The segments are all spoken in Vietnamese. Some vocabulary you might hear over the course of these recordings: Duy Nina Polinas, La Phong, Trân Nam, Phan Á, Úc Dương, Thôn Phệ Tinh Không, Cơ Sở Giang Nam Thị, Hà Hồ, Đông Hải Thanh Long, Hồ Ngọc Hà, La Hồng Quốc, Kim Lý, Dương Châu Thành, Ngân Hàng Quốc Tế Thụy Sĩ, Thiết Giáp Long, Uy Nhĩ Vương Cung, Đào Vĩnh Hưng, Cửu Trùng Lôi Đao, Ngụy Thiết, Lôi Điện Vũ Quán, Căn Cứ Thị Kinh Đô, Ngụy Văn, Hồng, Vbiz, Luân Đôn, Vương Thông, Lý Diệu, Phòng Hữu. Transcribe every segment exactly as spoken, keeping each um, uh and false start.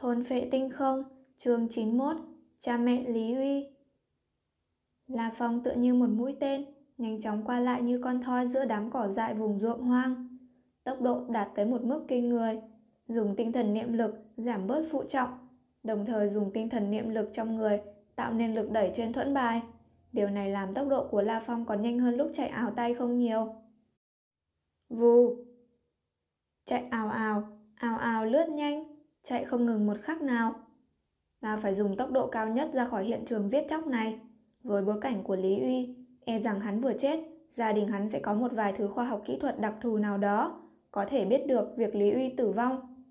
Thôn Phệ Tinh Không, chương chín mươi mốt, cha mẹ Lý Uy. La Phong tựa như một mũi tên, nhanh chóng qua lại như con thoi giữa đám cỏ dại vùng ruộng hoang. Tốc độ đạt tới một mức kinh người, dùng tinh thần niệm lực giảm bớt phụ trọng, đồng thời dùng tinh thần niệm lực trong người tạo nên lực đẩy trên thuẫn bài. Điều này làm tốc độ của La Phong còn nhanh hơn lúc chạy ảo tay không nhiều. Vù! Chạy ào ào, ào ào lướt nhanh, chạy không ngừng một khắc nào. Ta phải dùng tốc độ cao nhất ra khỏi hiện trường giết chóc này. Với bối cảnh của Lý Uy, e rằng hắn vừa chết, gia đình hắn sẽ có một vài thứ khoa học kỹ thuật đặc thù nào đó có thể biết được việc Lý Uy tử vong.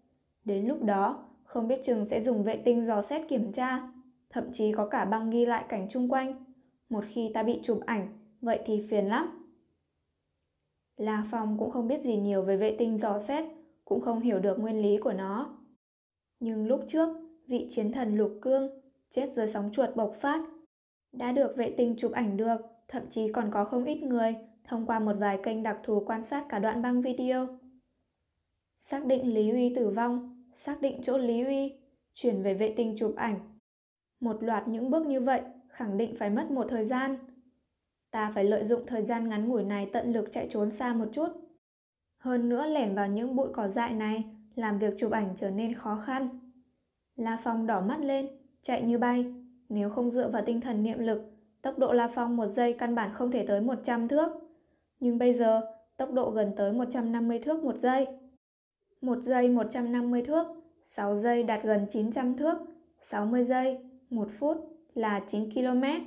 Đến lúc đó, không biết chừng sẽ dùng vệ tinh dò xét kiểm tra, thậm chí có cả băng ghi lại cảnh chung quanh. Một khi ta bị chụp ảnh, vậy thì phiền lắm. La Phong cũng không biết gì nhiều về vệ tinh dò xét, cũng không hiểu được nguyên lý của nó. Nhưng lúc trước, vị chiến thần lục cương chết dưới sóng chuột bộc phát đã được vệ tinh chụp ảnh được, thậm chí còn có không ít người thông qua một vài kênh đặc thù quan sát cả đoạn băng video. Xác định Lý Uy tử vong, xác định chỗ Lý Uy, chuyển về vệ tinh chụp ảnh. Một loạt những bước như vậy khẳng định phải mất một thời gian. Ta phải lợi dụng thời gian ngắn ngủi này tận lực chạy trốn xa một chút. Hơn nữa lẻn vào những bụi cỏ dại này làm việc chụp ảnh trở nên khó khăn. La Phong đỏ mắt lên, chạy như bay. Nếu không dựa vào tinh thần niệm lực, tốc độ La Phong một giây căn bản không thể tới một trăm thước. Nhưng bây giờ, tốc độ gần tới một trăm năm mươi thước một giây. một giây một trăm năm mươi thước, sáu giây đạt gần chín trăm thước, sáu mươi giây, một phút là chín ki lô mét,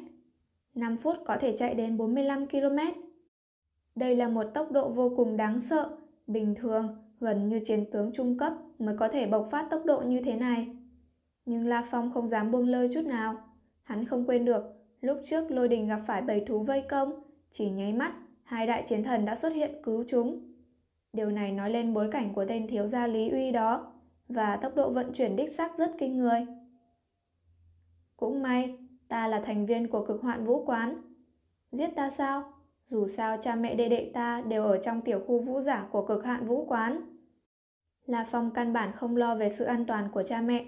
năm phút có thể chạy đến bốn mươi lăm ki lô mét. Đây là một tốc độ vô cùng đáng sợ, bình thường gần như chiến tướng trung cấp mới có thể bộc phát tốc độ như thế này. Nhưng La Phong không dám buông lơi chút nào. Hắn không quên được lúc trước Lôi Đình gặp phải bầy thú vây công, chỉ nháy mắt hai đại chiến thần đã xuất hiện cứu chúng. Điều này nói lên bối cảnh của tên thiếu gia Lý Uy đó, và tốc độ vận chuyển đích xác rất kinh người. Cũng may ta là thành viên của Cực Hạn Vũ Quán. Giết ta sao? Dù sao cha mẹ đệ đệ ta đều ở trong tiểu khu vũ giả của Cực Hạn Vũ Quán. La Phong căn bản không lo về sự an toàn của cha mẹ.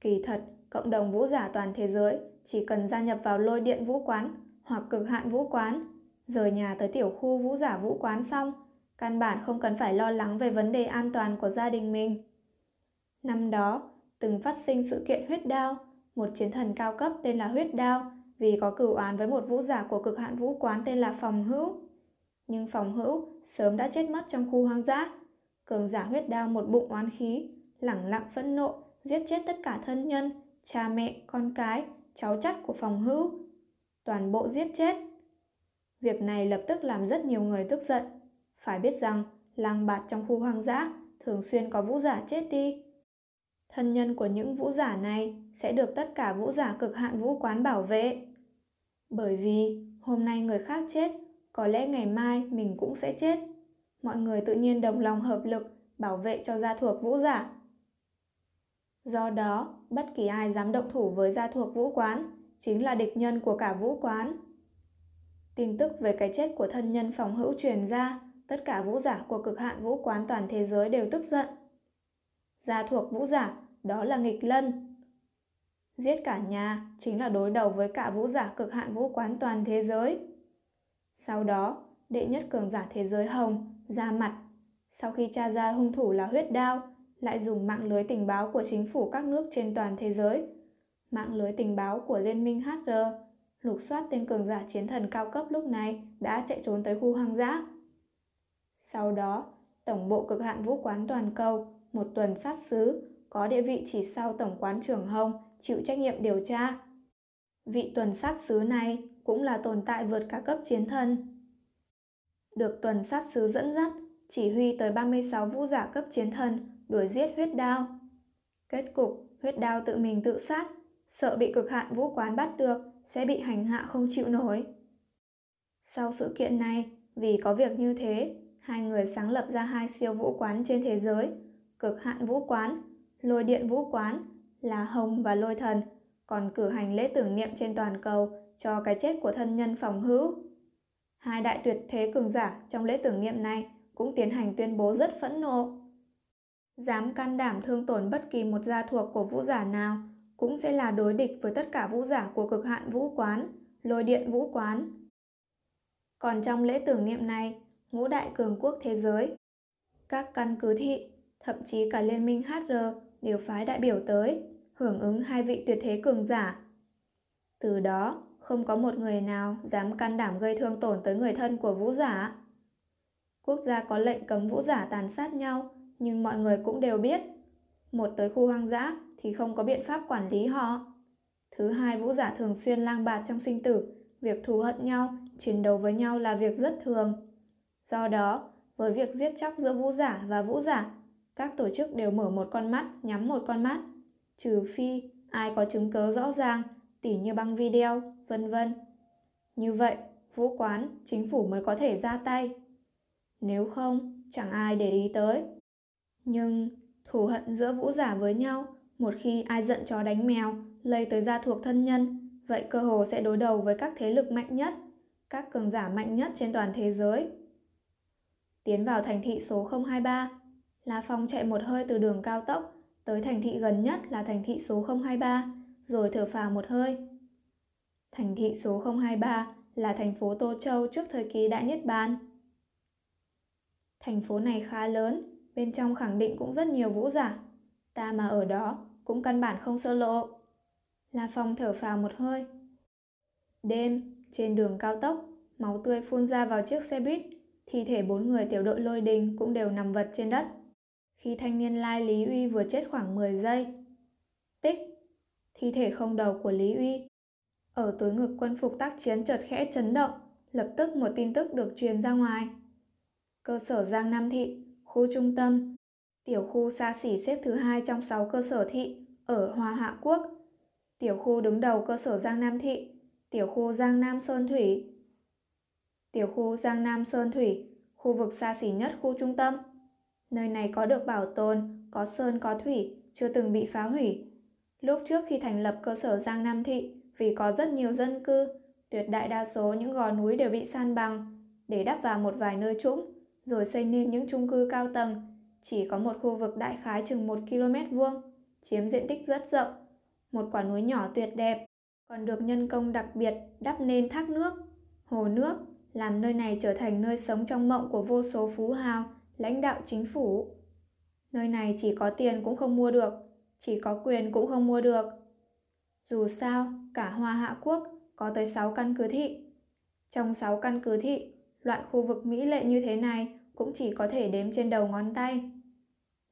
Kỳ thật, cộng đồng vũ giả toàn thế giới chỉ cần gia nhập vào Lôi Điện Vũ Quán hoặc Cực Hạn Vũ Quán, rời nhà tới tiểu khu vũ giả vũ quán xong, căn bản không cần phải lo lắng về vấn đề an toàn của gia đình mình. Năm đó, từng phát sinh sự kiện Huyết Đao, một chiến thần cao cấp tên là Huyết Đao vì có cửu oán với một vũ giả của Cực Hạn Vũ Quán tên là Phòng Hữu. Nhưng Phòng Hữu sớm đã chết mất trong khu hoang dã. Cường giả Huyết Đao một bụng oán khí, lẳng lặng phẫn nộ, giết chết tất cả thân nhân, cha mẹ, con cái, cháu chắt của Phòng Hữu. Toàn bộ giết chết. Việc này lập tức làm rất nhiều người tức giận. Phải biết rằng, làng bạt trong khu hoang dã thường xuyên có vũ giả chết đi. Thân nhân của những vũ giả này sẽ được tất cả vũ giả Cực Hạn Vũ Quán bảo vệ. Bởi vì hôm nay người khác chết, có lẽ ngày mai mình cũng sẽ chết. Mọi người tự nhiên đồng lòng hợp lực bảo vệ cho gia thuộc vũ giả. Do đó, bất kỳ ai dám động thủ với gia thuộc vũ quán chính là địch nhân của cả vũ quán. Tin tức về cái chết của thân nhân Phòng Hữu truyền ra, tất cả vũ giả của Cực Hạn Vũ Quán toàn thế giới đều tức giận. Gia thuộc vũ giả, đó là nghịch lân. Giết cả nhà chính là đối đầu với cả vũ giả Cực Hạn Vũ Quán toàn thế giới. Sau đó, đệ nhất cường giả thế giới Hồng ra mặt. Sau khi tra ra hung thủ là Huyết Đao, lại dùng mạng lưới tình báo của chính phủ các nước trên toàn thế giới, mạng lưới tình báo của Liên minh hát rờ, lục soát tên cường giả chiến thần cao cấp lúc này đã chạy trốn tới khu hoang dã. Sau đó, Tổng bộ Cực Hạn Vũ Quán toàn cầu, một tuần sát sứ, có địa vị chỉ sau Tổng quán trưởng Hồng, chịu trách nhiệm điều tra. Vị tuần sát sứ này cũng là tồn tại vượt cả cấp chiến thần. Được tuần sát sứ dẫn dắt, chỉ huy tới ba mươi sáu vũ giả cấp chiến thần, đuổi giết Huyết Đao. Kết cục, Huyết Đao tự mình tự sát, sợ bị Cực Hạn Vũ Quán bắt được sẽ bị hành hạ không chịu nổi. Sau sự kiện này, vì có việc như thế, hai người sáng lập ra hai siêu vũ quán trên thế giới, Cực Hạn Vũ Quán, Lôi Điện Vũ Quán, là Hồng và Lôi Thần, còn cử hành lễ tưởng niệm trên toàn cầu cho cái chết của thân nhân Phòng Hữu. Hai đại tuyệt thế cường giả trong lễ tưởng niệm này cũng tiến hành tuyên bố rất phẫn nộ. Dám can đảm thương tổn bất kỳ một gia thuộc của vũ giả nào cũng sẽ là đối địch với tất cả vũ giả của Cực Hạn Vũ Quán, Lôi Điện Vũ Quán. Còn trong lễ tưởng niệm này, ngũ đại cường quốc thế giới, các căn cứ thị, thậm chí cả Liên minh hát rờ đều phái đại biểu tới, hưởng ứng hai vị tuyệt thế cường giả. Từ đó, không có một người nào dám can đảm gây thương tổn tới người thân của vũ giả. Quốc gia có lệnh cấm vũ giả tàn sát nhau, nhưng mọi người cũng đều biết. Một, tới khu hoang dã thì không có biện pháp quản lý họ. Thứ hai, vũ giả thường xuyên lang bạt trong sinh tử, việc thù hận nhau, chiến đấu với nhau là việc rất thường. Do đó, với việc giết chóc giữa vũ giả và vũ giả, các tổ chức đều mở một con mắt, nhắm một con mắt, trừ phi ai có chứng cứ rõ ràng, tỉ như băng video, vân vân. Như vậy, vũ quán, chính phủ mới có thể ra tay. Nếu không, chẳng ai để ý tới. Nhưng thù hận giữa vũ giả với nhau, một khi ai giận chó đánh mèo, lây tới gia thuộc thân nhân, vậy cơ hồ sẽ đối đầu với các thế lực mạnh nhất, các cường giả mạnh nhất trên toàn thế giới. Tiến vào thành thị số không hai ba, La Phong chạy một hơi từ đường cao tốc tới thành thị gần nhất là thành thị số không hai ba, rồi thở phào một hơi. Thành thị số không hai ba là thành phố Tô Châu trước thời kỳ Đại Niết Bàn. Thành phố này khá lớn, bên trong khẳng định cũng rất nhiều vũ giả. Ta mà ở đó cũng căn bản không sơ lộ. La Phong thở phào một hơi. Đêm, trên đường cao tốc, máu tươi phun ra vào chiếc xe buýt. Thi thể bốn người tiểu đội Lôi Đình cũng đều nằm vật trên đất. Khi thanh niên lai Lý Uy vừa chết khoảng mười giây. Tích! Thi thể không đầu của Lý Uy ở túi ngực quân phục tác chiến chợt khẽ chấn động. Lập tức một tin tức được truyền ra ngoài. Cơ sở Giang Nam Thị, khu trung tâm, tiểu khu xa xỉ xếp thứ hai trong sáu cơ sở thị ở Hoa Hạ Quốc. Tiểu khu đứng đầu cơ sở Giang Nam Thị, tiểu khu Giang Nam Sơn Thủy. Tiểu khu Giang Nam Sơn Thủy, khu vực xa xỉ nhất khu trung tâm. Nơi này có được bảo tồn, có sơn có thủy, chưa từng bị phá hủy. Lúc trước khi thành lập cơ sở Giang Nam Thị, vì có rất nhiều dân cư, tuyệt đại đa số những gò núi đều bị san bằng, để đắp vào một vài nơi trũng, rồi xây nên những chung cư cao tầng. Chỉ có một khu vực đại khái chừng một ki lô mét vuông, chiếm diện tích rất rộng. Một quả núi nhỏ tuyệt đẹp, còn được nhân công đặc biệt đắp nên thác nước, hồ nước, làm nơi này trở thành nơi sống trong mộng của vô số phú hào, lãnh đạo chính phủ. Nơi này chỉ có tiền cũng không mua được, chỉ có quyền cũng không mua được. Dù sao, cả Hoa Hạ Quốc có tới sáu căn cứ thị. Trong sáu căn cứ thị, loại khu vực mỹ lệ như thế này cũng chỉ có thể đếm trên đầu ngón tay.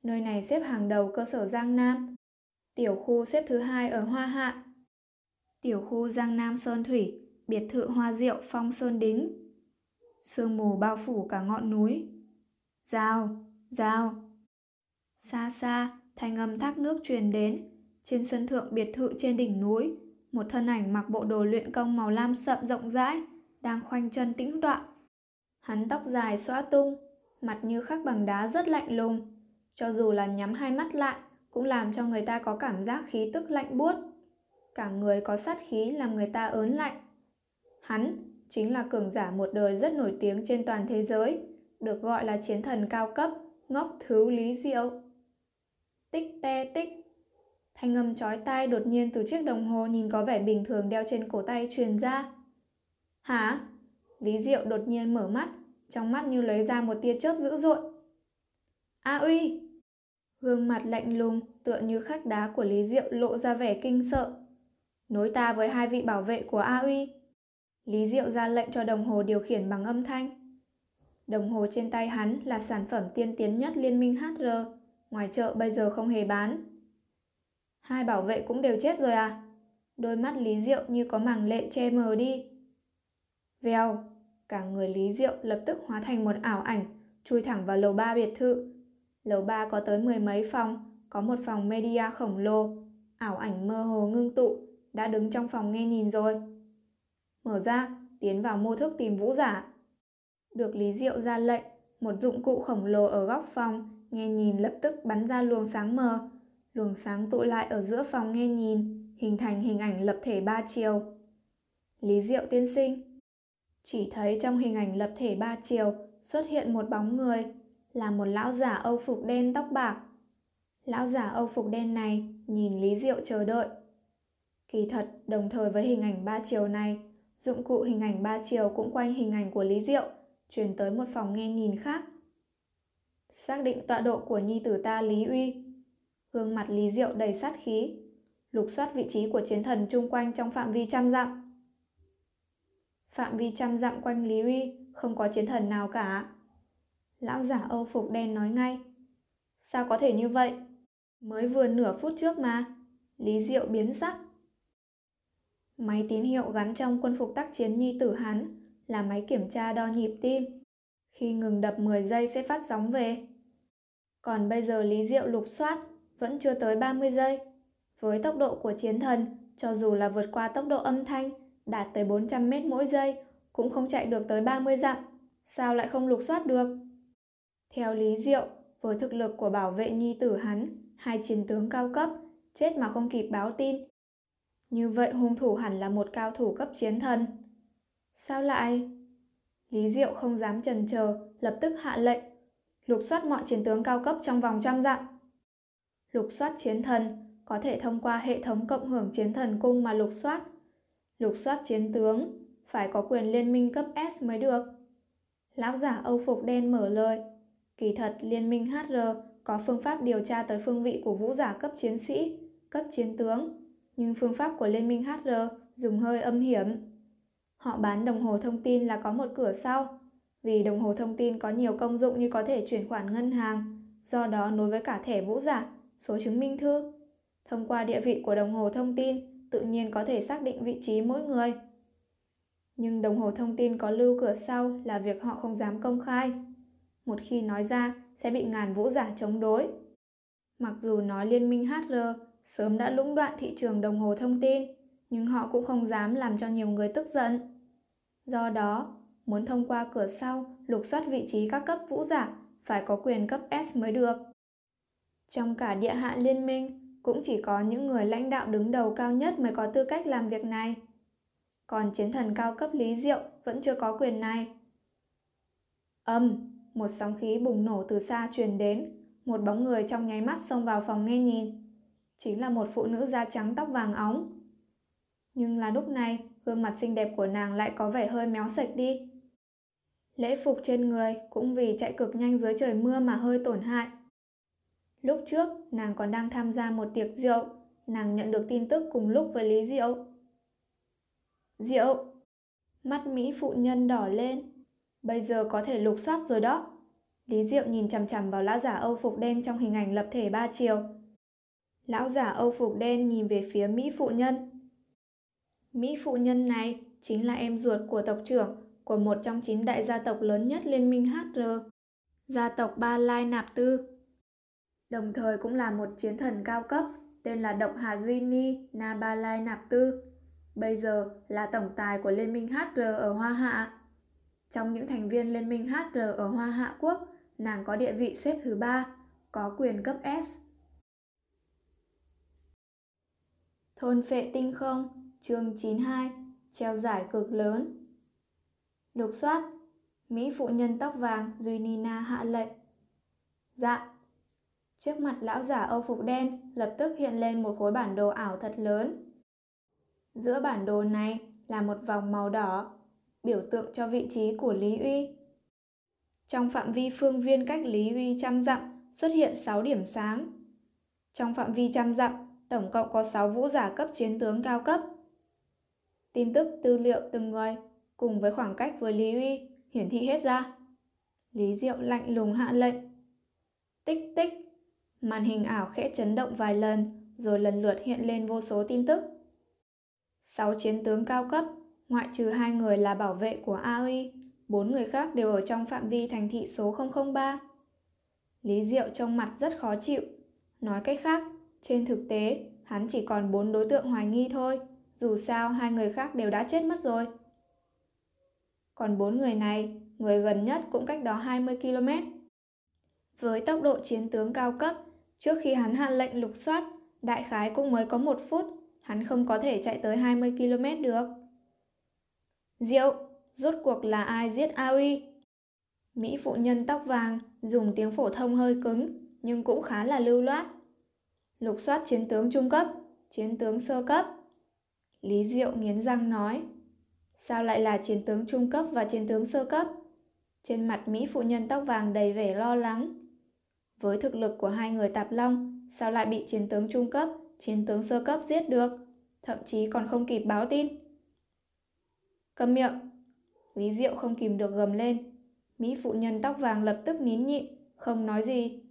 Nơi này xếp hàng đầu cơ sở Giang Nam, tiểu khu xếp thứ hai ở Hoa Hạ. Tiểu khu Giang Nam Sơn Thủy, biệt thự Hoa Diệu Phong Sơn Đính. Sương mù bao phủ cả ngọn núi. Rào, rào. Xa xa, thanh âm thác nước truyền đến. Trên sân thượng biệt thự trên đỉnh núi, một thân ảnh mặc bộ đồ luyện công màu lam sậm rộng rãi, đang khoanh chân tĩnh tọa. Hắn tóc dài xõa tung, mặt như khắc bằng đá rất lạnh lùng. Cho dù là nhắm hai mắt lại, cũng làm cho người ta có cảm giác khí tức lạnh buốt. Cả người có sát khí làm người ta ớn lạnh. Hắn chính là cường giả một đời rất nổi tiếng trên toàn thế giới, được gọi là chiến thần cao cấp, ngốc thứ Lý Diệu. Tích te tích. Thanh âm chói tai đột nhiên từ chiếc đồng hồ nhìn có vẻ bình thường đeo trên cổ tay truyền ra. Hả? Lý Diệu đột nhiên mở mắt, trong mắt như lấy ra một tia chớp dữ dội. A Uy! Gương mặt lạnh lùng tựa như khắc đá của Lý Diệu lộ ra vẻ kinh sợ. Nối ta với hai vị bảo vệ của A Uy. Lý Diệu ra lệnh cho đồng hồ điều khiển bằng âm thanh. Đồng hồ trên tay hắn là sản phẩm tiên tiến nhất Liên minh hát rờ, ngoài chợ bây giờ không hề bán. Hai bảo vệ cũng đều chết rồi à? Đôi mắt Lý Diệu như có màng lệ che mờ đi. Vèo, cả người Lý Diệu lập tức hóa thành một ảo ảnh, chui thẳng vào lầu ba biệt thự. Lầu ba có tới mười mấy phòng, có một phòng media khổng lồ. Ảo ảnh mơ hồ ngưng tụ, đã đứng trong phòng nghe nhìn rồi. Mở ra, tiến vào mô thức tìm vũ giả. Được Lý Diệu ra lệnh, một dụng cụ khổng lồ ở góc phòng nghe nhìn lập tức bắn ra luồng sáng mờ. Luồng sáng tụ lại ở giữa phòng nghe nhìn, hình thành hình ảnh lập thể ba chiều. Lý Diệu tiên sinh. Chỉ thấy trong hình ảnh lập thể ba chiều xuất hiện một bóng người, là một lão giả âu phục đen tóc bạc, Lão giả Âu phục đen này nhìn Lý Diệu chờ đợi. Kỳ thật, đồng thời với hình ảnh ba chiều này, dụng cụ hình ảnh ba chiều cũng quanh hình ảnh của Lý Diệu, chuyển tới một phòng nghe nhìn khác. Xác định tọa độ của nhi tử ta Lý Uy. Gương mặt Lý Diệu đầy sát khí, lục soát vị trí của chiến thần chung quanh trong phạm vi trăm dặm. Phạm vi trăm dặm quanh Lý Uy không có chiến thần nào cả. Lão giả Âu phục đen nói ngay. Sao có thể như vậy? Mới vừa nửa phút trước mà. Lý Diệu biến sắc. Máy tín hiệu gắn trong quân phục tác chiến nhi tử hắn là máy kiểm tra đo nhịp tim. Khi ngừng đập mười giây sẽ phát sóng về. Còn bây giờ Lý Diệu lục soát vẫn chưa tới ba mươi giây. Với tốc độ của chiến thần, cho dù là vượt qua tốc độ âm thanh, đạt tới bốn trăm mét mỗi giây, cũng không chạy được tới ba mươi dặm. Sao lại không lục soát được? Theo Lý Diệu, với thực lực của bảo vệ nhi tử hắn, hai chiến tướng cao cấp, chết mà không kịp báo tin. Như vậy hung thủ hẳn là một cao thủ cấp chiến thần. Sao lại? Lý Diệu không dám chần chờ, lập tức hạ lệnh. Lục soát mọi chiến tướng cao cấp trong vòng trăm dặm. Lục soát chiến thần có thể thông qua hệ thống cộng hưởng chiến thần cung mà lục soát. Lục soát chiến tướng phải có quyền liên minh cấp S mới được. Lão giả Âu phục đen mở lời. Kỳ thật liên minh hát rờ có phương pháp điều tra tới phương vị của vũ giả cấp chiến sĩ, cấp chiến tướng. Nhưng phương pháp của liên minh hát rờ dùng hơi âm hiểm. Họ bán đồng hồ thông tin là có một cửa sau. Vì đồng hồ thông tin có nhiều công dụng như có thể chuyển khoản ngân hàng, do đó nối với cả thẻ vũ giả, số chứng minh thư. Thông qua địa vị của đồng hồ thông tin, tự nhiên có thể xác định vị trí mỗi người. Nhưng đồng hồ thông tin có lưu cửa sau là việc họ không dám công khai. Một khi nói ra, sẽ bị ngàn vũ giả chống đối. Mặc dù nói liên minh hát rờ sớm đã lũng đoạn thị trường đồng hồ thông tin, nhưng họ cũng không dám làm cho nhiều người tức giận. Do đó, muốn thông qua cửa sau lục soát vị trí các cấp vũ giả phải có quyền cấp S mới được. Trong cả địa hạ liên minh, cũng chỉ có những người lãnh đạo đứng đầu cao nhất mới có tư cách làm việc này. Còn chiến thần cao cấp Lý Diệu vẫn chưa có quyền này. Âm, một sóng khí bùng nổ từ xa truyền đến, một bóng người trong nháy mắt xông vào phòng nghe nhìn. Chính là một phụ nữ da trắng tóc vàng óng. Nhưng là lúc này, gương mặt xinh đẹp của nàng lại có vẻ hơi méo sạch đi. Lễ phục trên người cũng vì chạy cực nhanh dưới trời mưa mà hơi tổn hại. Lúc trước, nàng còn đang tham gia một tiệc rượu, nàng nhận được tin tức cùng lúc với Lý Diệu. Diệu! Mắt mỹ phụ nhân đỏ lên. Bây giờ có thể lục soát rồi đó. Lý Diệu nhìn chằm chằm vào lão giả Âu phục đen trong hình ảnh lập thể ba chiều. Lão giả Âu phục đen nhìn về phía mỹ phụ nhân. Mỹ phụ nhân này chính là em ruột của tộc trưởng của một trong chín đại gia tộc lớn nhất liên minh hát rờ, gia tộc Ba Lai Nạp Tư. Đồng thời cũng là một chiến thần cao cấp, tên là Độc Hà Duy Nina Ba Lai Nạp Tư. Bây giờ là tổng tài của liên minh hát rờ ở Hoa Hạ. Trong những thành viên liên minh hát rờ ở Hoa Hạ Quốc, nàng có địa vị xếp thứ ba, có quyền cấp S. Thôn Phệ Tinh Không, chương chín mươi hai, treo giải cực lớn. Lục soát. Mỹ phụ nhân tóc vàng Duy Nina hạ lệnh. Dạ. Trước mặt lão giả Âu phục đen lập tức hiện lên một khối bản đồ ảo thật lớn. Giữa bản đồ này là một vòng màu đỏ, biểu tượng cho vị trí của Lý Uy. Trong phạm vi phương viên cách Lý Uy trăm dặm xuất hiện sáu điểm sáng. Trong phạm vi trăm dặm, tổng cộng có sáu vũ giả cấp chiến tướng cao cấp. Tin tức tư liệu từng người cùng với khoảng cách với Lý Uy hiển thị hết ra. Lý Diệu lạnh lùng hạ lệnh. Tích tích. Màn hình ảo khẽ chấn động vài lần, rồi lần lượt hiện lên vô số tin tức. Sáu chiến tướng cao cấp, ngoại trừ hai người là bảo vệ của A Uy, bốn người khác đều ở trong phạm vi thành thị số không không ba. Lý Diệu trông mặt rất khó chịu. Nói cách khác, trên thực tế, hắn chỉ còn bốn đối tượng hoài nghi thôi. Dù sao hai người khác đều đã chết mất rồi. Còn bốn người này, người gần nhất cũng cách đó hai mươi ki lô mét. Với tốc độ chiến tướng cao cấp, trước khi hắn hạ lệnh lục soát, đại khái cũng mới có một phút, hắn không có thể chạy tới hai mươi ki lô mét được. Diệu, rốt cuộc là ai giết A Uy? Mỹ phụ nhân tóc vàng dùng tiếng phổ thông hơi cứng, nhưng cũng khá là lưu loát, lục soát chiến tướng trung cấp, chiến tướng sơ cấp. Lý Diệu nghiến răng nói, sao lại là chiến tướng trung cấp và chiến tướng sơ cấp? Trên mặt Mỹ phụ nhân tóc vàng đầy vẻ lo lắng. Với thực lực của hai người Tạp Long, sao lại bị chiến tướng trung cấp, chiến tướng sơ cấp giết được, thậm chí còn không kịp báo tin? Câm miệng! Lý Diệu không kìm được gầm lên. Mỹ phụ nhân tóc vàng lập tức nín nhịn, không nói gì.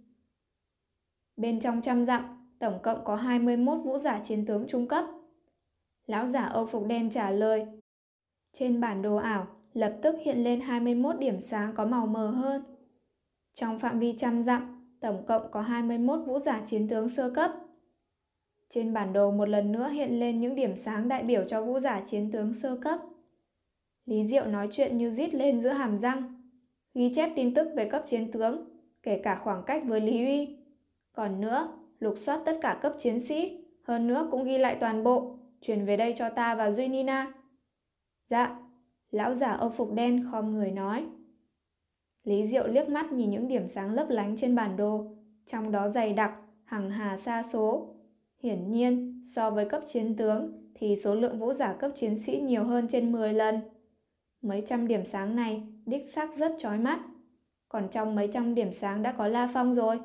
Bên trong trăm dặm, tổng cộng có hai mươi mốt vũ giả chiến tướng trung cấp. Lão giả Âu Phục Đen trả lời. Trên bản đồ ảo, lập tức hiện lên hai mươi mốt điểm sáng có màu mờ hơn. Trong phạm vi trăm dặm, tổng cộng có hai mươi mốt vũ giả chiến tướng sơ cấp. Trên bản đồ một lần nữa hiện lên những điểm sáng đại biểu cho vũ giả chiến tướng sơ cấp. Lý Diệu nói chuyện như rít lên giữa hàm răng. Ghi chép tin tức về cấp chiến tướng, kể cả khoảng cách với Lý Uy. Còn nữa, lục soát tất cả cấp chiến sĩ, hơn nữa cũng ghi lại toàn bộ, chuyển về đây cho ta và Duy Nina. Dạ, lão giả Âu Phục Đen khom người nói. Lý Diệu liếc mắt nhìn những điểm sáng lấp lánh trên bản đồ, trong đó dày đặc, hằng hà sa số. Hiển nhiên, so với cấp chiến tướng thì số lượng vũ giả cấp chiến sĩ nhiều hơn trên mười lần. Mấy trăm điểm sáng này đích xác rất chói mắt. Còn trong mấy trăm điểm sáng đã có La Phong rồi.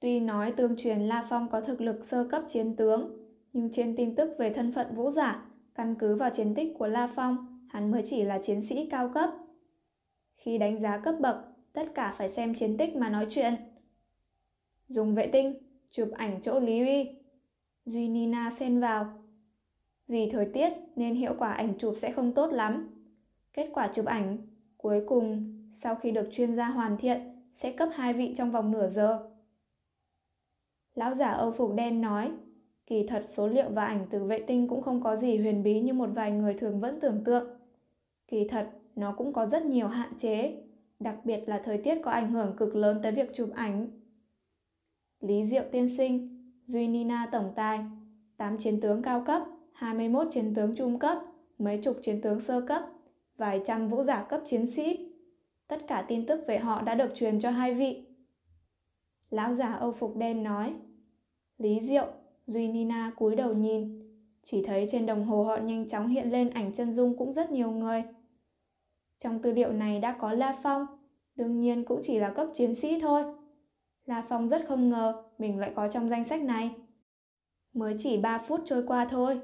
Tuy nói tương truyền La Phong có thực lực sơ cấp chiến tướng, nhưng trên tin tức về thân phận vũ giả, căn cứ vào chiến tích của La Phong, hắn mới chỉ là chiến sĩ cao cấp. Khi đánh giá cấp bậc, tất cả phải xem chiến tích mà nói chuyện. Dùng vệ tinh, chụp ảnh chỗ Lý Uy. Duy Nina xen vào. Vì thời tiết nên hiệu quả ảnh chụp sẽ không tốt lắm. Kết quả chụp ảnh cuối cùng, sau khi được chuyên gia hoàn thiện, sẽ cấp hai vị trong vòng nửa giờ. Lão giả Âu Phục Đen nói, kỳ thật số liệu và ảnh từ vệ tinh cũng không có gì huyền bí như một vài người thường vẫn tưởng tượng. Kỳ thật, nó cũng có rất nhiều hạn chế, đặc biệt là thời tiết có ảnh hưởng cực lớn tới việc chụp ảnh. Lý Diệu tiên sinh, Duy Nina tổng tài, tám chiến tướng cao cấp, hai mươi mốt chiến tướng trung cấp, mấy chục chiến tướng sơ cấp, vài trăm vũ giả cấp chiến sĩ. Tất cả tin tức về họ đã được truyền cho hai vị. Lão giả Âu Phục Đen nói. Lý Diệu, Duy Nina cúi đầu nhìn. Chỉ thấy trên đồng hồ họ nhanh chóng hiện lên ảnh chân dung cũng rất nhiều người. Trong tư liệu này đã có La Phong, đương nhiên cũng chỉ là cấp chiến sĩ thôi. La Phong rất không ngờ mình lại có trong danh sách này. Mới chỉ ba phút trôi qua thôi.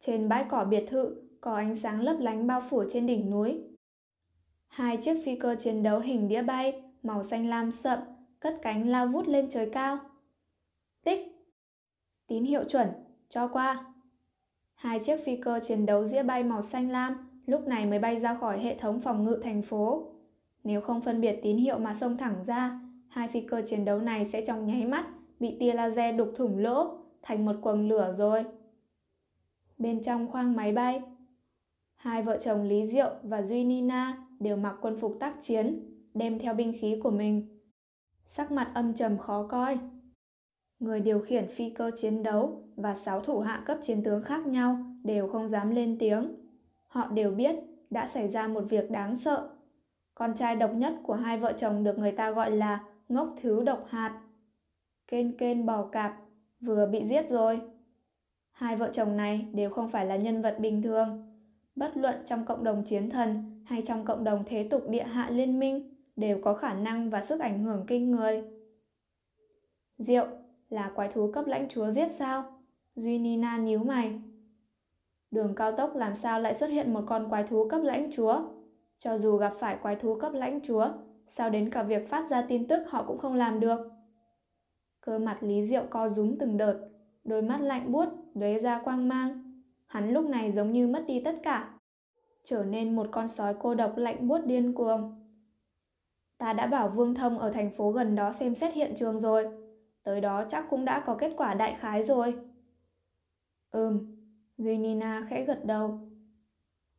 Trên bãi cỏ biệt thự, có ánh sáng lấp lánh bao phủ trên đỉnh núi. Hai chiếc phi cơ chiến đấu hình đĩa bay, màu xanh lam sậm, cất cánh lao vút lên trời cao. Tích! Tín hiệu chuẩn, cho qua. Hai chiếc phi cơ chiến đấu đĩa bay màu xanh lam lúc này mới bay ra khỏi hệ thống phòng ngự thành phố. Nếu không phân biệt tín hiệu mà xông thẳng ra, hai phi cơ chiến đấu này sẽ trong nháy mắt bị tia laser đục thủng lỗ, thành một quầng lửa rồi. Bên trong khoang máy bay, hai vợ chồng Lý Diệu và Duy Nina đều mặc quân phục tác chiến, đem theo binh khí của mình. Sắc mặt âm trầm khó coi. Người điều khiển phi cơ chiến đấu và sáu thủ hạ cấp chiến tướng khác nhau đều không dám lên tiếng. Họ đều biết đã xảy ra một việc đáng sợ. Con trai độc nhất của hai vợ chồng được người ta gọi là ngốc thứ độc hạt. Kên Kên Bò Cạp vừa bị giết rồi. Hai vợ chồng này đều không phải là nhân vật bình thường. Bất luận trong cộng đồng chiến thần hay trong cộng đồng thế tục địa hạ liên minh đều có khả năng và sức ảnh hưởng kinh người. Diệu, là quái thú cấp lãnh chúa giết sao? Duy Nina nhíu mày. Đường cao tốc làm sao lại xuất hiện một con quái thú cấp lãnh chúa? Cho dù gặp phải quái thú cấp lãnh chúa, sao đến cả việc phát ra tin tức họ cũng không làm được? Cơ mặt Lý Diệu co rúm từng đợt, đôi mắt lạnh buốt lóe ra quang mang. Hắn lúc này giống như mất đi tất cả, trở nên một con sói cô độc lạnh buốt điên cuồng. Ta đã bảo Vương Thông ở thành phố gần đó xem xét hiện trường rồi. Tới đó chắc cũng đã có kết quả đại khái rồi. Ừm, Duy Nina khẽ gật đầu.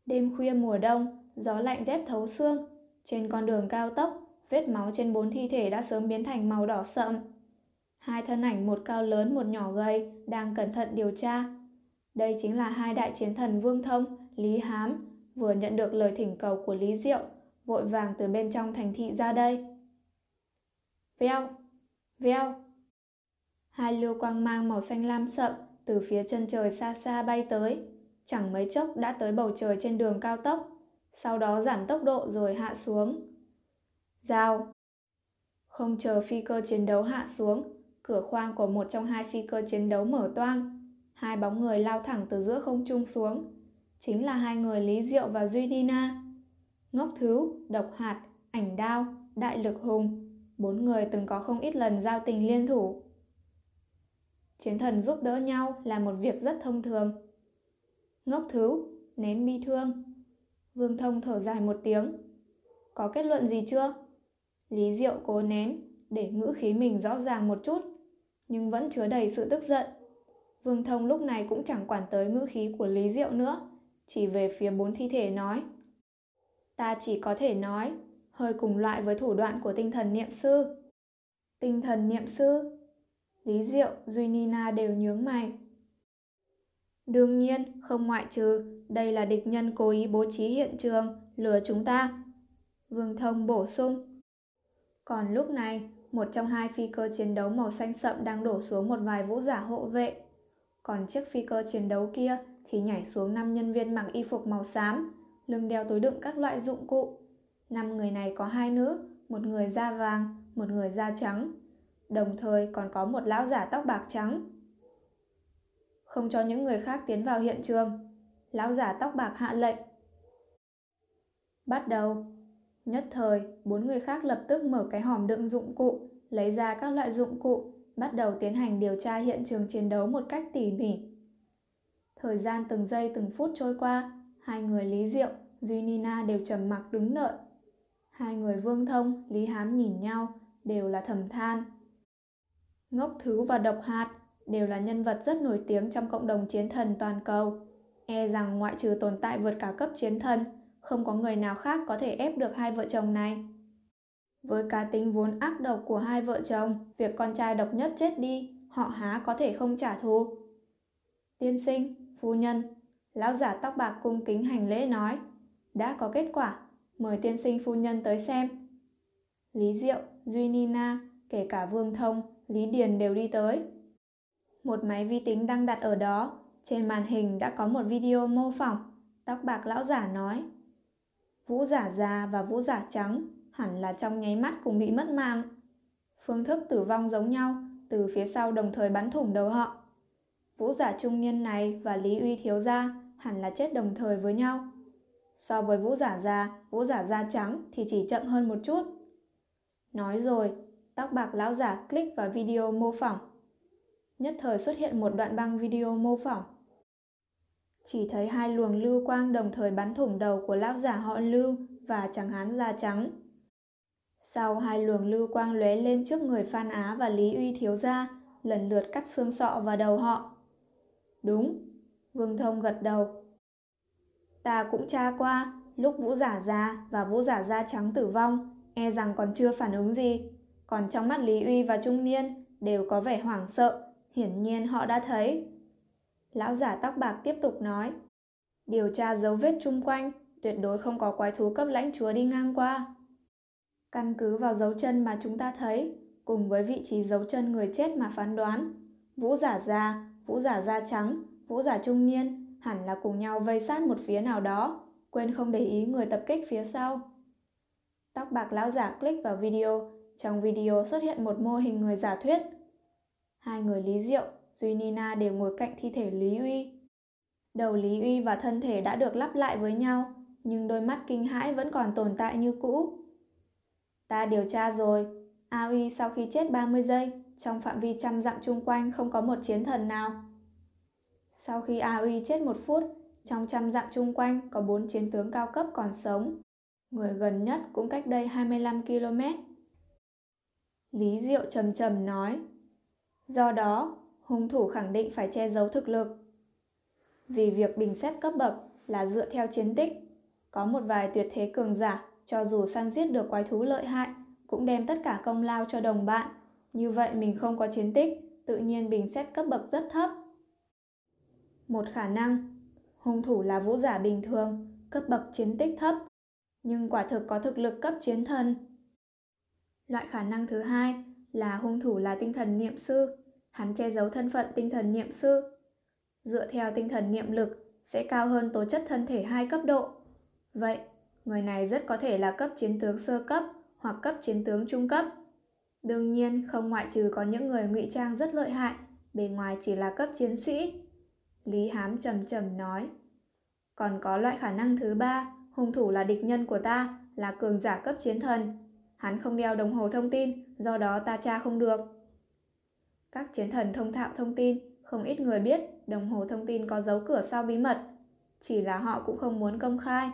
Đêm khuya mùa đông, gió lạnh rét thấu xương. Trên con đường cao tốc, vết máu trên bốn thi thể đã sớm biến thành màu đỏ sậm. Hai thân ảnh một cao lớn một nhỏ gầy đang cẩn thận điều tra. Đây chính là hai đại chiến thần Vương Thông, Lý Hám, vừa nhận được lời thỉnh cầu của Lý Diệu, vội vàng từ bên trong thành thị ra đây. Veo, veo. Hai lưu quang mang màu xanh lam sậm từ phía chân trời xa xa bay tới, chẳng mấy chốc đã tới bầu trời trên đường cao tốc, sau đó giảm tốc độ rồi hạ xuống. Giao! Không chờ phi cơ chiến đấu hạ xuống, cửa khoang của một trong hai phi cơ chiến đấu mở toang, hai bóng người lao thẳng từ giữa không trung xuống, chính là hai người Lý Diệu và Duy Nina. Ngốc Thứ, Độc Hạt, Ảnh Đao, Đại Lực Hùng, bốn người từng có không ít lần giao tình liên thủ. Chiến thần giúp đỡ nhau là một việc rất thông thường. Ngốc Thứ, nén bi thương. Vương Thông thở dài một tiếng. Có kết luận gì chưa? Lý Diệu cố nén để ngữ khí mình rõ ràng một chút, nhưng vẫn chứa đầy sự tức giận. Vương Thông lúc này cũng chẳng quản tới ngữ khí của Lý Diệu nữa, chỉ về phía bốn thi thể nói. Ta chỉ có thể nói, hơi cùng loại với thủ đoạn của tinh thần niệm sư. Tinh thần niệm sư? Lý Diệu, Duy Nina đều nhướng mày. Đương nhiên, không ngoại trừ, đây là địch nhân cố ý bố trí hiện trường, lừa chúng ta. Vương Thông bổ sung. Còn lúc này, một trong hai phi cơ chiến đấu màu xanh sậm đang đổ xuống một vài vũ giả hộ vệ. Còn chiếc phi cơ chiến đấu kia thì nhảy xuống năm nhân viên mặc y phục màu xám, lưng đeo túi đựng các loại dụng cụ. Năm người này có hai nữ, một người da vàng, một người da trắng. Đồng thời còn có một lão giả tóc bạc trắng. Không cho những người khác tiến vào hiện trường, lão giả tóc bạc hạ lệnh. Bắt đầu. Nhất thời, bốn người khác lập tức mở cái hòm đựng dụng cụ, lấy ra các loại dụng cụ, bắt đầu tiến hành điều tra hiện trường chiến đấu một cách tỉ mỉ. Thời gian từng giây từng phút trôi qua, hai người Lý Diệu, Duy Nina đều trầm mặc đứng đợi. Hai người Vương Thông, Lý Hám nhìn nhau, đều là thầm than. Ngốc Thứ và Độc Hạt đều là nhân vật rất nổi tiếng trong cộng đồng chiến thần toàn cầu. E rằng ngoại trừ tồn tại vượt cả cấp chiến thần, không có người nào khác có thể ép được hai vợ chồng này. Với cá tính vốn ác độc của hai vợ chồng, việc con trai độc nhất chết đi, họ há có thể không trả thù. Tiên sinh, phu nhân, lão giả tóc bạc cung kính hành lễ nói. Đã có kết quả, mời tiên sinh phu nhân tới xem. Lý Diệu, Duy Nina, kể cả Vương Thông, Lý Điền đều đi tới. Một máy vi tính đang đặt ở đó, trên màn hình đã có một video mô phỏng, tóc bạc lão giả nói. Vũ giả già và vũ giả trắng hẳn là trong nháy mắt cùng bị mất mạng. Phương thức tử vong giống nhau, từ phía sau đồng thời bắn thủng đầu họ. Vũ giả trung niên này và Lý Uy thiếu gia hẳn là chết đồng thời với nhau. So với vũ giả già, vũ giả da trắng thì chỉ chậm hơn một chút. Nói rồi, tóc bạc lão giả click vào video mô phỏng. Nhất thời xuất hiện một đoạn băng video mô phỏng. Chỉ thấy hai luồng lưu quang đồng thời bắn thủng đầu của lão giả họ Lưu và chàng hán da trắng. Sau hai luồng lưu quang lóe lên trước người Phan Á và Lý Uy thiếu gia, lần lượt cắt xương sọ vào đầu họ. Đúng, Vương Thông gật đầu. Ta cũng tra qua, lúc vũ giả già và vũ giả da trắng tử vong, e rằng còn chưa phản ứng gì. Còn trong mắt Lý Uy và trung niên đều có vẻ hoảng sợ, hiển nhiên họ đã thấy. Lão giả tóc bạc tiếp tục nói. Điều tra dấu vết chung quanh, tuyệt đối không có quái thú cấp lãnh chúa đi ngang qua. Căn cứ vào dấu chân mà chúng ta thấy, cùng với vị trí dấu chân người chết mà phán đoán, vũ giả già, vũ giả da trắng, vũ giả trung niên hẳn là cùng nhau vây sát một phía nào đó, quên không để ý người tập kích phía sau. Tóc bạc lão giả click vào video, trong video xuất hiện một mô hình người giả thuyết. Hai người Lý Diệu, Duy Nina đều ngồi cạnh thi thể Lý Uy. Đầu Lý Uy và thân thể đã được lắp lại với nhau, nhưng đôi mắt kinh hãi vẫn còn tồn tại như cũ. Ta điều tra rồi, A Uy sau khi chết ba mươi giây, trong phạm vi trăm dặm chung quanh không có một chiến thần nào. Sau khi A Uy chết một phút, trong trăm dặm chung quanh có bốn chiến tướng cao cấp còn sống. Người gần nhất cũng cách đây hai mươi lăm ki lô mét. Lý Diệu trầm trầm nói. Do đó, hung thủ khẳng định phải che giấu thực lực. Vì việc bình xét cấp bậc là dựa theo chiến tích, có một vài tuyệt thế cường giả, cho dù săn giết được quái thú lợi hại, cũng đem tất cả công lao cho đồng bạn. Như vậy mình không có chiến tích, tự nhiên bình xét cấp bậc rất thấp. Một khả năng, hung thủ là vũ giả bình thường, cấp bậc chiến tích thấp, nhưng quả thực có thực lực cấp chiến thần. Loại khả năng thứ hai là hung thủ là tinh thần niệm sư, hắn che giấu thân phận tinh thần niệm sư. Dựa theo tinh thần niệm lực sẽ cao hơn tố chất thân thể hai cấp độ. Vậy, người này rất có thể là cấp chiến tướng sơ cấp hoặc cấp chiến tướng trung cấp. Đương nhiên không ngoại trừ có những người ngụy trang rất lợi hại, bề ngoài chỉ là cấp chiến sĩ. Lý Hám trầm trầm nói. Còn có loại khả năng thứ ba, hung thủ là địch nhân của ta, là cường giả cấp chiến thần. Hắn không đeo đồng hồ thông tin, do đó ta tra không được. Các chiến thần thông thạo thông tin, không ít người biết đồng hồ thông tin có dấu cửa sau bí mật, chỉ là họ cũng không muốn công khai.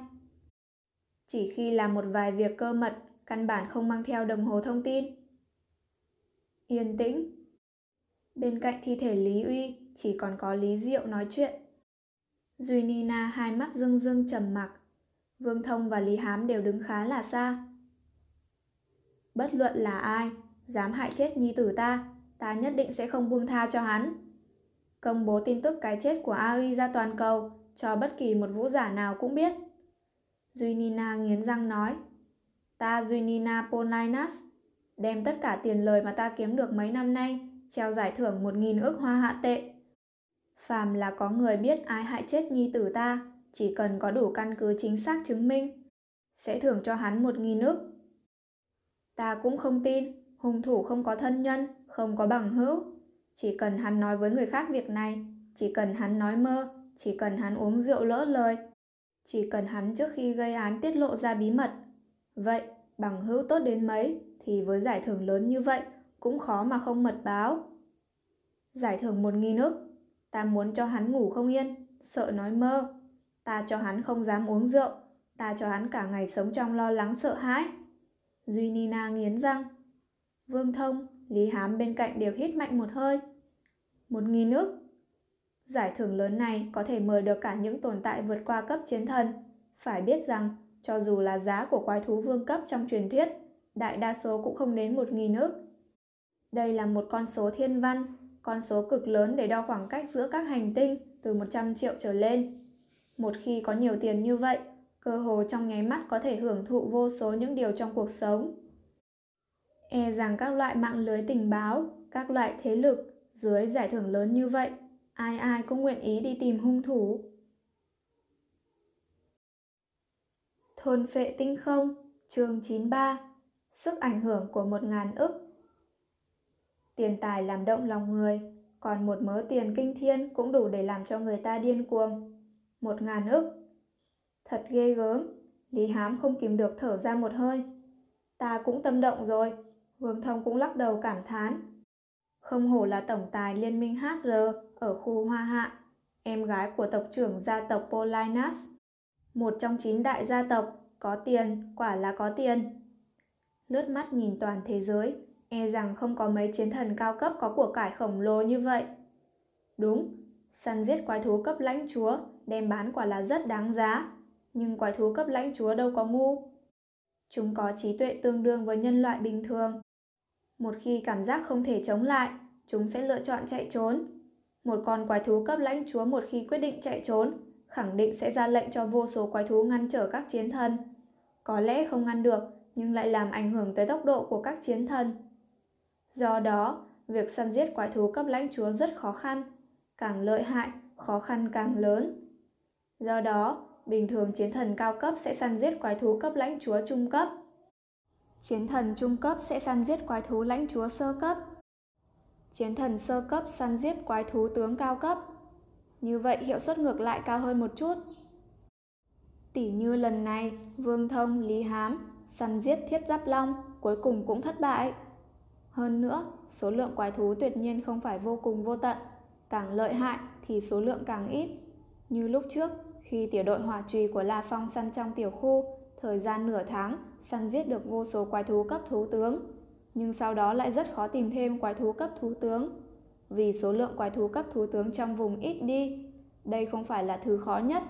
Chỉ khi làm một vài việc cơ mật, căn bản không mang theo đồng hồ thông tin. Yên tĩnh. Bên cạnh thi thể Lý Uy, chỉ còn có Lý Diệu nói chuyện. Duy Nina hai mắt rưng rưng trầm mặc. Vương Thông và Lý Hám đều đứng khá là xa. Bất luận là ai, dám hại chết nhi tử ta, ta nhất định sẽ không buông tha cho hắn. Công bố tin tức cái chết của A Uy ra toàn cầu, cho bất kỳ một vũ giả nào cũng biết. Duy Nina nghiến răng nói. Ta Duy Nina Polinas, đem tất cả tiền lời mà ta kiếm được mấy năm nay, treo giải thưởng một nghìn ức hoa hạ tệ. Phàm là có người biết ai hại chết nhi tử ta, chỉ cần có đủ căn cứ chính xác chứng minh, sẽ thưởng cho hắn một nghìn ức. Ta cũng không tin, hung thủ không có thân nhân, không có bằng hữu. Chỉ cần hắn nói với người khác việc này, chỉ cần hắn nói mơ, chỉ cần hắn uống rượu lỡ lời, chỉ cần hắn trước khi gây án tiết lộ ra bí mật. Vậy, bằng hữu tốt đến mấy, thì với giải thưởng lớn như vậy, cũng khó mà không mật báo. Giải thưởng một nghìn ức, ta muốn cho hắn ngủ không yên, sợ nói mơ. Ta cho hắn không dám uống rượu, ta cho hắn cả ngày sống trong lo lắng sợ hãi. Duy Nina nghiến răng. Vương Thông, Lý Hám bên cạnh đều hít mạnh một hơi. Một nghìn ức. Giải thưởng lớn này có thể mời được cả những tồn tại vượt qua cấp chiến thần. Phải biết rằng, cho dù là giá của quái thú vương cấp trong truyền thuyết, đại đa số cũng không đến một nghìn ức. Đây là một con số thiên văn, con số cực lớn để đo khoảng cách giữa các hành tinh từ một trăm triệu trở lên. Một khi có nhiều tiền như vậy, cơ hồ trong nháy mắt có thể hưởng thụ vô số những điều trong cuộc sống. E rằng các loại mạng lưới tình báo, các loại thế lực, dưới giải thưởng lớn như vậy, ai ai cũng nguyện ý đi tìm hung thủ. Thôn Phệ Tinh Không, chương chín mươi ba, sức ảnh hưởng của một ngàn ức. Tiền tài làm động lòng người, còn một mớ tiền kinh thiên cũng đủ để làm cho người ta điên cuồng. Một ngàn ức. Thật ghê gớm, Lý Hám không kìm được thở ra một hơi. Ta cũng tâm động rồi, Vương Thông cũng lắc đầu cảm thán. Không hổ là tổng tài Liên Minh hát rờ ở khu Hoa Hạ, em gái của tộc trưởng gia tộc Polinas. Một trong chín đại gia tộc, có tiền, quả là có tiền. Lướt mắt nhìn toàn thế giới, e rằng không có mấy chiến thần cao cấp có của cải khổng lồ như vậy. Đúng, săn giết quái thú cấp lãnh chúa, đem bán quả là rất đáng giá. Nhưng quái thú cấp lãnh chúa đâu có ngu. Chúng có trí tuệ tương đương với nhân loại bình thường. Một khi cảm giác không thể chống lại, chúng sẽ lựa chọn chạy trốn. Một con quái thú cấp lãnh chúa một khi quyết định chạy trốn, khẳng định sẽ ra lệnh cho vô số quái thú ngăn trở các chiến thần. Có lẽ không ngăn được, nhưng lại làm ảnh hưởng tới tốc độ của các chiến thần. Do đó, việc săn giết quái thú cấp lãnh chúa rất khó khăn. Càng lợi hại, khó khăn càng lớn. Do đó, bình thường chiến thần cao cấp sẽ săn giết quái thú cấp lãnh chúa trung cấp. Chiến thần trung cấp sẽ săn giết quái thú lãnh chúa sơ cấp. Chiến thần sơ cấp săn giết quái thú tướng cao cấp. Như vậy hiệu suất ngược lại cao hơn một chút. Tỉ như lần này, Vương Thông, Lý Hám săn giết Thiết Giáp Long cuối cùng cũng thất bại. Hơn nữa, số lượng quái thú tuyệt nhiên không phải vô cùng vô tận. Càng lợi hại thì số lượng càng ít. Như lúc trước, khi tiểu đội hỏa trùy của La Phong săn trong tiểu khu, thời gian nửa tháng, săn giết được vô số quái thú cấp thú tướng. Nhưng sau đó lại rất khó tìm thêm quái thú cấp thú tướng. Vì số lượng quái thú cấp thú tướng trong vùng ít đi, đây không phải là thứ khó nhất.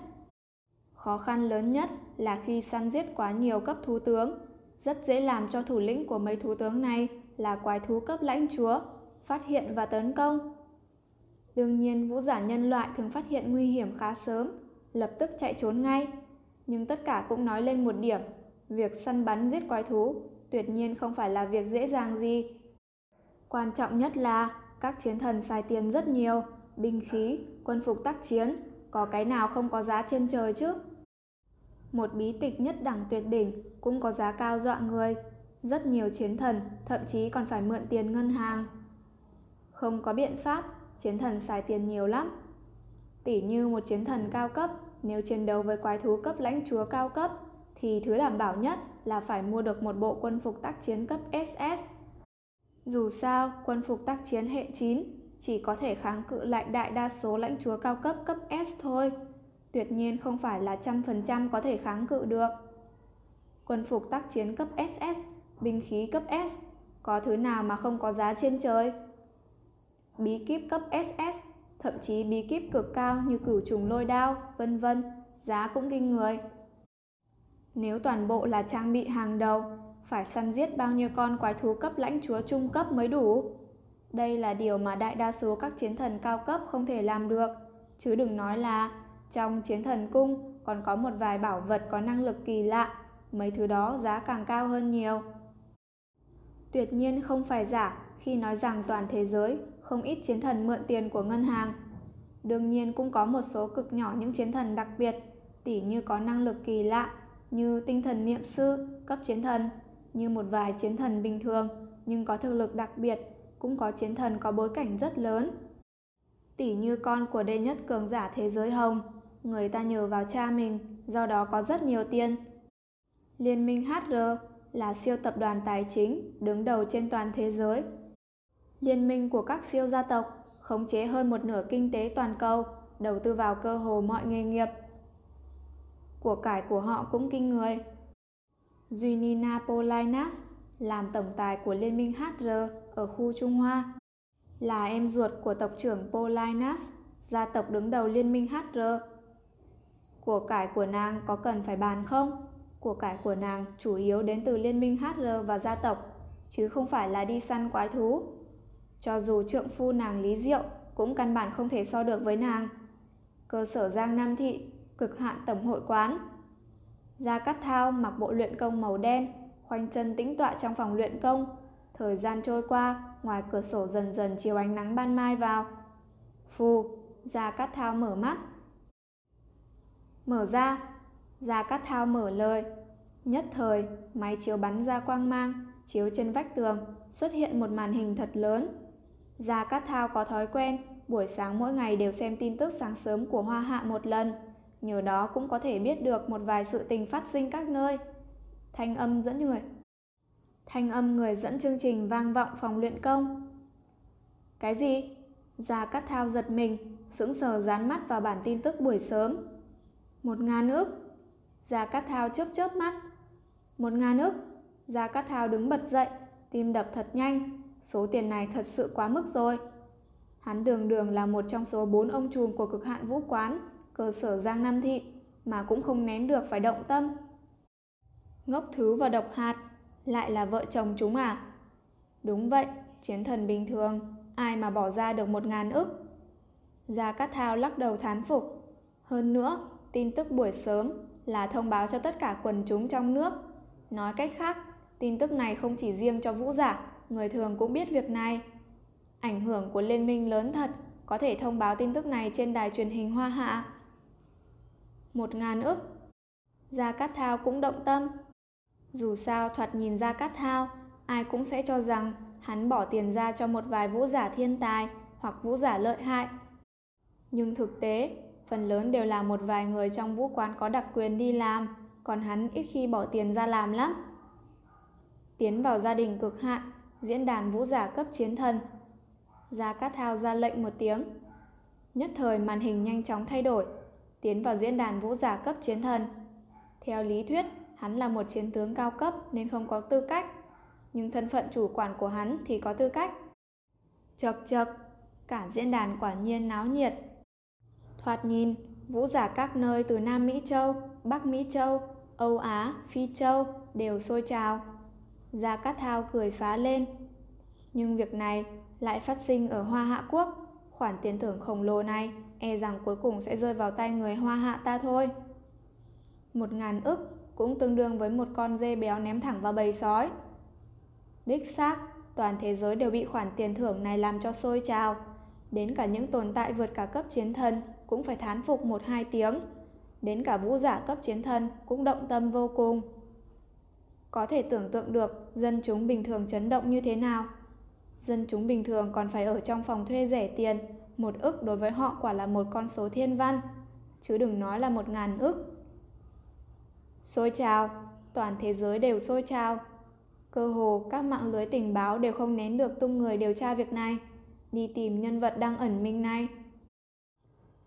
Khó khăn lớn nhất là khi săn giết quá nhiều cấp thú tướng, rất dễ làm cho thủ lĩnh của mấy thú tướng này là quái thú cấp lãnh chúa, phát hiện và tấn công. Đương nhiên, vũ giả nhân loại thường phát hiện nguy hiểm khá sớm, lập tức chạy trốn ngay. Nhưng tất cả cũng nói lên một điểm, việc săn bắn giết quái thú tuyệt nhiên không phải là việc dễ dàng gì. Quan trọng nhất là các chiến thần xài tiền rất nhiều, binh khí, quân phục tác chiến, có cái nào không có giá trên trời chứ. Một bí tịch nhất đẳng tuyệt đỉnh cũng có giá cao dọa người, rất nhiều chiến thần thậm chí còn phải mượn tiền ngân hàng. Không có biện pháp, chiến thần xài tiền nhiều lắm. Tỉ như một chiến thần cao cấp, nếu chiến đấu với quái thú cấp lãnh chúa cao cấp, thì thứ đảm bảo nhất là phải mua được một bộ quân phục tác chiến cấp ét ét. Dù sao, quân phục tác chiến hệ chín chỉ có thể kháng cự lại đại đa số lãnh chúa cao cấp cấp S thôi. Tuyệt nhiên không phải là trăm phần trăm có thể kháng cự được. Quân phục tác chiến cấp ét ét, binh khí cấp S, có thứ nào mà không có giá trên trời. Bí kíp cấp ét ét, thậm chí bí kíp cực cao như Cửu Trùng Lôi Đao, vân vân, giá cũng kinh người. Nếu toàn bộ là trang bị hàng đầu, phải săn giết bao nhiêu con quái thú cấp lãnh chúa trung cấp mới đủ. Đây là điều mà đại đa số các chiến thần cao cấp không thể làm được, chứ đừng nói là trong chiến thần cung còn có một vài bảo vật có năng lực kỳ lạ, mấy thứ đó giá càng cao hơn nhiều. Tuyệt nhiên không phải giả khi nói rằng toàn thế giới không ít chiến thần mượn tiền của ngân hàng. Đương nhiên cũng có một số cực nhỏ những chiến thần đặc biệt, tỉ như có năng lực kỳ lạ, như tinh thần niệm sư, cấp chiến thần, như một vài chiến thần bình thường, nhưng có thực lực đặc biệt, cũng có chiến thần có bối cảnh rất lớn. Tỉ như con của đệ nhất cường giả thế giới Hồng, người ta nhờ vào cha mình, do đó có rất nhiều tiền. Liên minh hát rờ là siêu tập đoàn tài chính đứng đầu trên toàn thế giới. Liên minh của các siêu gia tộc khống chế hơn một nửa kinh tế toàn cầu, đầu tư vào cơ hồ mọi nghề nghiệp. Của cải của họ cũng kinh người. Duy Nina Polinas làm tổng tài của Liên minh hát rờ ở khu Trung Hoa, là em ruột của tộc trưởng Polinas, gia tộc đứng đầu Liên minh hát rờ. Của cải của nàng có cần phải bàn không? Của cải của nàng chủ yếu đến từ Liên minh hát rờ và gia tộc, chứ không phải là đi săn quái thú. Cho dù trượng phu nàng Lý Diệu cũng căn bản không thể so được với nàng. Cơ sở Giang Nam Thị, Cực Hạn Tổng Hội Quán. Gia Cát Thao mặc bộ luyện công màu đen, khoanh chân tĩnh tọa trong phòng luyện công. Thời gian trôi qua, ngoài cửa sổ dần dần chiếu ánh nắng ban mai vào. Phù, Gia Cát Thao mở mắt. Mở ra, Gia Cát Thao mở lời. Nhất thời, máy chiếu bắn ra quang mang, chiếu trên vách tường, xuất hiện một màn hình thật lớn. Gia Cát Thao có thói quen, buổi sáng mỗi ngày đều xem tin tức sáng sớm của Hoa Hạ một lần. Nhờ đó cũng có thể biết được một vài sự tình phát sinh các nơi. Thanh âm dẫn người Thanh âm người dẫn chương trình vang vọng phòng luyện công. Cái gì? Gia Cát Thao giật mình, sững sờ dán mắt vào bản tin tức buổi sớm. Một ngàn ức. Gia Cát Thao chớp chớp mắt. Một ngàn ức. Gia Cát Thao đứng bật dậy, tim đập thật nhanh. Số tiền này thật sự quá mức rồi. Hắn đường đường là một trong số bốn ông trùm của Cực Hạn Vũ Quán, Cơ sở Giang Nam Thị, mà cũng không nén được phải động tâm. Ngốc thứ và độc hạt, lại là vợ chồng chúng à? Đúng vậy, chiến thần bình thường, ai mà bỏ ra được một ngàn ức. Gia Cát Thao lắc đầu thán phục. Hơn nữa, tin tức buổi sớm là thông báo cho tất cả quần chúng trong nước. Nói cách khác, tin tức này không chỉ riêng cho vũ giả, người thường cũng biết việc này. Ảnh hưởng của liên minh lớn thật, có thể thông báo tin tức này trên đài truyền hình Hoa Hạ. Một ngàn ức. Gia Cát Thao cũng động tâm. Dù sao thoạt nhìn Gia Cát Thao, ai cũng sẽ cho rằng hắn bỏ tiền ra cho một vài vũ giả thiên tài hoặc vũ giả lợi hại. Nhưng thực tế, phần lớn đều là một vài người trong vũ quán có đặc quyền đi làm, còn hắn ít khi bỏ tiền ra làm lắm. Tiến vào gia đình cực hạn, diễn đàn vũ giả cấp chiến thần. Gia Cát Thao ra lệnh một tiếng. Nhất thời màn hình nhanh chóng thay đổi, tiến vào diễn đàn vũ giả cấp chiến thần. Theo lý thuyết, hắn là một chiến tướng cao cấp nên không có tư cách, nhưng thân phận chủ quản của hắn thì có tư cách. Chậc chậc, cả diễn đàn quả nhiên náo nhiệt. Thoạt nhìn, vũ giả các nơi từ Nam Mỹ Châu, Bắc Mỹ Châu, Âu Á, Phi Châu đều sôi trào. Gia Cát Thao cười phá lên. Nhưng việc này lại phát sinh ở Hoa Hạ Quốc. Khoản tiền thưởng khổng lồ này e rằng cuối cùng sẽ rơi vào tay người Hoa Hạ ta thôi. Một ngàn ức cũng tương đương với một con dê béo ném thẳng vào bầy sói. Đích xác, toàn thế giới đều bị khoản tiền thưởng này làm cho sôi trào. Đến cả những tồn tại vượt cả cấp chiến thần cũng phải thán phục một hai tiếng. Đến cả vũ giả cấp chiến thần cũng động tâm vô cùng. Có thể tưởng tượng được dân chúng bình thường chấn động như thế nào. Dân chúng bình thường còn phải ở trong phòng thuê rẻ tiền. Một ức đối với họ quả là một con số thiên văn, chứ đừng nói là một ngàn ức. Xôi trào, toàn thế giới đều xôi trào. Cơ hồ các mạng lưới tình báo đều không nén được tung người điều tra việc này, đi tìm nhân vật đang ẩn mình này.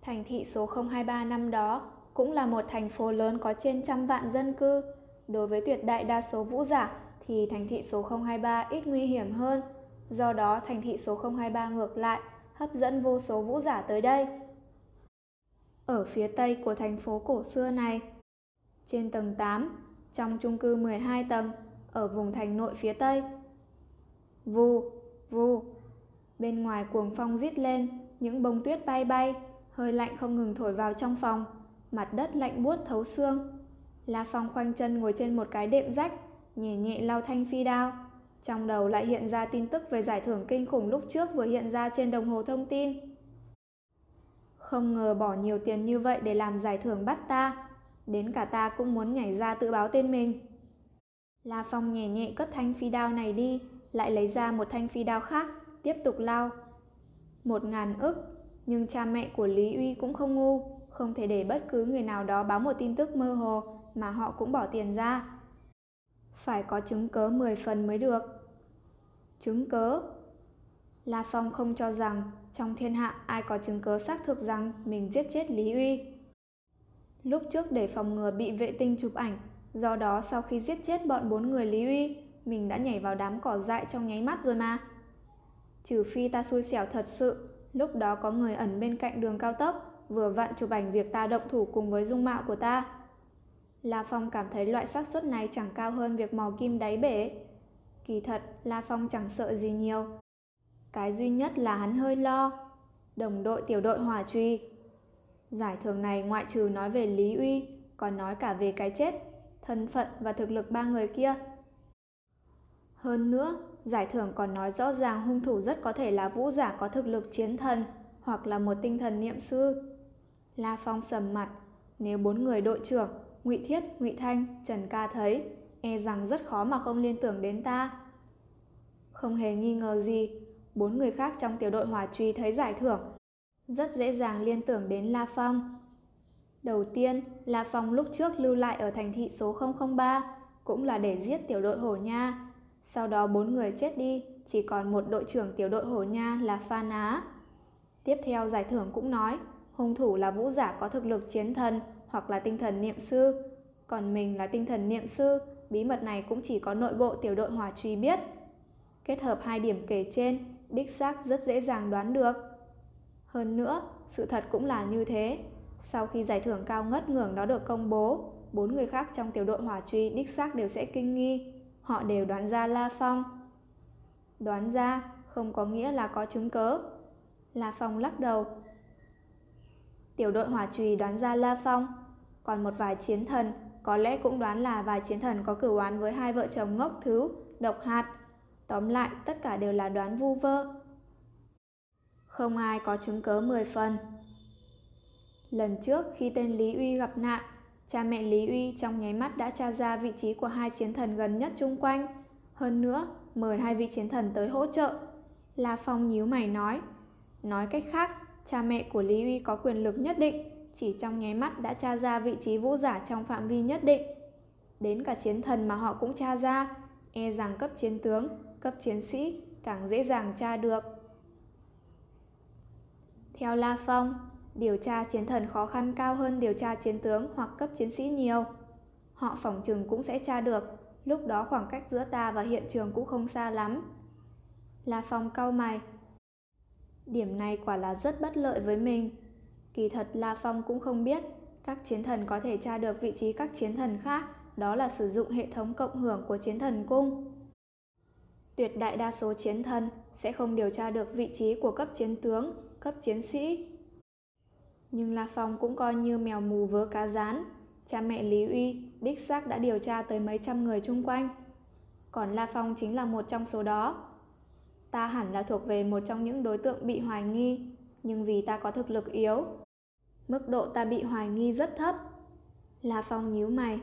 Thành thị số không hai ba năm đó cũng là một thành phố lớn có trên trăm vạn dân cư. Đối với tuyệt đại đa số vũ giả thì thành thị số không hai ba ít nguy hiểm hơn. Do đó thành thị số không hai ba ngược lại hấp dẫn vô số vũ giả tới đây. Ở phía tây của thành phố cổ xưa này, trên tầng tám, trong chung cư mười hai tầng, ở vùng thành nội phía tây. Vù, vù, bên ngoài cuồng phong rít lên, những bông tuyết bay bay, hơi lạnh không ngừng thổi vào trong phòng, mặt đất lạnh buốt thấu xương. La Phong khoanh chân ngồi trên một cái đệm rách, nhẹ nhẹ lau thanh phi đao. Trong đầu lại hiện ra tin tức về giải thưởng kinh khủng lúc trước vừa hiện ra trên đồng hồ thông tin. Không ngờ bỏ nhiều tiền như vậy để làm giải thưởng bắt ta. Đến cả ta cũng muốn nhảy ra tự báo tên mình. La Phong nhẹ nhẹ cất thanh phi đao này đi, lại lấy ra một thanh phi đao khác, tiếp tục lau. Một ngàn ức, nhưng cha mẹ của Lý Uy cũng không ngu, không thể để bất cứ người nào đó báo một tin tức mơ hồ mà họ cũng bỏ tiền ra. Phải có chứng cớ mười phần mới được. Chứng cớ? La Phong không cho rằng trong thiên hạ ai có chứng cớ xác thực rằng mình giết chết Lý Uy. Lúc trước để phòng ngừa bị vệ tinh chụp ảnh, do đó sau khi giết chết bọn bốn người Lý Uy, mình đã nhảy vào đám cỏ dại trong nháy mắt rồi mà. Trừ phi ta xui xẻo thật sự, lúc đó có người ẩn bên cạnh đường cao tốc, vừa vặn chụp ảnh việc ta động thủ cùng với dung mạo của ta. La Phong cảm thấy loại xác suất này chẳng cao hơn việc mò kim đáy bể. Kỳ thật, La Phong chẳng sợ gì nhiều. Cái duy nhất là hắn hơi lo. Đồng đội tiểu đội hỏa truy. Giải thưởng này ngoại trừ nói về Lý Uy, còn nói cả về cái chết, thân phận và thực lực ba người kia. Hơn nữa, giải thưởng còn nói rõ ràng hung thủ rất có thể là vũ giả có thực lực chiến thần hoặc là một tinh thần niệm sư. La Phong sầm mặt, nếu bốn người đội trưởng, Ngụy Thiết, Ngụy Thanh, Trần Ca thấy, e rằng rất khó mà không liên tưởng đến ta. Không hề nghi ngờ gì, bốn người khác trong tiểu đội hỏa truy thấy giải thưởng, rất dễ dàng liên tưởng đến La Phong. Đầu tiên, La Phong lúc trước lưu lại ở thành thị số không không ba cũng là để giết tiểu đội Hổ Nha. Sau đó bốn người chết đi, chỉ còn một đội trưởng tiểu đội Hổ Nha là Phan Á. Tiếp theo giải thưởng cũng nói, hung thủ là vũ giả có thực lực chiến thần hoặc là tinh thần niệm sư. Còn mình là tinh thần niệm sư, bí mật này cũng chỉ có nội bộ tiểu đội hỏa truy biết. Kết hợp hai điểm kể trên, đích xác rất dễ dàng đoán được. Hơn nữa, sự thật cũng là như thế. Sau khi giải thưởng cao ngất ngưỡng đó được công bố, bốn người khác trong tiểu đội hỏa truy đích xác đều sẽ kinh nghi. Họ đều đoán ra La Phong. Đoán ra không có nghĩa là có chứng cớ. La Phong lắc đầu. Tiểu đội hỏa truy đoán ra La Phong. Còn một vài chiến thần có lẽ cũng đoán là vài chiến thần có cửu oán với hai vợ chồng ngốc thứ, độc hạt. Tóm lại tất cả đều là đoán vu vơ. Không ai có chứng cớ mười phần. Lần trước khi tên Lý Uy gặp nạn, cha mẹ Lý Uy trong nháy mắt đã tra ra vị trí của hai chiến thần gần nhất chung quanh. Hơn nữa, mời hai vị chiến thần tới hỗ trợ. La Phong nhíu mày nói. Nói cách khác, cha mẹ của Lý Uy có quyền lực nhất định, chỉ trong nháy mắt đã tra ra vị trí vũ giả trong phạm vi nhất định. Đến cả chiến thần mà họ cũng tra ra, e rằng cấp chiến tướng, cấp chiến sĩ càng dễ dàng tra được. Theo La Phong, điều tra chiến thần khó khăn cao hơn điều tra chiến tướng hoặc cấp chiến sĩ nhiều. Họ phỏng chừng cũng sẽ tra được, lúc đó khoảng cách giữa ta và hiện trường cũng không xa lắm. La Phong cau mày. Điểm này quả là rất bất lợi với mình. Kỳ thật La Phong cũng không biết, các chiến thần có thể tra được vị trí các chiến thần khác, đó là sử dụng hệ thống cộng hưởng của chiến thần cung. Tuyệt đại đa số chiến thần sẽ không điều tra được vị trí của cấp chiến tướng, cấp chiến sĩ. Nhưng La Phong cũng coi như mèo mù vớ cá rán. Cha mẹ Lý Uy đích xác đã điều tra tới mấy trăm người chung quanh. Còn La Phong chính là một trong số đó. Ta hẳn là thuộc về một trong những đối tượng bị hoài nghi, nhưng vì ta có thực lực yếu, mức độ ta bị hoài nghi rất thấp. La Phong nhíu mày.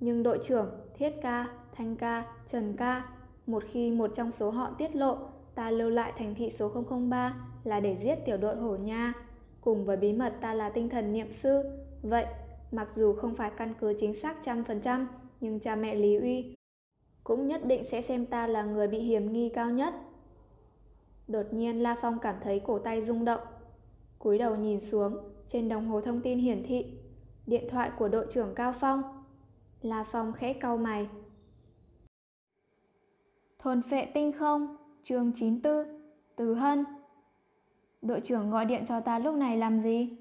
Nhưng đội trưởng, Thiết ca, Thanh ca, Trần ca, một khi một trong số họ tiết lộ ta lưu lại thành thị số không không ba là để giết tiểu đội hổ nha, cùng với bí mật ta là tinh thần niệm sư, vậy mặc dù không phải căn cứ chính xác trăm phần trăm, nhưng cha mẹ Lý Uy cũng nhất định sẽ xem ta là người bị hiểm nghi cao nhất. Đột nhiên La Phong cảm thấy cổ tay rung động, cúi đầu nhìn xuống, trên đồng hồ thông tin hiển thị điện thoại của đội trưởng Cao Phong. La Phong khẽ cau mày. Thôn Phệ Tinh Không, chương chín mươi tư, Từ Hân. Đội trưởng gọi điện cho ta lúc này làm gì?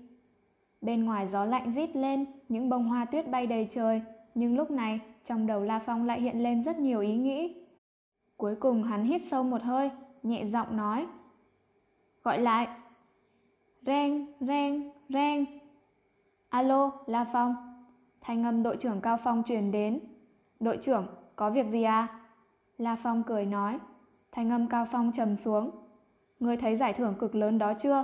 Bên ngoài gió lạnh rít lên, những bông hoa tuyết bay đầy trời, nhưng lúc này trong đầu La Phong lại hiện lên rất nhiều ý nghĩ. Cuối cùng hắn hít sâu một hơi, nhẹ giọng nói. Gọi lại. Reng, reng, reng. Alo, La Phong. Thanh âm đội trưởng Cao Phong truyền đến. Đội trưởng, có việc gì à? La Phong cười nói. Thanh âm Cao Phong trầm xuống. Ngươi thấy giải thưởng cực lớn đó chưa?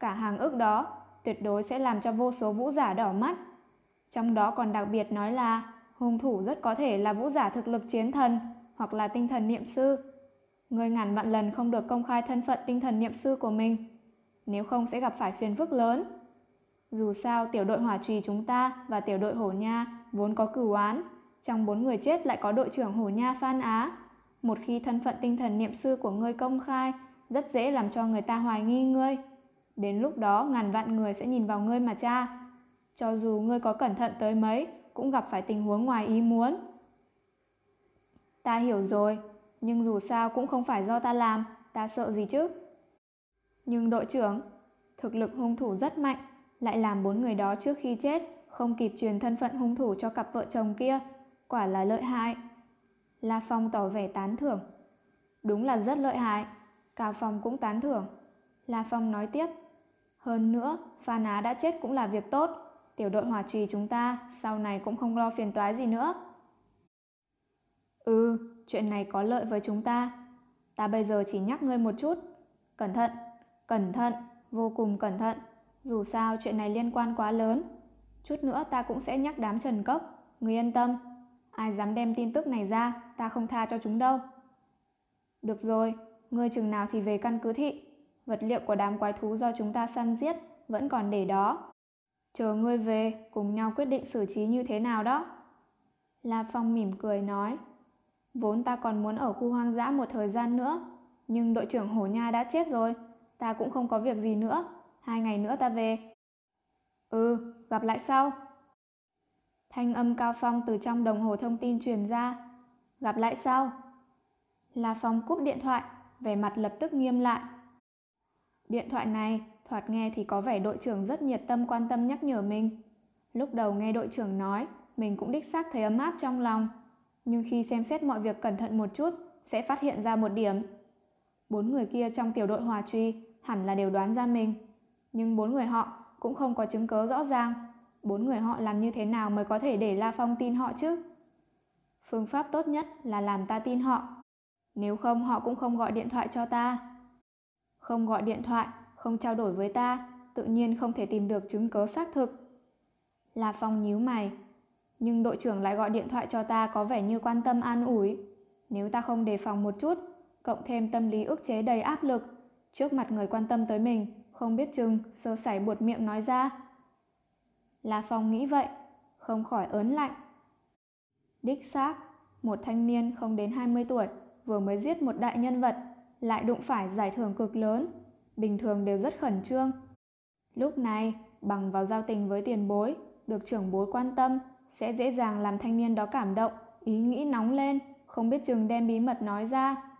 Cả hàng ức đó tuyệt đối sẽ làm cho vô số vũ giả đỏ mắt. Trong đó còn đặc biệt nói là hung thủ rất có thể là vũ giả thực lực chiến thần hoặc là tinh thần niệm sư. Ngươi ngàn vạn lần không được công khai thân phận tinh thần niệm sư của mình, nếu không sẽ gặp phải phiền phức lớn. Dù sao tiểu đội hỏa trùy chúng ta và tiểu đội hổ nha vốn có cửu án, trong bốn người chết lại có đội trưởng hổ nha Phan Á. Một khi thân phận tinh thần niệm sư của ngươi công khai, rất dễ làm cho người ta hoài nghi ngươi. Đến lúc đó ngàn vạn người sẽ nhìn vào ngươi mà tra. Cho dù ngươi có cẩn thận tới mấy, cũng gặp phải tình huống ngoài ý muốn. Ta hiểu rồi, nhưng dù sao cũng không phải do ta làm, ta sợ gì chứ? Nhưng đội trưởng, thực lực hung thủ rất mạnh, lại làm bốn người đó trước khi chết không kịp truyền thân phận hung thủ cho cặp vợ chồng kia, quả là lợi hại. La Phong tỏ vẻ tán thưởng. Đúng là rất lợi hại. Cao Phong cũng tán thưởng. La Phong nói tiếp. Hơn nữa, Phan Á đã chết cũng là việc tốt. Tiểu đội hỏa trùy chúng ta sau này cũng không lo phiền toái gì nữa. Ừ, chuyện này có lợi với chúng ta. Ta bây giờ chỉ nhắc ngươi một chút. Cẩn thận, cẩn thận, vô cùng cẩn thận. Dù sao chuyện này liên quan quá lớn. Chút nữa ta cũng sẽ nhắc đám Trần Cốc. Ngươi yên tâm. Ai dám đem tin tức này ra, ta không tha cho chúng đâu. Được rồi, ngươi chừng nào thì về căn cứ thị. Vật liệu của đám quái thú do chúng ta săn giết vẫn còn để đó. Chờ ngươi về, cùng nhau quyết định xử trí như thế nào đó. La Phong mỉm cười nói. Vốn ta còn muốn ở khu hoang dã một thời gian nữa, nhưng đội trưởng Hổ Nha đã chết rồi. Ta cũng không có việc gì nữa. Hai ngày nữa ta về. Ừ, gặp lại sau. Thanh âm Cao Phong từ trong đồng hồ thông tin truyền ra. Gặp lại sau. La Phong cúp điện thoại, vẻ mặt lập tức nghiêm lại. Điện thoại này, thoạt nghe thì có vẻ đội trưởng rất nhiệt tâm quan tâm nhắc nhở mình. Lúc đầu nghe đội trưởng nói, mình cũng đích xác thấy ấm áp trong lòng. Nhưng khi xem xét mọi việc cẩn thận một chút, sẽ phát hiện ra một điểm. Bốn người kia trong tiểu đội hòa truy hẳn là đều đoán ra mình. Nhưng bốn người họ cũng không có chứng cứ rõ ràng. Bốn người họ làm như thế nào mới có thể để La Phong tin họ chứ? Phương pháp tốt nhất là làm ta tin họ. Nếu không họ cũng không gọi điện thoại cho ta. Không gọi điện thoại, không trao đổi với ta, tự nhiên không thể tìm được chứng cứ xác thực. La Phong nhíu mày. Nhưng đội trưởng lại gọi điện thoại cho ta có vẻ như quan tâm an ủi. Nếu ta không đề phòng một chút, cộng thêm tâm lý ức chế đầy áp lực, trước mặt người quan tâm tới mình, không biết chừng sơ sẩy buột miệng nói ra. La Phong nghĩ vậy, không khỏi ớn lạnh. Đích xác, một thanh niên không đến hai mươi tuổi, vừa mới giết một đại nhân vật, lại đụng phải giải thưởng cực lớn, bình thường đều rất khẩn trương. Lúc này, bằng vào giao tình với tiền bối, được trưởng bối quan tâm, sẽ dễ dàng làm thanh niên đó cảm động, ý nghĩ nóng lên, không biết chừng đem bí mật nói ra.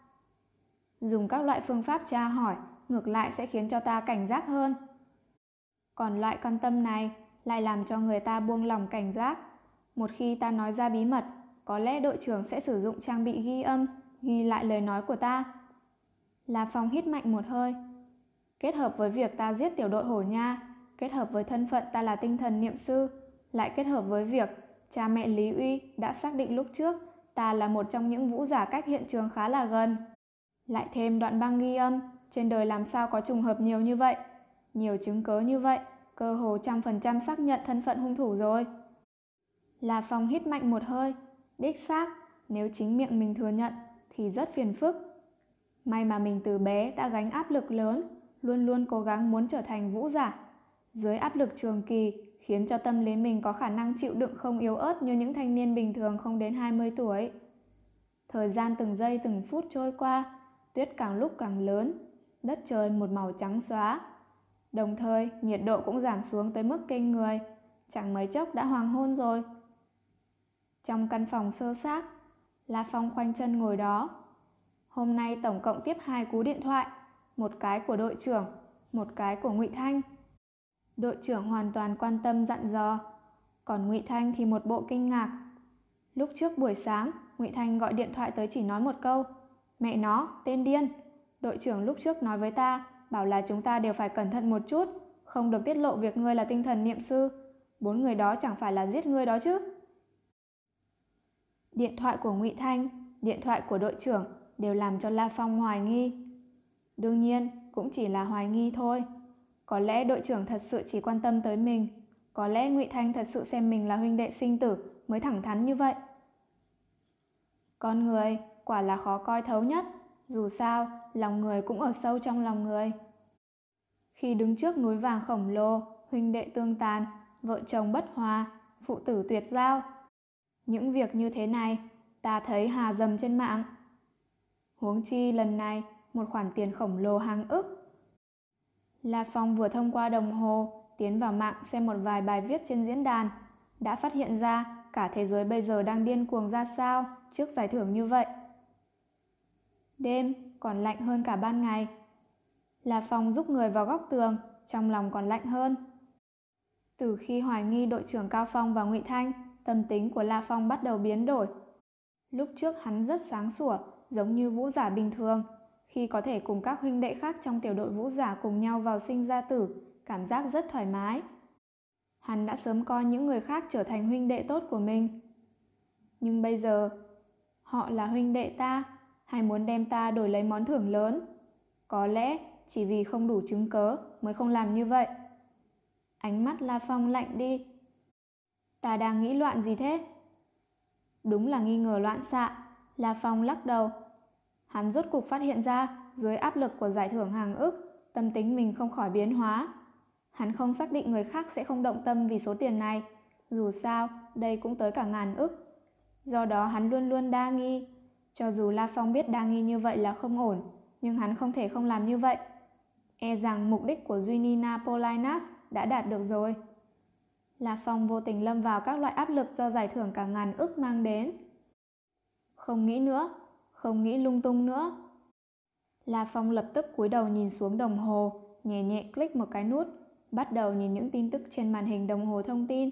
Dùng các loại phương pháp tra hỏi, ngược lại sẽ khiến cho ta cảnh giác hơn. Còn loại quan tâm này, lại làm cho người ta buông lòng cảnh giác. Một khi ta nói ra bí mật, có lẽ đội trưởng sẽ sử dụng trang bị ghi âm, ghi lại lời nói của ta. La Phong hít mạnh một hơi. Kết hợp với việc ta giết tiểu đội hổ nha, kết hợp với thân phận ta là tinh thần niệm sư, lại kết hợp với việc cha mẹ Lý Uy đã xác định lúc trước ta là một trong những vũ giả cách hiện trường khá là gần. Lại thêm đoạn băng ghi âm, trên đời làm sao có trùng hợp nhiều như vậy, nhiều chứng cớ như vậy, cơ hồ trăm phần trăm xác nhận thân phận hung thủ rồi. La Phong hít mạnh một hơi, đích xác, nếu chính miệng mình thừa nhận thì rất phiền phức. May mà mình từ bé đã gánh áp lực lớn, luôn luôn cố gắng muốn trở thành vũ giả. Dưới áp lực trường kỳ khiến cho tâm lý mình có khả năng chịu đựng không yếu ớt như những thanh niên bình thường không đến hai mươi tuổi. Thời gian từng giây từng phút trôi qua, tuyết càng lúc càng lớn, đất trời một màu trắng xóa. Đồng thời, nhiệt độ cũng giảm xuống tới mức kinh người, chẳng mấy chốc đã hoàng hôn rồi. Trong căn phòng sơ xác, La Phong khoanh chân ngồi đó. Hôm nay tổng cộng tiếp hai cú điện thoại, một cái của đội trưởng, một cái của Ngụy Thanh. Đội trưởng hoàn toàn quan tâm dặn dò, còn Ngụy Thanh thì một bộ kinh ngạc. Lúc trước buổi sáng, Ngụy Thanh gọi điện thoại tới chỉ nói một câu: "Mẹ nó, tên điên, đội trưởng lúc trước nói với ta, bảo là chúng ta đều phải cẩn thận một chút, không được tiết lộ việc ngươi là tinh thần niệm sư. Bốn người đó chẳng phải là giết ngươi đó chứ?" Điện thoại của Ngụy Thanh, điện thoại của đội trưởng đều làm cho La Phong hoài nghi. Đương nhiên, cũng chỉ là hoài nghi thôi. Có lẽ đội trưởng thật sự chỉ quan tâm tới mình, có lẽ Ngụy Thanh thật sự xem mình là huynh đệ sinh tử mới thẳng thắn như vậy. Con người quả là khó coi thấu nhất, dù sao lòng người cũng ở sâu trong lòng người. Khi đứng trước núi vàng khổng lồ, huynh đệ tương tàn, vợ chồng bất hòa, phụ tử tuyệt giao, những việc như thế này ta thấy hà dầm trên mạng. Huống chi lần này một khoản tiền khổng lồ hàng ức. La Phong vừa thông qua đồng hồ tiến vào mạng xem một vài bài viết trên diễn đàn, đã phát hiện ra cả thế giới bây giờ đang điên cuồng ra sao trước giải thưởng như vậy. Đêm còn lạnh hơn cả ban ngày. La Phong rúc người vào góc tường, trong lòng còn lạnh hơn. Từ khi hoài nghi đội trưởng Cao Phong và Ngụy Thanh, tâm tính của La Phong bắt đầu biến đổi. Lúc trước hắn rất sáng sủa, giống như vũ giả bình thường. Khi có thể cùng các huynh đệ khác trong tiểu đội vũ giả cùng nhau vào sinh ra tử, cảm giác rất thoải mái. Hắn đã sớm coi những người khác trở thành huynh đệ tốt của mình. Nhưng bây giờ, họ là huynh đệ ta, hay muốn đem ta đổi lấy món thưởng lớn. Có lẽ chỉ vì không đủ chứng cớ mới không làm như vậy. Ánh mắt La Phong lạnh đi. Ta đang nghĩ loạn gì thế? Đúng là nghi ngờ loạn xạ. La Phong lắc đầu. Hắn rốt cục phát hiện ra, dưới áp lực của giải thưởng hàng ức, tâm tính mình không khỏi biến hóa. Hắn không xác định người khác sẽ không động tâm vì số tiền này. Dù sao, đây cũng tới cả ngàn ức. Do đó hắn luôn luôn đa nghi. Cho dù La Phong biết đa nghi như vậy là không ổn, nhưng hắn không thể không làm như vậy. E rằng mục đích của Duy Nina Polinas đã đạt được rồi. La Phong vô tình lâm vào các loại áp lực do giải thưởng cả ngàn ức mang đến. Không nghĩ nữa, không nghĩ lung tung nữa. La Phong lập tức cúi đầu nhìn xuống đồng hồ, nhẹ nhẹ click một cái nút, bắt đầu nhìn những tin tức trên màn hình đồng hồ thông tin.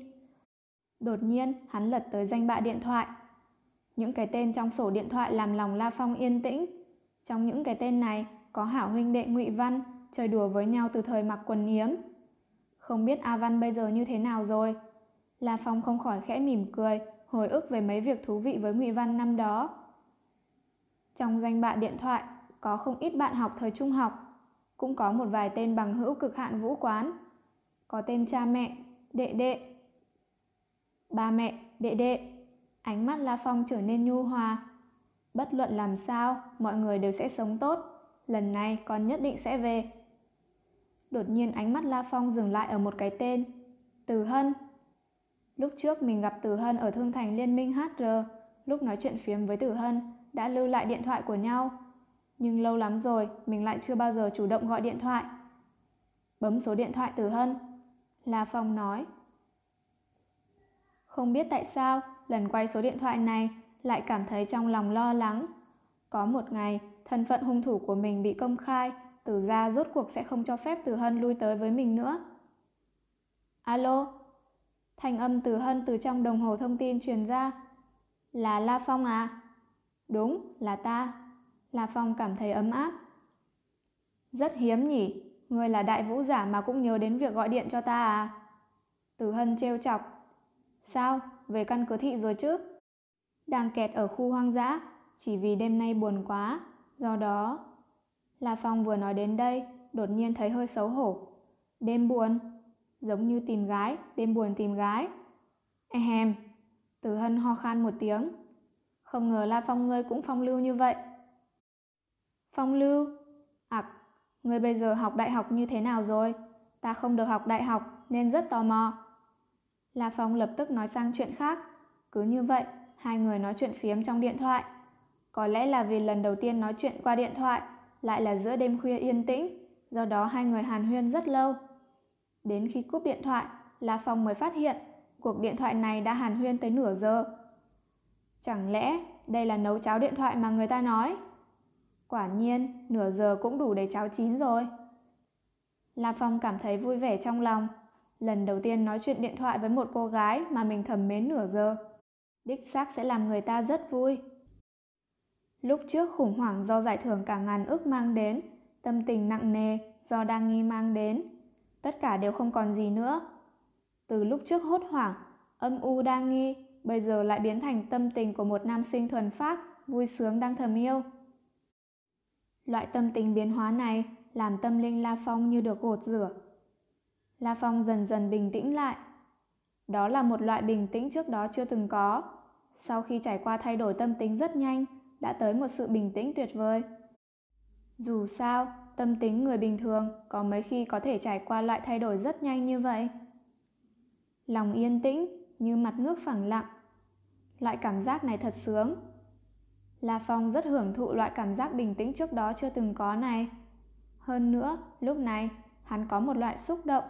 Đột nhiên, hắn lật tới danh bạ điện thoại. Những cái tên trong sổ điện thoại làm lòng La Phong yên tĩnh. Trong những cái tên này có hảo huynh đệ Ngụy Văn, chơi đùa với nhau từ thời mặc quần yếm. Không biết A Văn bây giờ như thế nào rồi. La Phong không khỏi khẽ mỉm cười, hồi ức về mấy việc thú vị với Ngụy Văn năm đó. Trong danh bạ điện thoại có không ít bạn học thời trung học, cũng có một vài tên bằng hữu Cực Hạn Vũ Quán, có tên cha mẹ, đệ đệ, ba mẹ, đệ đệ. Ánh mắt La Phong trở nên nhu hòa. Bất luận làm sao, mọi người đều sẽ sống tốt. Lần này con nhất định sẽ về. Đột nhiên ánh mắt La Phong dừng lại ở một cái tên: Từ Hân. Lúc trước mình gặp Từ Hân ở Thương Thành Liên Minh hát rờ. Lúc nói chuyện phiếm với Từ Hân đã lưu lại điện thoại của nhau. Nhưng lâu lắm rồi mình lại chưa bao giờ chủ động gọi điện thoại. Bấm số điện thoại Từ Hân, La Phong nói. Không biết tại sao, lần quay số điện thoại này lại cảm thấy trong lòng lo lắng. Có một ngày, thân phận hung thủ của mình bị công khai, Từ gia rốt cuộc sẽ không cho phép Từ Hân lui tới với mình nữa. Alo, thanh âm Từ Hân từ trong đồng hồ thông tin truyền ra. Là La Phong à? Đúng, là ta. La Phong cảm thấy ấm áp. Rất hiếm nhỉ, ngươi là đại vũ giả mà cũng nhớ đến việc gọi điện cho ta à? Từ Hân trêu chọc. Sao, về căn cứ thị rồi chứ? Đang kẹt ở khu hoang dã, chỉ vì đêm nay buồn quá, Do đó, La Phong vừa nói đến đây, đột nhiên thấy hơi xấu hổ. Đêm buồn, giống như tìm gái, đêm buồn tìm gái. Ehem, Từ Hân ho khan một tiếng. Không ngờ La Phong ngươi cũng phong lưu như vậy. Phong lưu? Ặc, à, ngươi bây giờ học đại học như thế nào rồi? Ta không được học đại học nên rất tò mò. La Phong lập tức nói sang chuyện khác. Cứ như vậy, hai người nói chuyện phiếm trong điện thoại. Có lẽ là vì lần đầu tiên nói chuyện qua điện thoại, lại là giữa đêm khuya yên tĩnh, do đó hai người hàn huyên rất lâu. Đến khi cúp điện thoại, La Phong mới phát hiện cuộc điện thoại này đã hàn huyên tới nửa giờ. Chẳng lẽ đây là nấu cháo điện thoại mà người ta nói? Quả nhiên, nửa giờ cũng đủ để cháo chín rồi. La Phong cảm thấy vui vẻ trong lòng. Lần đầu tiên nói chuyện điện thoại với một cô gái mà mình thầm mến nửa giờ. Đích xác sẽ làm người ta rất vui. Lúc trước khủng hoảng do giải thưởng cả ngàn ức mang đến, tâm tình nặng nề do đang nghi mang đến, tất cả đều không còn gì nữa. Từ lúc trước hốt hoảng, âm u đang nghi, bây giờ lại biến thành tâm tình của một nam sinh thuần phác, vui sướng đang thầm yêu. Loại tâm tình biến hóa này làm tâm linh La Phong như được gột rửa. La Phong dần dần bình tĩnh lại. Đó là một loại bình tĩnh trước đó chưa từng có. Sau khi trải qua thay đổi tâm tính rất nhanh, đã tới một sự bình tĩnh tuyệt vời. Dù sao, tâm tính người bình thường có mấy khi có thể trải qua loại thay đổi rất nhanh như vậy. Lòng yên tĩnh như mặt nước phẳng lặng. Loại cảm giác này thật sướng. La Phong rất hưởng thụ loại cảm giác bình tĩnh trước đó chưa từng có này. Hơn nữa, lúc này, hắn có một loại xúc động.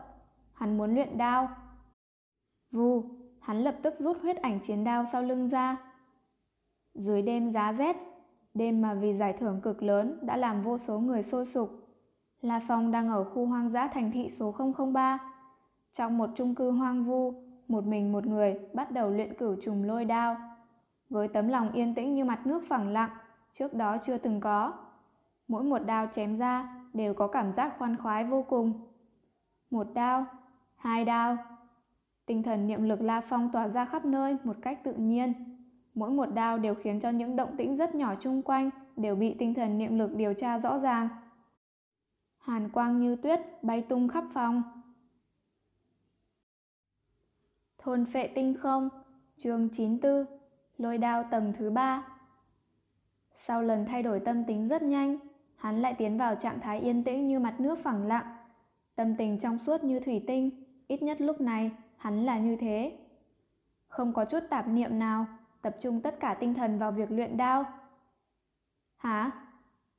Hắn muốn luyện đao. Vù, hắn lập tức rút huyết ảnh chiến đao sau lưng ra. Dưới đêm giá rét, đêm mà vì giải thưởng cực lớn đã làm vô số người sôi sục, La Phong đang ở khu hoang dã thành thị số không không ba. Trong một chung cư hoang vu, một mình một người bắt đầu luyện cửu trùng lôi đao. Với tấm lòng yên tĩnh như mặt nước phẳng lặng, trước đó chưa từng có. Mỗi một đao chém ra đều có cảm giác khoan khoái vô cùng. Một đao, hai đao. Tinh thần niệm lực La Phong tỏa ra khắp nơi một cách tự nhiên. Mỗi một đao đều khiến cho những động tĩnh rất nhỏ chung quanh đều bị tinh thần niệm lực điều tra rõ ràng. Hàn quang như tuyết bay tung khắp phòng. Thôn Phệ Tinh Không, chương chín mươi tư, lôi đao tầng thứ ba. Sau lần thay đổi tâm tính rất nhanh, hắn lại tiến vào trạng thái yên tĩnh như mặt nước phẳng lặng. Tâm tình trong suốt như thủy tinh, ít nhất lúc này hắn là như thế. Không có chút tạp niệm nào, tập trung tất cả tinh thần vào việc luyện đao. Hả?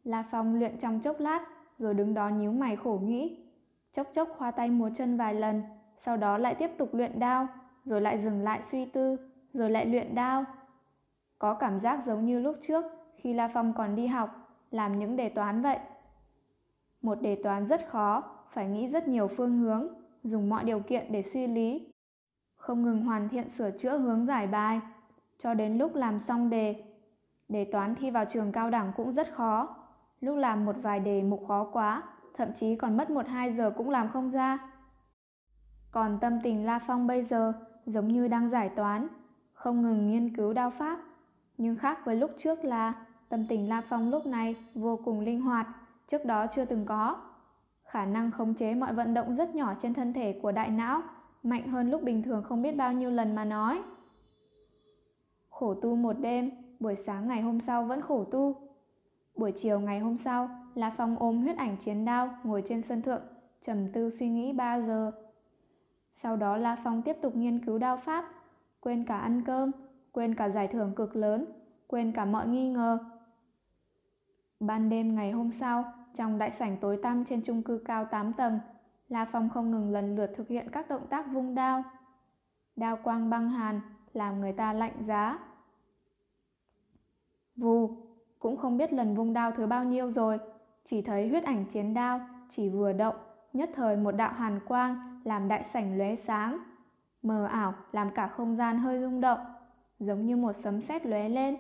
La Phong luyện trong chốc lát, rồi đứng đó nhíu mày khổ nghĩ. Chốc chốc khoa tay múa chân vài lần, sau đó lại tiếp tục luyện đao, rồi lại dừng lại suy tư, rồi lại luyện đao. Có cảm giác giống như lúc trước, khi La Phong còn đi học, làm những đề toán vậy. Một đề toán rất khó, phải nghĩ rất nhiều phương hướng, dùng mọi điều kiện để suy lý. Không ngừng hoàn thiện sửa chữa hướng giải bài, cho đến lúc làm xong đề. Đề toán thi vào trường cao đẳng cũng rất khó. Lúc làm một vài đề mục khó quá, thậm chí còn mất một hai giờ cũng làm không ra. Còn tâm tình La Phong bây giờ giống như đang giải toán, không ngừng nghiên cứu đao pháp. Nhưng khác với lúc trước là tâm tình La Phong lúc này vô cùng linh hoạt, trước đó chưa từng có. Khả năng khống chế mọi vận động rất nhỏ trên thân thể của đại não, mạnh hơn lúc bình thường không biết bao nhiêu lần mà nói. Khổ tu một đêm, buổi sáng ngày hôm sau vẫn khổ tu. Buổi chiều ngày hôm sau, La Phong ôm huyết ảnh chiến đao ngồi trên sân thượng, trầm tư suy nghĩ ba giờ. Sau đó La Phong tiếp tục nghiên cứu đao pháp, quên cả ăn cơm, quên cả giải thưởng cực lớn, quên cả mọi nghi ngờ. Ban đêm ngày hôm sau, trong đại sảnh tối tăm trên chung cư cao tám tầng, La Phong không ngừng lần lượt thực hiện các động tác vung đao. Đao quang băng hàn, làm người ta lạnh giá. Vù, cũng không biết lần vung đao thứ bao nhiêu rồi, chỉ thấy huyết ảnh chiến đao chỉ vừa động, nhất thời một đạo hàn quang làm đại sảnh lóe sáng, mờ ảo làm cả không gian hơi rung động, giống như một sấm sét lóe lên.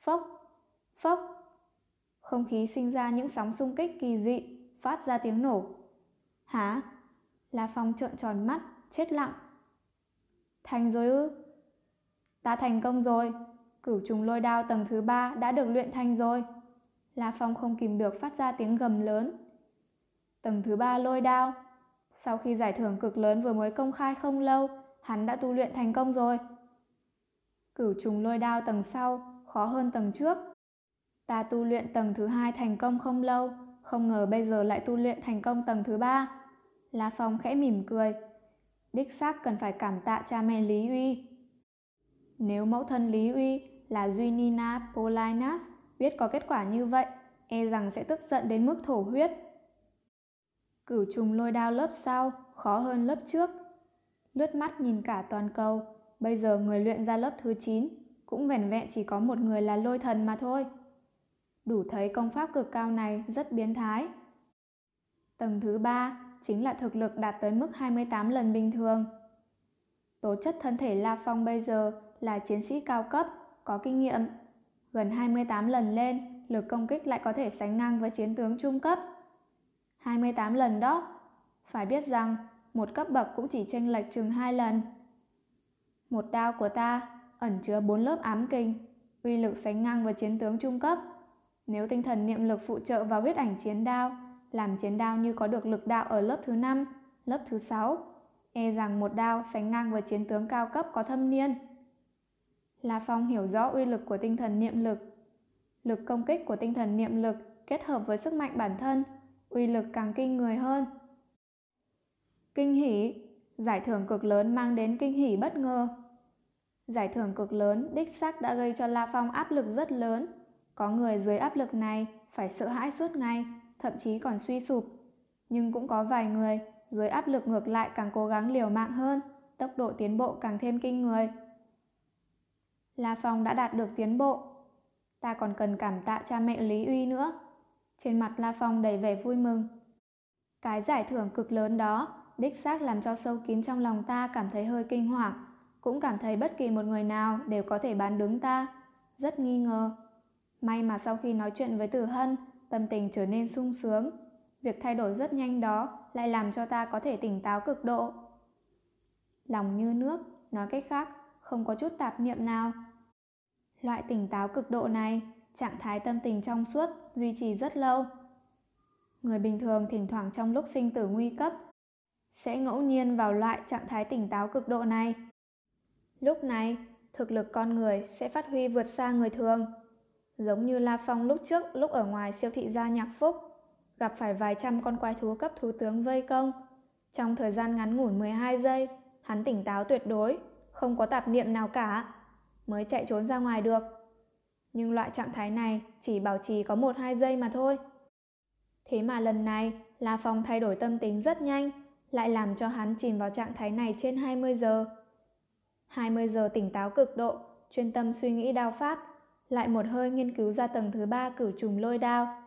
Phốc, phốc, không khí sinh ra những sóng xung kích kỳ dị, phát ra tiếng nổ. Hả? La Phong trợn tròn mắt, chết lặng. Thành rồi ư? Ta thành công rồi, cửu trùng lôi đao tầng thứ ba đã được luyện thành rồi. La Phong không kìm được phát ra tiếng gầm lớn. Tầng thứ ba lôi đao. Sau khi giải thưởng cực lớn vừa mới công khai không lâu, hắn đã tu luyện thành công rồi. Cửu trùng lôi đao tầng sau khó hơn tầng trước. Ta tu luyện tầng thứ hai thành công không lâu, không ngờ bây giờ lại tu luyện thành công tầng thứ ba. La Phong khẽ mỉm cười. Đích xác cần phải cảm tạ cha mẹ Lý Uy. Nếu mẫu thân Lý Uy là Duy Nina Polinas biết có kết quả như vậy, e rằng sẽ tức giận đến mức thổ huyết. Cửu trùng lôi đao lớp sau khó hơn lớp trước. Lướt mắt nhìn cả toàn cầu, bây giờ người luyện ra lớp thứ chín cũng vẻn vẹn chỉ có một người là lôi thần mà thôi. Đủ thấy công pháp cực cao này rất biến thái. Tầng thứ ba chính là thực lực đạt tới mức hai mươi tám lần bình thường. Tố chất thân thể La Phong bây giờ là chiến sĩ cao cấp, có kinh nghiệm. Gần hai mươi tám lần lên, lực công kích lại có thể sánh ngang với chiến tướng trung cấp. hai mươi tám lần đó, phải biết rằng một cấp bậc cũng chỉ chênh lệch chừng hai lần. Một đao của ta ẩn chứa bốn lớp ám kình, uy lực sánh ngang với chiến tướng trung cấp. Nếu tinh thần niệm lực phụ trợ vào huyết ảnh chiến đao, làm chiến đao như có được lực đạo ở lớp thứ năm, lớp thứ sáu, e rằng một đao sánh ngang với chiến tướng cao cấp có thâm niên. La Phong hiểu rõ uy lực của tinh thần niệm lực. Lực công kích của tinh thần niệm lực kết hợp với sức mạnh bản thân, uy lực càng kinh người hơn. Kinh hỉ, giải thưởng cực lớn mang đến kinh hỉ bất ngờ. Giải thưởng cực lớn đích xác đã gây cho La Phong áp lực rất lớn. Có người dưới áp lực này phải sợ hãi suốt ngày, thậm chí còn suy sụp. Nhưng cũng có vài người dưới áp lực ngược lại càng cố gắng liều mạng hơn, tốc độ tiến bộ càng thêm kinh người. La Phong đã đạt được tiến bộ. Ta còn cần cảm tạ cha mẹ Lý Uy nữa. Trên mặt La Phong đầy vẻ vui mừng. Cái giải thưởng cực lớn đó đích xác làm cho sâu kín trong lòng ta cảm thấy hơi kinh hoàng. Cũng cảm thấy bất kỳ một người nào đều có thể bán đứng ta. Rất nghi ngờ. May mà sau khi nói chuyện với Từ Hân, tâm tình trở nên sung sướng. Việc thay đổi rất nhanh đó lại làm cho ta có thể tỉnh táo cực độ. Lòng như nước, nói cách khác, không có chút tạp niệm nào. Loại tỉnh táo cực độ này, trạng thái tâm tình trong suốt, duy trì rất lâu. Người bình thường thỉnh thoảng trong lúc sinh tử nguy cấp, sẽ ngẫu nhiên vào loại trạng thái tỉnh táo cực độ này. Lúc này, thực lực con người sẽ phát huy vượt xa người thường. Giống như La Phong lúc trước lúc ở ngoài siêu thị gia Nhạc Phúc, gặp phải vài trăm con quái thú cấp thú tướng vây công. Trong thời gian ngắn ngủn mười hai giây, hắn tỉnh táo tuyệt đối, không có tạp niệm nào cả, mới chạy trốn ra ngoài được. Nhưng loại trạng thái này chỉ bảo trì có một hai giây mà thôi. Thế mà lần này, La Phong thay đổi tâm tính rất nhanh, lại làm cho hắn chìm vào trạng thái này trên hai mươi giờ. hai mươi giờ tỉnh táo cực độ, chuyên tâm suy nghĩ đao pháp, lại một hơi nghiên cứu ra tầng thứ ba cửu trùng lôi đao.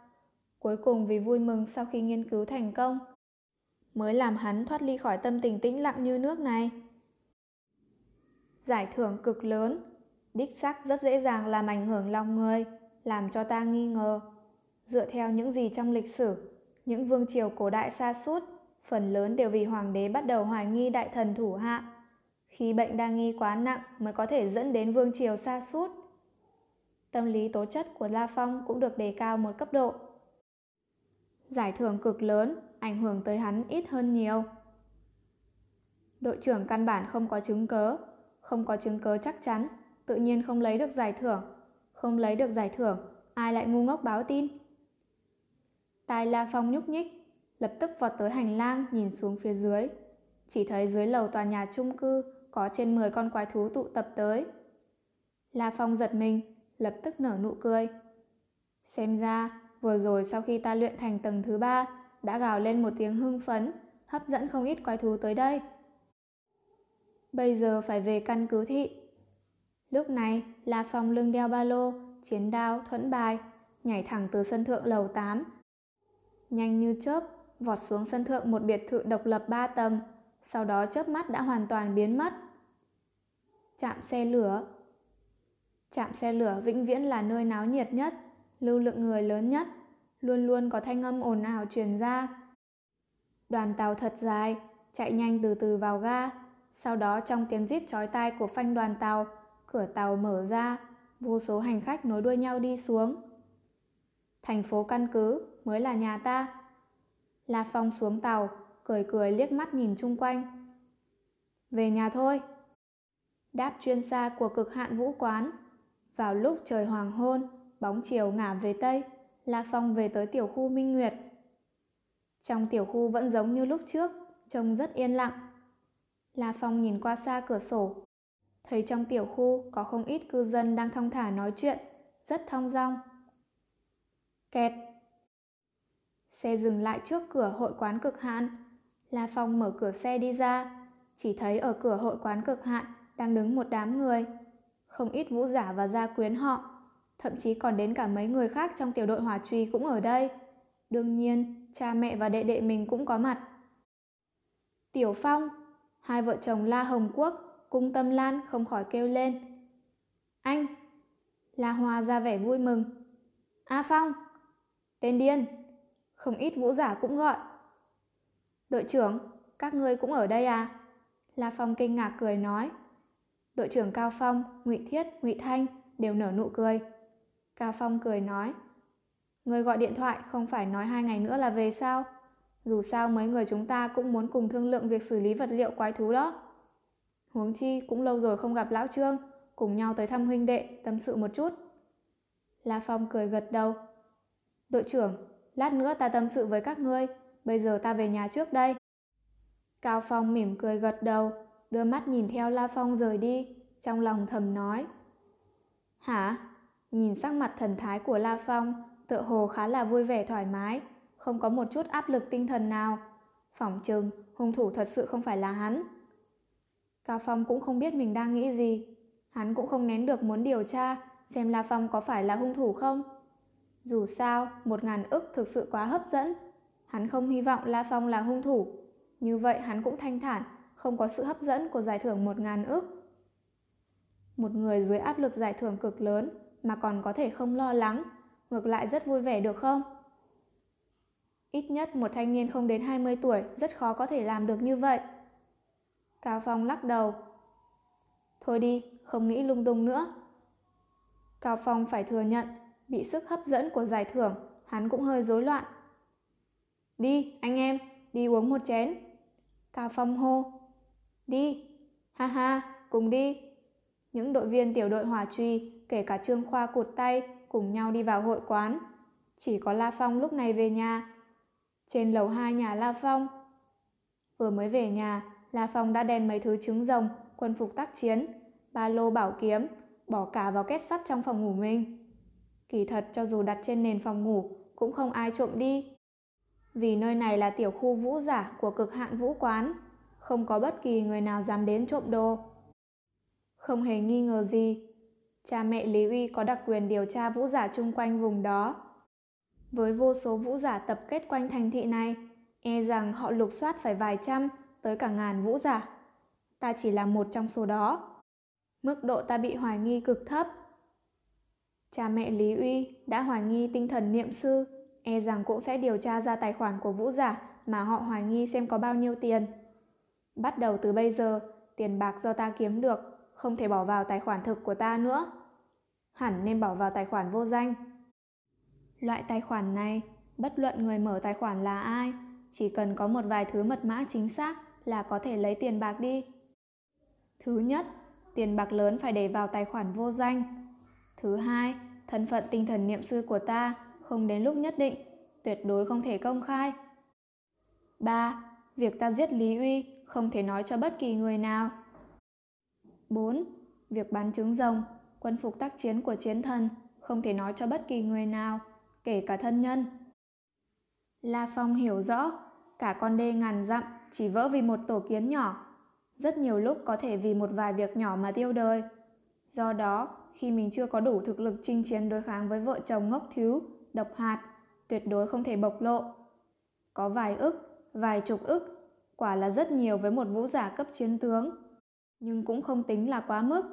Cuối cùng vì vui mừng sau khi nghiên cứu thành công, mới làm hắn thoát ly khỏi tâm tình tĩnh lặng như nước này. Giải thưởng cực lớn, đích xác rất dễ dàng làm ảnh hưởng lòng người, làm cho ta nghi ngờ. Dựa theo những gì trong lịch sử, những vương triều cổ đại sa sút, phần lớn đều vì hoàng đế bắt đầu hoài nghi đại thần thủ hạ. Khi bệnh đa nghi quá nặng mới có thể dẫn đến vương triều sa sút. Tâm lý tố chất của La Phong cũng được đề cao một cấp độ. Giải thưởng cực lớn, ảnh hưởng tới hắn ít hơn nhiều. Đội trưởng căn bản không có chứng cớ, không có chứng cớ chắc chắn, tự nhiên không lấy được giải thưởng. Không lấy được giải thưởng, ai lại ngu ngốc báo tin. Tai La Phong nhúc nhích, lập tức vọt tới hành lang nhìn xuống phía dưới. Chỉ thấy dưới lầu tòa nhà chung cư có trên mười con quái thú tụ tập tới. La Phong giật mình, lập tức nở nụ cười. Xem ra, vừa rồi sau khi ta luyện thành tầng thứ ba, đã gào lên một tiếng hưng phấn, hấp dẫn không ít quái thú tới đây. Bây giờ phải về căn cứ thị. Lúc này, La Phong lưng đeo ba lô, chiến đao, thuẫn bài, nhảy thẳng từ sân thượng lầu tám. Nhanh như chớp, vọt xuống sân thượng một biệt thự độc lập ba tầng, sau đó chớp mắt đã hoàn toàn biến mất. Trạm xe lửa. Trạm xe lửa vĩnh viễn là nơi náo nhiệt nhất, lưu lượng người lớn nhất, luôn luôn có thanh âm ồn ào truyền ra. Đoàn tàu thật dài, chạy nhanh từ từ vào ga, sau đó trong tiếng rít chói tai của phanh đoàn tàu, cửa tàu mở ra, vô số hành khách nối đuôi nhau đi xuống. thành phố căn cứ mới là nhà ta. La Phong xuống tàu, cười cười liếc mắt nhìn chung quanh. Về nhà thôi. Đáp chuyên xa của Cực Hạn Vũ Quán. Vào lúc trời hoàng hôn, bóng chiều ngả về Tây, La Phong về tới tiểu khu Minh Nguyệt. Trong tiểu khu vẫn giống như lúc trước, trông rất yên lặng. La Phong nhìn qua xa cửa sổ, thấy trong tiểu khu có không ít cư dân đang thong thả nói chuyện, rất thong dong. Kẹt. Xe dừng lại trước cửa hội quán Cực Hạn. La Phong mở cửa xe đi ra, chỉ thấy ở cửa hội quán Cực Hạn đang đứng một đám người, không ít vũ giả và gia quyến họ, thậm chí còn đến cả mấy người khác trong tiểu đội hỏa truy cũng ở đây. Đương nhiên, cha mẹ và đệ đệ mình cũng có mặt. Tiểu Phong, hai vợ chồng La Hồng Quốc, Cung Tâm Lan không khỏi kêu lên. Anh! La Hoa ra vẻ vui mừng. A Phong! Tên điên! Không ít vũ giả cũng gọi. Đội trưởng, các ngươi cũng ở đây à? La Phong kinh ngạc cười nói. Đội trưởng Cao Phong, Ngụy Thiết, Ngụy Thanh đều nở nụ cười. Cao Phong cười nói. Người gọi điện thoại không phải nói hai ngày nữa là về sao? Dù sao mấy người chúng ta cũng muốn cùng thương lượng việc xử lý vật liệu quái thú đó. Huống chi cũng lâu rồi không gặp lão Trương, cùng nhau tới thăm huynh đệ, tâm sự một chút. La Phong cười gật đầu. Đội trưởng, lát nữa ta tâm sự với các ngươi, bây giờ ta về nhà trước đây. Cao Phong mỉm cười gật đầu, đưa mắt nhìn theo La Phong rời đi, trong lòng thầm nói. Hả? Nhìn sắc mặt thần thái của La Phong, tựa hồ khá là vui vẻ thoải mái, không có một chút áp lực tinh thần nào. Phỏng chừng hung thủ thật sự không phải là hắn. Cao Phong cũng không biết mình đang nghĩ gì, hắn cũng không nén được muốn điều tra xem La Phong có phải là hung thủ không. Dù sao, một ngàn ức thực sự quá hấp dẫn, hắn không hy vọng La Phong là hung thủ, như vậy hắn cũng thanh thản, không có sự hấp dẫn của giải thưởng một ngàn ức. Một người dưới áp lực giải thưởng cực lớn mà còn có thể không lo lắng, ngược lại rất vui vẻ được không? Ít nhất một thanh niên không đến hai mươi tuổi rất khó có thể làm được như vậy. Cao Phong lắc đầu. Thôi đi, không nghĩ lung tung nữa. Cao Phong phải thừa nhận, bị sức hấp dẫn của giải thưởng, hắn cũng hơi rối loạn. Đi, anh em, đi uống một chén. Cao Phong hô. Đi, ha ha, cùng đi. Những đội viên tiểu đội hỏa truy, kể cả Trương Khoa cụt tay, cùng nhau đi vào hội quán. Chỉ có La Phong lúc này về nhà. Trên lầu hai nhà La Phong. Vừa mới về nhà, La Phong đã đem mấy thứ trứng rồng, quân phục tác chiến, ba lô bảo kiếm, bỏ cả vào két sắt trong phòng ngủ mình. Kỳ thật cho dù đặt trên nền phòng ngủ cũng không ai trộm đi. Vì nơi này là tiểu khu vũ giả của Cực Hạn Vũ Quán, không có bất kỳ người nào dám đến trộm đồ. Không hề nghi ngờ gì, cha mẹ Lý Uy có đặc quyền điều tra vũ giả chung quanh vùng đó. Với vô số vũ giả tập kết quanh thành thị này, e rằng họ lục soát phải vài trăm tới cả ngàn vũ giả. Ta chỉ là một trong số đó. Mức độ ta bị hoài nghi cực thấp. Cha mẹ Lý Uy đã hoài nghi tinh thần niệm sư, e rằng cũng sẽ điều tra ra tài khoản của vũ giả mà họ hoài nghi xem có bao nhiêu tiền. Bắt đầu từ bây giờ, tiền bạc do ta kiếm được không thể bỏ vào tài khoản thực của ta nữa. Hẳn nên bỏ vào tài khoản vô danh. Loại tài khoản này, bất luận người mở tài khoản là ai, chỉ cần có một vài thứ mật mã chính xác là có thể lấy tiền bạc đi. Thứ nhất, tiền bạc lớn phải để vào tài khoản vô danh. Thứ hai, thân phận tinh thần niệm sư của ta không đến lúc nhất định, tuyệt đối không thể công khai. Ba, việc ta giết Lý Uy không thể nói cho bất kỳ người nào. Bốn, việc bán trứng rồng, quân phục tác chiến của chiến thần không thể nói cho bất kỳ người nào, kể cả thân nhân. La Phong hiểu rõ, cả con đê ngàn dặm chỉ vỡ vì một tổ kiến nhỏ. Rất nhiều lúc có thể vì một vài việc nhỏ mà tiêu đời. Do đó, khi mình chưa có đủ thực lực chinh chiến đối kháng với vợ chồng ngốc thiếu, độc hạt, tuyệt đối không thể bộc lộ. Có vài ức, vài chục ức, quả là rất nhiều với một vũ giả cấp chiến tướng, nhưng cũng không tính là quá mức.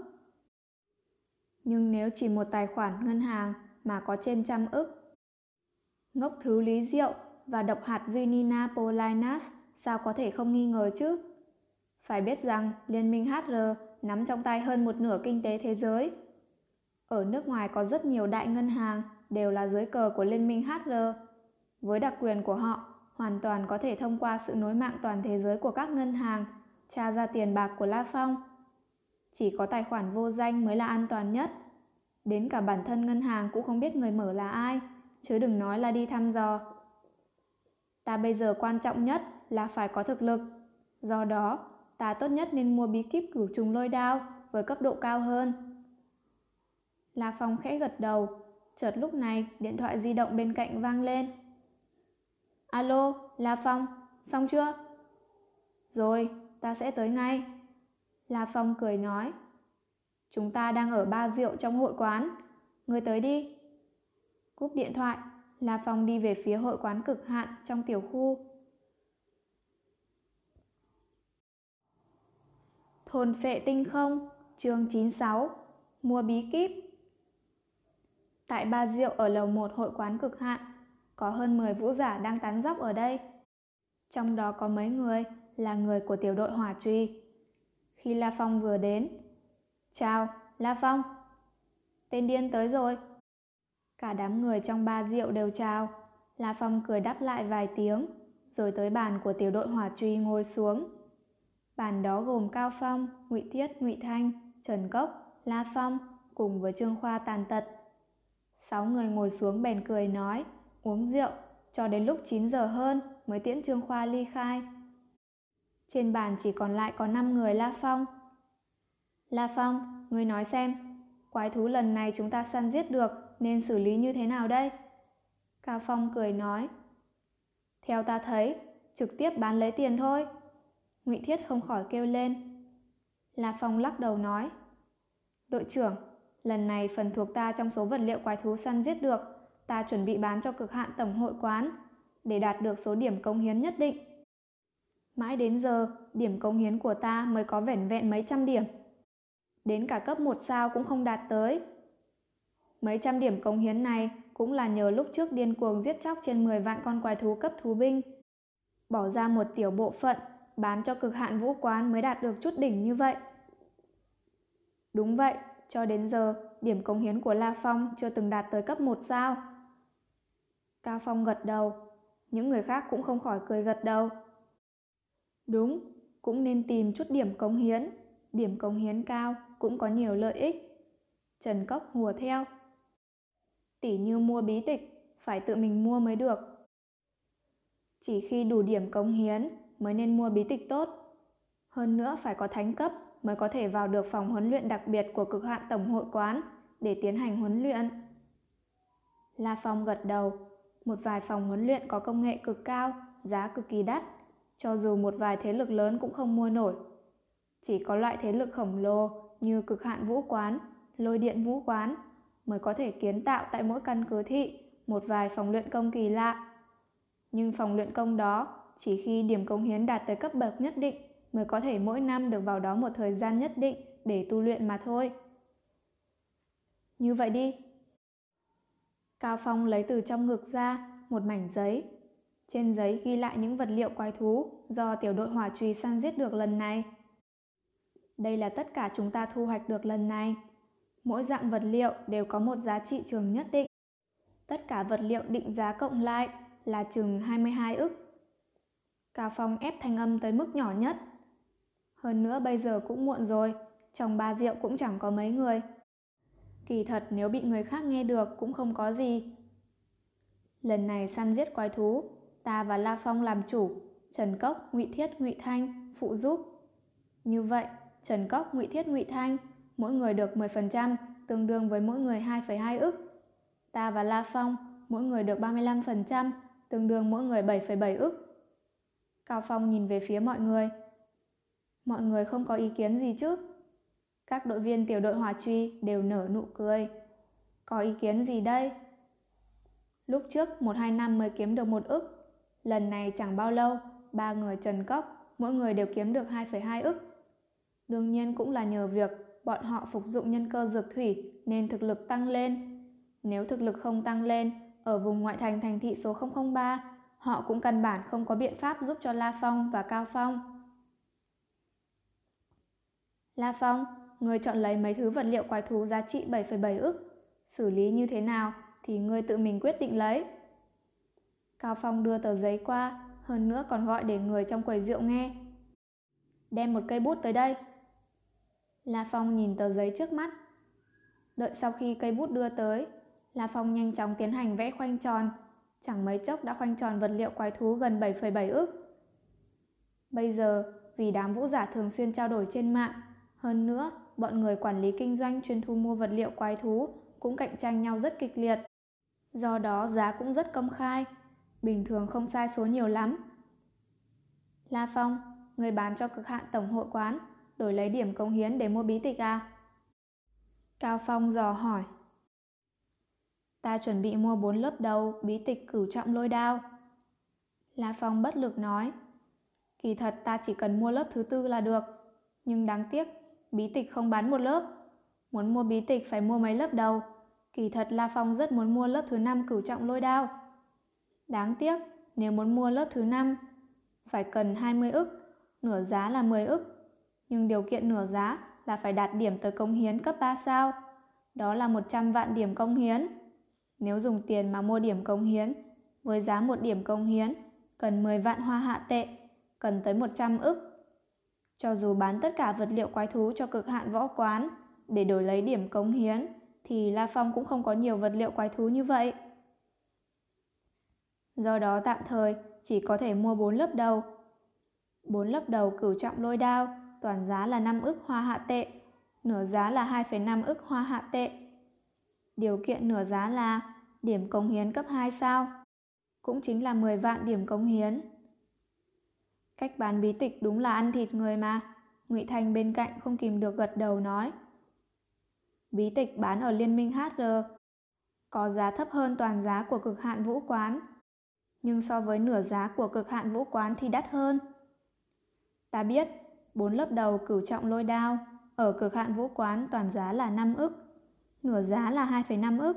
Nhưng nếu chỉ một tài khoản ngân hàng mà có trên trăm ức, ngốc thứ Lý Diệu và độc hạt Duy Nina Polinas sao có thể không nghi ngờ chứ? Phải biết rằng Liên minh hát rờ nắm trong tay hơn một nửa kinh tế thế giới. Ở nước ngoài có rất nhiều đại ngân hàng, đều là dưới cờ của Liên minh hát rờ. Với đặc quyền của họ, hoàn toàn có thể thông qua sự nối mạng toàn thế giới của các ngân hàng, tra ra tiền bạc của La Phong. Chỉ có tài khoản vô danh mới là an toàn nhất. Đến cả bản thân ngân hàng cũng không biết người mở là ai, chứ đừng nói là đi thăm dò. Ta bây giờ quan trọng nhất là phải có thực lực. Do đó, ta tốt nhất nên mua bí kíp Cửu Trùng Lôi Đao với cấp độ cao hơn. La Phong khẽ gật đầu. Chợt lúc này, điện thoại di động bên cạnh vang lên. Alo, La Phong, xong chưa? Rồi, ta sẽ tới ngay. La Phong cười nói. Chúng ta đang ở ba rượu trong hội quán. Ngươi tới đi. Cúp điện thoại, La Phong đi về phía hội quán Cực Hạn trong tiểu khu. Thôn Phệ Tinh Không, chương chín mươi sáu, mua bí kíp. Tại ba rượu ở lầu một hội quán Cực Hạn, có hơn mười vũ giả đang tán dóc ở đây. Trong đó có mấy người là người của tiểu đội hỏa truy. Khi La Phong vừa đến, chào, La Phong. Tên điên tới rồi. Cả đám người trong ba rượu đều chào. La Phong cười đáp lại vài tiếng, rồi tới bàn của tiểu đội hỏa truy ngồi xuống. Bàn đó gồm Cao Phong, Ngụy Thiết, Ngụy Thanh, Trần Cốc, La Phong cùng với Trương Khoa tàn tật. Sáu người ngồi xuống bèn cười nói, uống rượu, cho đến lúc chín giờ hơn mới tiễn Trương Khoa ly khai. Trên bàn chỉ còn lại có năm người La Phong. La Phong, ngươi nói xem, quái thú lần này chúng ta săn giết được nên xử lý như thế nào đây? Cao Phong cười nói, theo ta thấy, trực tiếp bán lấy tiền thôi. Ngụy Thiết không khỏi kêu lên. La Phong lắc đầu nói, đội trưởng, lần này phần thuộc ta trong số vật liệu quái thú săn giết được, ta chuẩn bị bán cho Cực Hạn tổng hội quán, để đạt được số điểm cống hiến nhất định. Mãi đến giờ, điểm cống hiến của ta mới có vẻn vẹn mấy trăm điểm. Đến cả cấp một sao cũng không đạt tới. Mấy trăm điểm cống hiến này cũng là nhờ lúc trước điên cuồng giết chóc trên mười vạn con quái thú cấp thú binh. Bỏ ra một tiểu bộ phận, bán cho Cực Hạn Vũ Quán mới đạt được chút đỉnh như vậy. Đúng vậy, cho đến giờ, điểm cống hiến của La Phong chưa từng đạt tới cấp một sao. Cao Phong gật đầu, những người khác cũng không khỏi cười gật đầu. Đúng, cũng nên tìm chút điểm cống hiến. Điểm cống hiến cao cũng có nhiều lợi ích. Trần Cốc hùa theo. Tỉ như mua bí tịch, phải tự mình mua mới được. Chỉ khi đủ điểm cống hiến mới nên mua bí tịch tốt. Hơn nữa phải có thánh cấp mới có thể vào được phòng huấn luyện đặc biệt của Cực Hạn tổng hội quán để tiến hành huấn luyện. La Phong gật đầu. Một vài phòng huấn luyện có công nghệ cực cao, giá cực kỳ đắt. Cho dù một vài thế lực lớn cũng không mua nổi. Chỉ có loại thế lực khổng lồ như Cực Hạn Vũ Quán, Lôi Điện Vũ Quán mới có thể kiến tạo tại mỗi căn cứ thị một vài phòng luyện công kỳ lạ. Nhưng phòng luyện công đó chỉ khi điểm cống hiến đạt tới cấp bậc nhất định mới có thể mỗi năm được vào đó một thời gian nhất định để tu luyện mà thôi. Như vậy đi. Cao Phong lấy từ trong ngực ra một mảnh giấy. Trên giấy ghi lại những vật liệu quái thú do tiểu đội hỏa trùy săn giết được lần này. Đây là tất cả chúng ta thu hoạch được lần này. Mỗi dạng vật liệu đều có một giá trị trường nhất định. Tất cả vật liệu định giá cộng lại là chừng hai mươi hai ức. Cao Phong ép thanh âm tới mức nhỏ nhất. Hơn nữa bây giờ cũng muộn rồi, trong ba rượu cũng chẳng có mấy người. Kỳ thật nếu bị người khác nghe được cũng không có gì. Lần này săn giết quái thú, ta và La Phong làm chủ, Trần Cốc, Ngụy Thiết, Ngụy Thanh phụ giúp. Như vậy, Trần Cốc, Ngụy Thiết, Ngụy Thanh mỗi người được mười phần trăm, tương đương với mỗi người hai phẩy hai ức. Ta và La Phong mỗi người được ba mươi lăm phần trăm, tương đương mỗi người bảy phẩy bảy ức. Cao Phong nhìn về phía mọi người. Mọi người không có ý kiến gì chứ? Các đội viên tiểu đội hỏa truy đều nở nụ cười. Có ý kiến gì đây? Lúc trước một hai năm mới kiếm được một ức, lần này chẳng bao lâu, ba người Trần Cốc, mỗi người đều kiếm được hai phẩy hai ức. Đương nhiên cũng là nhờ việc bọn họ phục dụng nhân cơ dược thủy nên thực lực tăng lên. Nếu thực lực không tăng lên, ở vùng ngoại thành thành thị số không không ba, họ cũng căn bản không có biện pháp giúp cho La Phong và Cao Phong. La Phong, người chọn lấy mấy thứ vật liệu quái thú giá trị bảy phẩy bảy ức, xử lý như thế nào thì ngươi tự mình quyết định lấy. Cao Phong đưa tờ giấy qua, hơn nữa còn gọi để người trong quầy rượu nghe. Đem một cây bút tới đây. La Phong nhìn tờ giấy trước mắt. Đợi sau khi cây bút đưa tới, La Phong nhanh chóng tiến hành vẽ khoanh tròn. Chẳng mấy chốc đã khoanh tròn vật liệu quái thú gần bảy phẩy bảy ức. Bây giờ, vì đám vũ giả thường xuyên trao đổi trên mạng, hơn nữa, bọn người quản lý kinh doanh chuyên thu mua vật liệu quái thú cũng cạnh tranh nhau rất kịch liệt. Do đó giá cũng rất công khai, bình thường không sai số nhiều lắm. La Phong, người bán cho Cực Hạn Tổng Hội Quán, đổi lấy điểm cống hiến để mua bí tịch à? Cao Phong dò hỏi. Ta chuẩn bị mua bốn lớp đầu bí tịch Cửu Trọng Lôi Đao. La Phong bất lực nói. Kỳ thật ta chỉ cần mua lớp thứ tư là được, nhưng đáng tiếc bí tịch không bán một lớp. Muốn mua bí tịch phải mua mấy lớp đầu. Kỳ thật La Phong rất muốn mua lớp thứ năm Cửu Trọng Lôi Đao. Đáng tiếc nếu muốn mua lớp thứ năm phải cần hai mươi ức, nửa giá là mười ức. Nhưng điều kiện nửa giá là phải đạt điểm tới công hiến cấp ba sao. Đó là một trăm vạn điểm công hiến. Nếu dùng tiền mà mua điểm công hiến, với giá một điểm công hiến, cần mười vạn hoa hạ tệ, cần tới một trăm ức. Cho dù bán tất cả vật liệu quái thú cho Cực Hạn Võ Quán để đổi lấy điểm công hiến, thì La Phong cũng không có nhiều vật liệu quái thú như vậy. Do đó tạm thời chỉ có thể mua bốn lớp đầu. bốn lớp đầu Cửu Trọng Lôi Đao, toàn giá là năm ức hoa hạ tệ, nửa giá là hai phẩy năm ức hoa hạ tệ. Điều kiện nửa giá là điểm cống hiến cấp hai sao, cũng chính là mười vạn điểm cống hiến. Cách bán bí tịch đúng là ăn thịt người mà, Ngụy Thanh bên cạnh không kìm được gật đầu nói. Bí tịch bán ở Liên Minh hát rờ có giá thấp hơn toàn giá của Cực Hạn Vũ Quán, nhưng so với nửa giá của Cực Hạn Vũ Quán thì đắt hơn. Ta biết, bốn lớp đầu Cửu Trọng Lôi Đao ở Cực Hạn Vũ Quán toàn giá là năm ức, nửa giá là hai phẩy năm ức.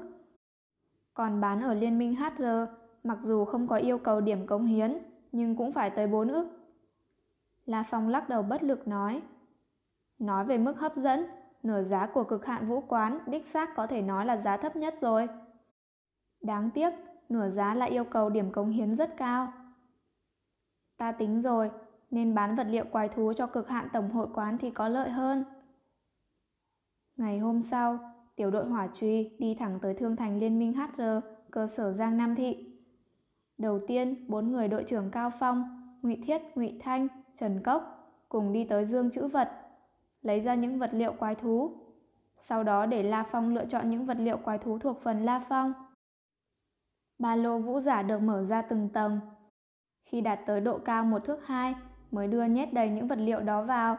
Còn bán ở Liên Minh hát rờ, mặc dù không có yêu cầu điểm cống hiến, nhưng cũng phải tới bốn ức. La Phong lắc đầu bất lực nói. Nói về mức hấp dẫn, nửa giá của Cực Hạn Vũ Quán đích xác có thể nói là giá thấp nhất rồi. Đáng tiếc, nửa giá là yêu cầu điểm cống hiến rất cao. Ta tính rồi, nên bán vật liệu quái thú cho Cực Hạn Tổng Hội Quán thì có lợi hơn. Ngày hôm sau, tiểu đội hỏa truy đi thẳng tới thương thành Liên Minh hát rờ, cơ sở Giang Nam Thị. Đầu tiên, bốn người đội trưởng Cao Phong, Ngụy Thiết, Ngụy Thanh, Trần Cốc cùng đi tới dương trữ vật, lấy ra những vật liệu quái thú. Sau đó để La Phong lựa chọn những vật liệu quái thú thuộc phần La Phong. Ba lô vũ giả được mở ra từng tầng. Khi đạt tới độ cao một thước hai mới đưa nhét đầy những vật liệu đó vào.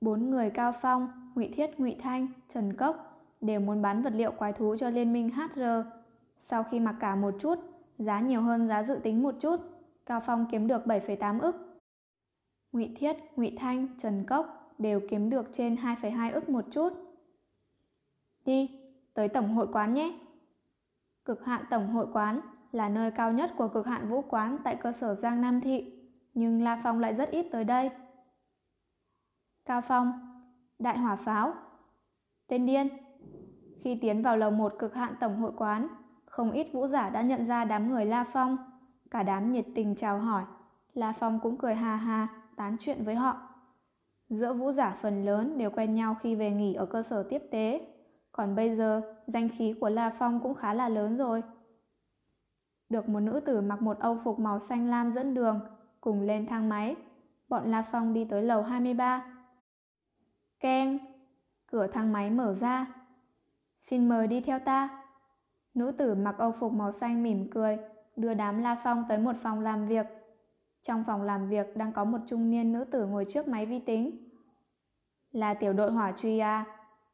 Bốn người Cao Phong, Ngụy Thiết, Ngụy Thanh, Trần Cốc đều muốn bán vật liệu quái thú cho Liên Minh hát rờ. Sau khi mặc cả một chút, giá nhiều hơn giá dự tính một chút, Cao Phong kiếm được bảy phẩy tám ức. Ngụy Thiết, Ngụy Thanh, Trần Cốc đều kiếm được trên hai phẩy hai ức một chút. Đi, tới Tổng Hội Quán nhé. Cực Hạn Tổng Hội Quán là nơi cao nhất của Cực Hạn Vũ Quán tại cơ sở Giang Nam Thị, nhưng La Phong lại rất ít tới đây. Cao Phong, đại hỏa pháo. Tên điên. Khi tiến vào lầu một Cực Hạn Tổng Hội Quán, không ít vũ giả đã nhận ra đám người La Phong. Cả đám nhiệt tình chào hỏi, La Phong cũng cười ha ha, tán chuyện với họ. Giữa vũ giả phần lớn đều quen nhau khi về nghỉ ở cơ sở tiếp tế. Còn bây giờ, danh khí của La Phong cũng khá là lớn rồi. Được một nữ tử mặc một âu phục màu xanh lam dẫn đường, cùng lên thang máy, bọn La Phong đi tới lầu hai mươi ba. Keng, cửa thang máy mở ra. Xin mời đi theo ta. Nữ tử mặc âu phục màu xanh mỉm cười, đưa đám La Phong tới một phòng làm việc. Trong phòng làm việc đang có một trung niên nữ tử ngồi trước máy vi tính. Là tiểu đội hỏa truy à?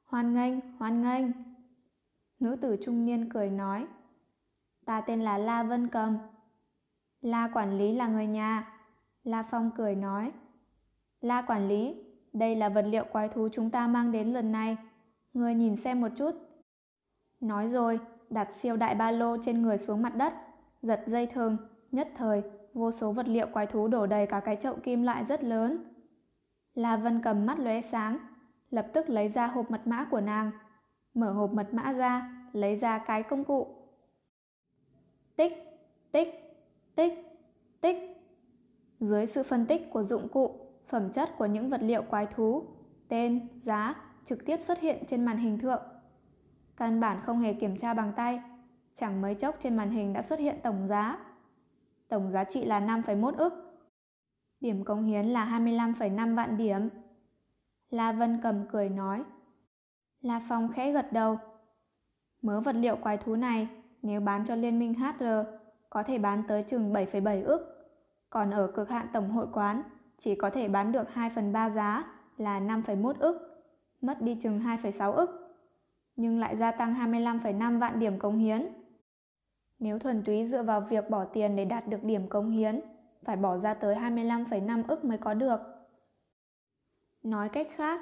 Hoan nghênh, hoan nghênh. Nữ tử trung niên cười nói. Ta tên là La Vân Cầm. La quản lý là người nhà. La Phong cười nói. La quản lý, đây là vật liệu quái thú chúng ta mang đến lần này. Ngươi nhìn xem một chút. Nói rồi, đặt siêu đại ba lô trên người xuống mặt đất, giật dây thừng, nhất thời, vô số vật liệu quái thú đổ đầy cả cái chậu kim loại rất lớn. La Vân Cầm mắt lóe sáng, lập tức lấy ra hộp mật mã của nàng. Mở hộp mật mã ra, lấy ra cái công cụ. Tích, tích, tích, tích. Dưới sự phân tích của dụng cụ, phẩm chất của những vật liệu quái thú, tên, giá trực tiếp xuất hiện trên màn hình thượng. Căn bản không hề kiểm tra bằng tay, chẳng mấy chốc trên màn hình đã xuất hiện tổng giá. Tổng giá trị là năm phẩy một ức. Điểm cống hiến là hai mươi lăm phẩy năm vạn điểm. La Vân Cầm cười nói. La Phong khẽ gật đầu. Mớ vật liệu quái thú này nếu bán cho Liên minh hát rờ có thể bán tới chừng bảy phẩy bảy ức. Còn ở cực hạn tổng hội quán chỉ có thể bán được hai phần ba giá là năm phẩy một ức, mất đi chừng hai phẩy sáu ức, nhưng lại gia tăng hai mươi lăm phẩy năm vạn điểm cống hiến. Nếu thuần túy dựa vào việc bỏ tiền để đạt được điểm cống hiến, phải bỏ ra tới hai mươi lăm phẩy năm ức mới có được. Nói cách khác,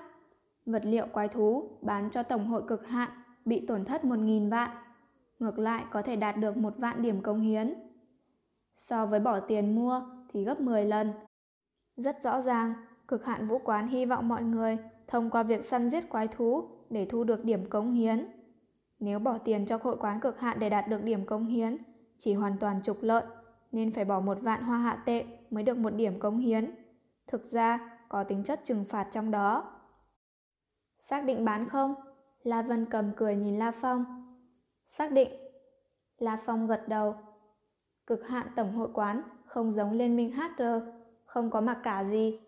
vật liệu quái thú bán cho tổng hội cực hạn bị tổn thất một nghìn vạn, ngược lại có thể đạt được một vạn điểm cống hiến. So với bỏ tiền mua thì gấp mười lần. Rất rõ ràng, cực hạn vũ quán hy vọng mọi người thông qua việc săn giết quái thú để thu được điểm cống hiến. Nếu bỏ tiền cho hội quán cực hạn để đạt được điểm cống hiến, chỉ hoàn toàn trục lợi, nên phải bỏ một vạn hoa hạ tệ mới được một điểm cống hiến. Thực ra, có tính chất trừng phạt trong đó. Xác định bán không? La Vân Cầm cười nhìn La Phong. Xác định. La Phong gật đầu. Cực hạn tổng hội quán không giống Liên minh hát rờ, không có mặc cả gì.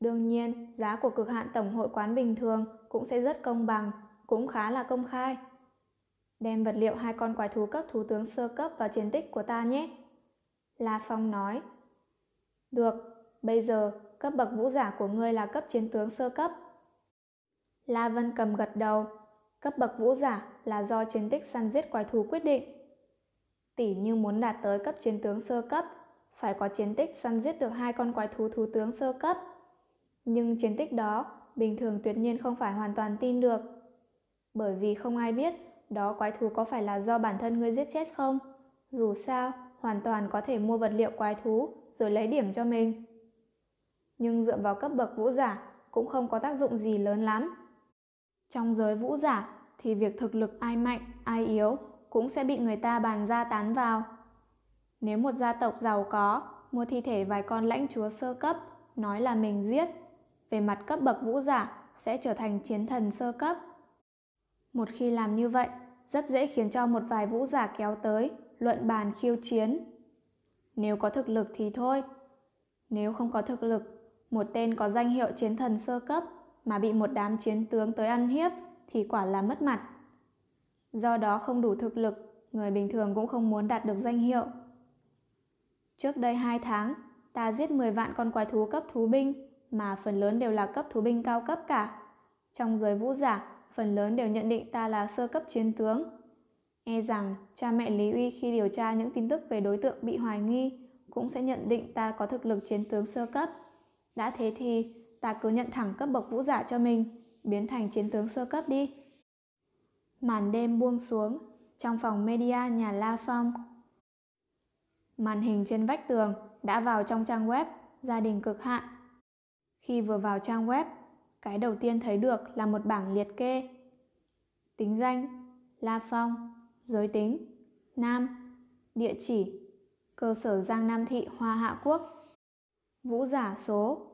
Đương nhiên, giá của cực hạn tổng hội quán bình thường cũng sẽ rất công bằng, cũng khá là công khai. Đem vật liệu hai con quái thú cấp thú tướng sơ cấp vào chiến tích của ta nhé. La Phong nói. Được, bây giờ cấp bậc vũ giả của ngươi là cấp chiến tướng sơ cấp. La Vân Cầm gật đầu. Cấp bậc vũ giả là do chiến tích săn giết quái thú quyết định. Tỉ như muốn đạt tới cấp chiến tướng sơ cấp, phải có chiến tích săn giết được hai con quái thú thú tướng sơ cấp. Nhưng chiến tích đó bình thường tuyệt nhiên không phải hoàn toàn tin được, bởi vì không ai biết đó quái thú có phải là do bản thân ngươi giết chết không. Dù sao, hoàn toàn có thể mua vật liệu quái thú rồi lấy điểm cho mình. Nhưng dựa vào cấp bậc vũ giả cũng không có tác dụng gì lớn lắm. Trong giới vũ giả thì việc thực lực ai mạnh ai yếu cũng sẽ bị người ta bàn ra tán vào. Nếu một gia tộc giàu có mua thi thể vài con lãnh chúa sơ cấp, nói là mình giết, về mặt cấp bậc vũ giả sẽ trở thành chiến thần sơ cấp. Một khi làm như vậy, rất dễ khiến cho một vài vũ giả kéo tới luận bàn khiêu chiến. Nếu có thực lực thì thôi, nếu không có thực lực, một tên có danh hiệu chiến thần sơ cấp mà bị một đám chiến tướng tới ăn hiếp thì quả là mất mặt. Do đó không đủ thực lực, người bình thường cũng không muốn đạt được danh hiệu. Trước đây hai tháng, ta giết mười vạn con quái thú cấp thú binh, mà phần lớn đều là cấp thú binh cao cấp cả. Trong giới vũ giả, phần lớn đều nhận định ta là sơ cấp chiến tướng. E rằng cha mẹ Lý Uy khi điều tra những tin tức về đối tượng bị hoài nghi cũng sẽ nhận định ta có thực lực chiến tướng sơ cấp. Đã thế thì ta cứ nhận thẳng cấp bậc vũ giả cho mình, biến thành chiến tướng sơ cấp đi. Màn đêm buông xuống, trong phòng media nhà La Phong. Màn hình trên vách tường đã vào trong trang web Gia đình cực hạn. Khi vừa vào trang web, cái đầu tiên thấy được là một bảng liệt kê. Tính danh La Phong, giới tính nam, địa chỉ Cơ sở Giang Nam Thị Hoa Hạ Quốc, vũ giả số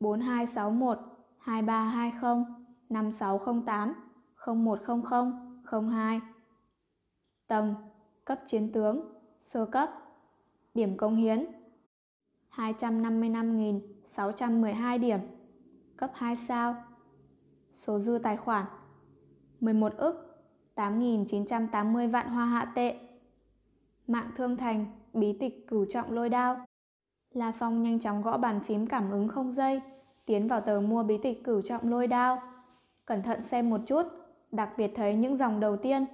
bốn hai sáu một hai ba hai không năm sáu không tám không một không không không hai, tầng cấp chiến tướng sơ cấp, điểm công hiến hai trăm năm mươi lăm nghìn sáu trăm mười hai điểm, cấp hai sao, số dư tài khoản mười một ức tám nghìn chín trăm tám mươi vạn hoa hạ tệ. Mạng thương thành bí tịch Cửu Trọng Lôi Đao. La Phong nhanh chóng gõ bàn phím cảm ứng không dây, tiến vào tờ mua bí tịch Cửu Trọng Lôi Đao. Cẩn thận xem một chút, đặc biệt thấy những dòng đầu tiên.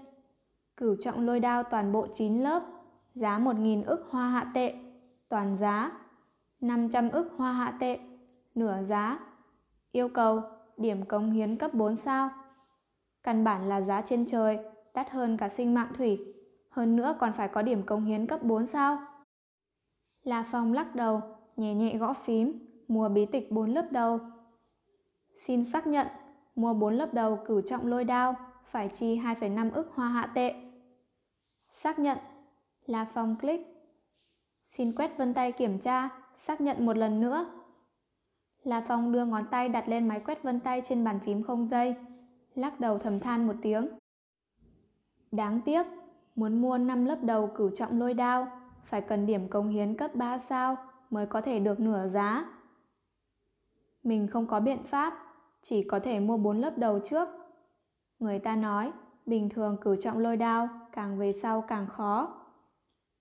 Cửu Trọng Lôi Đao toàn bộ chín lớp, giá một nghìn ức hoa hạ tệ, toàn giá, năm trăm ức hoa hạ tệ, nửa giá. Yêu cầu điểm cống hiến cấp bốn sao. Căn bản là giá trên trời, đắt hơn cả sinh mạng thủy, hơn nữa còn phải có điểm cống hiến cấp bốn sao. La Phong lắc đầu, nhẹ nhẹ gõ phím, mua bí tịch bốn lớp đầu. Xin xác nhận, mua bốn lớp đầu Cửu Trọng Lôi Đao, phải chi hai phẩy năm ức hoa hạ tệ. Xác nhận. La Phong click. Xin quét vân tay kiểm tra, xác nhận một lần nữa. La Phong đưa ngón tay đặt lên máy quét vân tay trên bàn phím không dây, lắc đầu thầm than một tiếng. Đáng tiếc, muốn mua năm lớp đầu cửu trọng lôi đao, phải cần điểm cống hiến cấp ba sao mới có thể được nửa giá. Mình không có biện pháp, chỉ có thể mua bốn lớp đầu trước. Người ta nói, bình thường cửu trọng lôi đao càng về sau càng khó.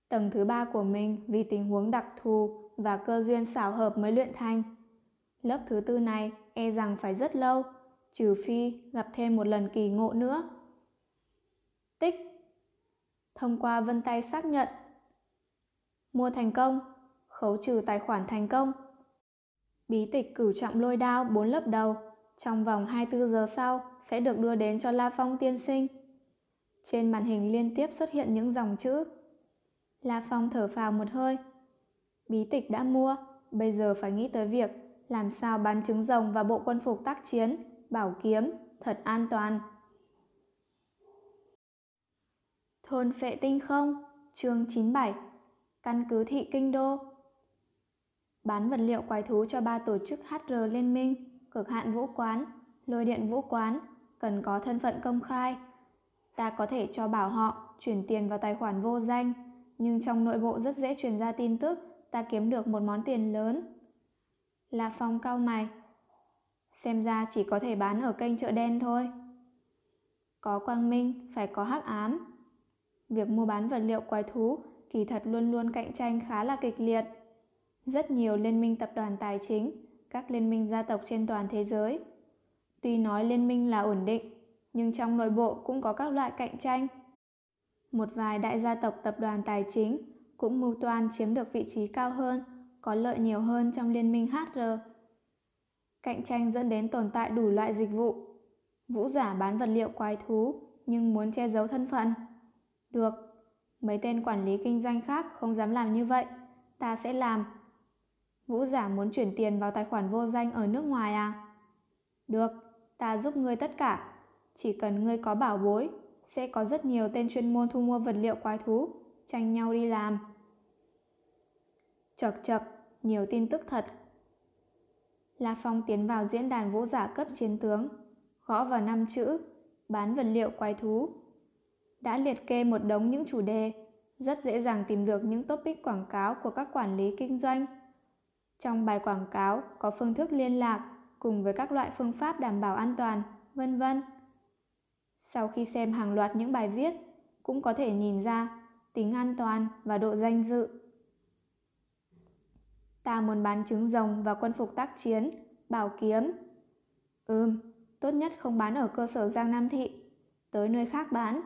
Tầng thứ ba của mình vì tình huống đặc thù và cơ duyên xảo hợp mới luyện thành. Lớp thứ tư này e rằng phải rất lâu, trừ phi gặp thêm một lần kỳ ngộ nữa. Tích. Thông qua vân tay xác nhận. Mua thành công, khấu trừ tài khoản thành công. Bí tịch cửu trọng lôi đao bốn lớp đầu trong vòng hai mươi tư giờ sau sẽ được đưa đến cho La Phong tiên sinh. Trên màn hình liên tiếp xuất hiện những dòng chữ. La Phong thở phào một hơi. Bí tịch đã mua, bây giờ phải nghĩ tới việc làm sao bán trứng rồng và bộ quân phục tác chiến, bảo kiếm, thật an toàn. Thôn Phệ Tinh Không, chương chín mươi bảy, Căn Cứ Thị Kinh Đô. Bán vật liệu quái thú cho ba tổ chức hát rờ Liên Minh, Cực Hạn Vũ Quán, Lôi Điện Vũ Quán, cần có thân phận công khai. Ta có thể cho bảo họ chuyển tiền vào tài khoản vô danh, nhưng trong nội bộ rất dễ truyền ra tin tức ta kiếm được một món tiền lớn. La Phong cau mày. Xem ra chỉ có thể bán ở kênh chợ đen thôi. Có quang minh, phải có hắc ám. Việc mua bán vật liệu quái thú kỳ thật luôn luôn cạnh tranh khá là kịch liệt. Rất nhiều liên minh tập đoàn tài chính, các liên minh gia tộc trên toàn thế giới. Tuy nói liên minh là ổn định, nhưng trong nội bộ cũng có các loại cạnh tranh. Một vài đại gia tộc tập đoàn tài chính cũng mưu toan chiếm được vị trí cao hơn, có lợi nhiều hơn trong liên minh hát rờ. Cạnh tranh dẫn đến tồn tại đủ loại dịch vụ. Vũ giả bán vật liệu quái thú nhưng muốn che giấu thân phận. Được, mấy tên quản lý kinh doanh khác không dám làm như vậy, ta sẽ làm. Vũ giả muốn chuyển tiền vào tài khoản vô danh ở nước ngoài à? Được, ta giúp ngươi tất cả, chỉ cần ngươi có bảo bối. Sẽ có rất nhiều tên chuyên môn thu mua vật liệu quái thú, tranh nhau đi làm. Chật chật, nhiều tin tức thật. La Phong tiến vào diễn đàn vũ giả cấp chiến tướng, gõ vào năm chữ, bán vật liệu quái thú. Đã liệt kê một đống những chủ đề, rất dễ dàng tìm được những topic quảng cáo của các quản lý kinh doanh. Trong bài quảng cáo có phương thức liên lạc, cùng với các loại phương pháp đảm bảo an toàn, vân vân. Sau khi xem hàng loạt những bài viết, cũng có thể nhìn ra tính an toàn và độ danh dự. Ta muốn bán trứng rồng và quân phục tác chiến, bảo kiếm. Ừm, tốt nhất không bán ở cơ sở Giang Nam Thị, tới nơi khác bán.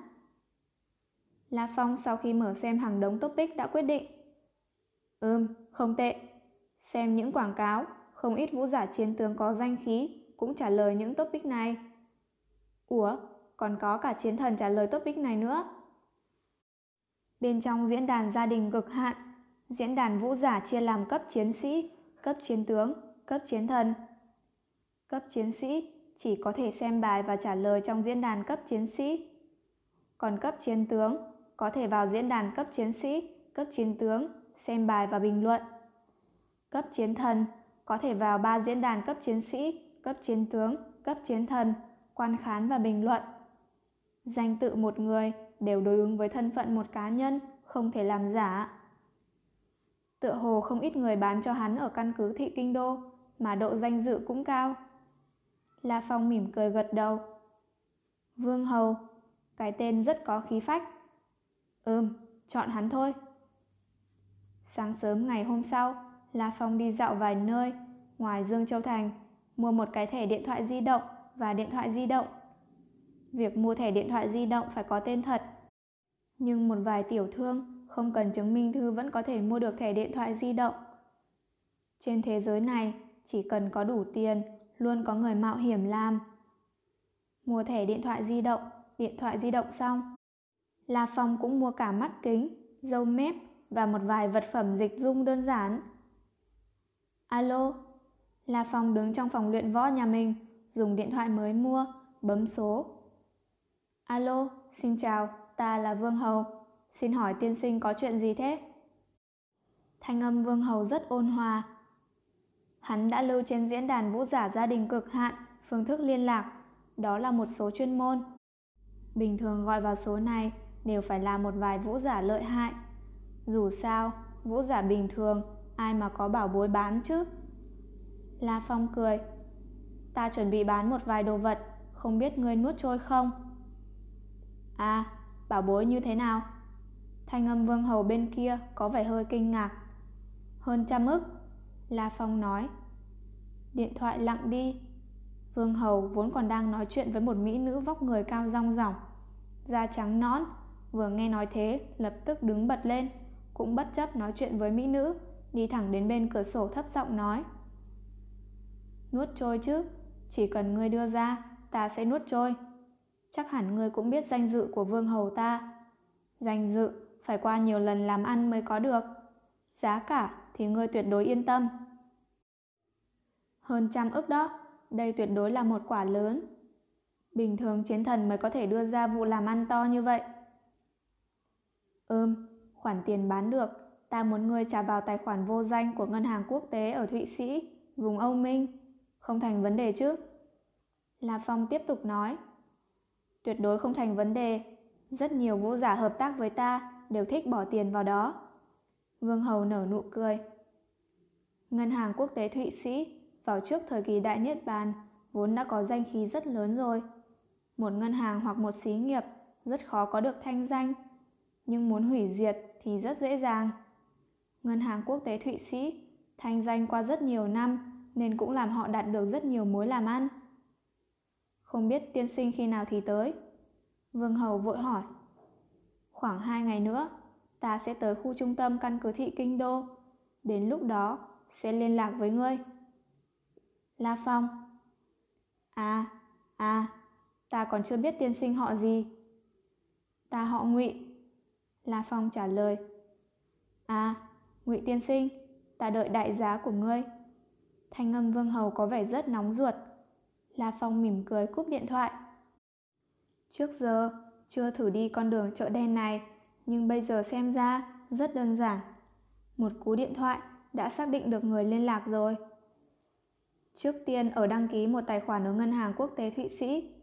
La Phong sau khi mở xem hàng đống topic đã quyết định. Ừm, không tệ. Xem những quảng cáo, không ít vũ giả chiến tướng có danh khí cũng trả lời những topic này. Ủa? Còn có cả chiến thần trả lời topic này nữa. Bên trong diễn đàn gia đình cực hạn, diễn đàn vũ giả chia làm cấp chiến sĩ, cấp chiến tướng, cấp chiến thần. Cấp chiến sĩ chỉ có thể xem bài và trả lời trong diễn đàn cấp chiến sĩ. Còn cấp chiến tướng có thể vào diễn đàn cấp chiến sĩ, cấp chiến tướng, xem bài và bình luận. Cấp chiến thần có thể vào ba diễn đàn cấp chiến sĩ, cấp chiến tướng, cấp chiến thần, quan khán và bình luận. Danh tự một người đều đối ứng với thân phận một cá nhân, không thể làm giả. Tựa hồ không ít người bán cho hắn ở căn cứ thị kinh đô, mà độ danh dự cũng cao. La Phong mỉm cười gật đầu. Vương Hầu, cái tên rất có khí phách. Ừm, chọn hắn thôi. Sáng sớm ngày hôm sau, La Phong đi dạo vài nơi, ngoài Dương Châu Thành, mua một cái thẻ điện thoại di động và điện thoại di động. Việc mua thẻ điện thoại di động phải có tên thật. Nhưng một vài tiểu thương không cần chứng minh thư vẫn có thể mua được thẻ điện thoại di động. Trên thế giới này, chỉ cần có đủ tiền, luôn có người mạo hiểm làm. Mua thẻ điện thoại di động, điện thoại di động xong. La Phong cũng mua cả mắt kính, râu mép và một vài vật phẩm dịch dung đơn giản. Alo, La Phong đứng trong phòng luyện võ nhà mình, dùng điện thoại mới mua, bấm số. Alo, xin chào, ta là Vương Hầu. Xin hỏi tiên sinh có chuyện gì thế? Thanh âm Vương Hầu rất ôn hòa. Hắn đã lưu trên diễn đàn vũ giả gia đình cực hạn phương thức liên lạc, đó là một số chuyên môn. Bình thường gọi vào số này đều phải là một vài vũ giả lợi hại. Dù sao, vũ giả bình thường ai mà có bảo bối bán chứ? La Phong cười. Ta chuẩn bị bán một vài đồ vật, không biết ngươi nuốt trôi không? À, bảo bối như thế nào? Thanh âm Vương Hầu bên kia có vẻ hơi kinh ngạc. Hơn trăm ức, La Phong nói. Điện thoại lặng đi. Vương Hầu vốn còn đang nói chuyện với một mỹ nữ vóc người cao rong ròng, da trắng nõn, vừa nghe nói thế lập tức đứng bật lên, cũng bất chấp nói chuyện với mỹ nữ, đi thẳng đến bên cửa sổ thấp giọng nói. Nuốt trôi chứ, chỉ cần ngươi đưa ra, ta sẽ nuốt trôi. Chắc hẳn ngươi cũng biết danh dự của Vương Hầu ta. Danh dự phải qua nhiều lần làm ăn mới có được. Giá cả thì ngươi tuyệt đối yên tâm. Hơn trăm ức đó, đây tuyệt đối là một quả lớn. Bình thường chiến thần mới có thể đưa ra vụ làm ăn to như vậy. Ừm, khoản tiền bán được, ta muốn ngươi trả vào tài khoản vô danh của Ngân hàng Quốc tế ở Thụy Sĩ, vùng Âu Minh. Không thành vấn đề chứ? La Phong tiếp tục nói. Tuyệt đối không thành vấn đề. Rất nhiều vũ giả hợp tác với ta đều thích bỏ tiền vào đó. Vương Hầu nở nụ cười. Ngân hàng Quốc tế Thụy Sĩ vào trước thời kỳ đại niết bàn vốn đã có danh khí rất lớn rồi. Một ngân hàng hoặc một xí nghiệp rất khó có được thanh danh, nhưng muốn hủy diệt thì rất dễ dàng. Ngân hàng Quốc tế Thụy Sĩ thanh danh qua rất nhiều năm nên cũng làm họ đạt được rất nhiều mối làm ăn. Không biết tiên sinh khi nào thì tới? Vương Hầu vội hỏi. Khoảng hai ngày nữa, ta sẽ tới khu trung tâm căn cứ thị Kinh Đô. Đến lúc đó, sẽ liên lạc với ngươi. La Phong. À, à, ta còn chưa biết tiên sinh họ gì. Ta họ Ngụy. La Phong trả lời. À, Ngụy tiên sinh, ta đợi đại giá của ngươi. Thanh âm Vương Hầu có vẻ rất nóng ruột. La Phong mỉm cười cúp điện thoại. Trước giờ chưa thử đi con đường chợ đen này, nhưng bây giờ xem ra rất đơn giản. Một cú điện thoại đã xác định được người liên lạc rồi. Trước tiên ở đăng ký một tài khoản ở Ngân hàng Quốc tế Thụy Sĩ.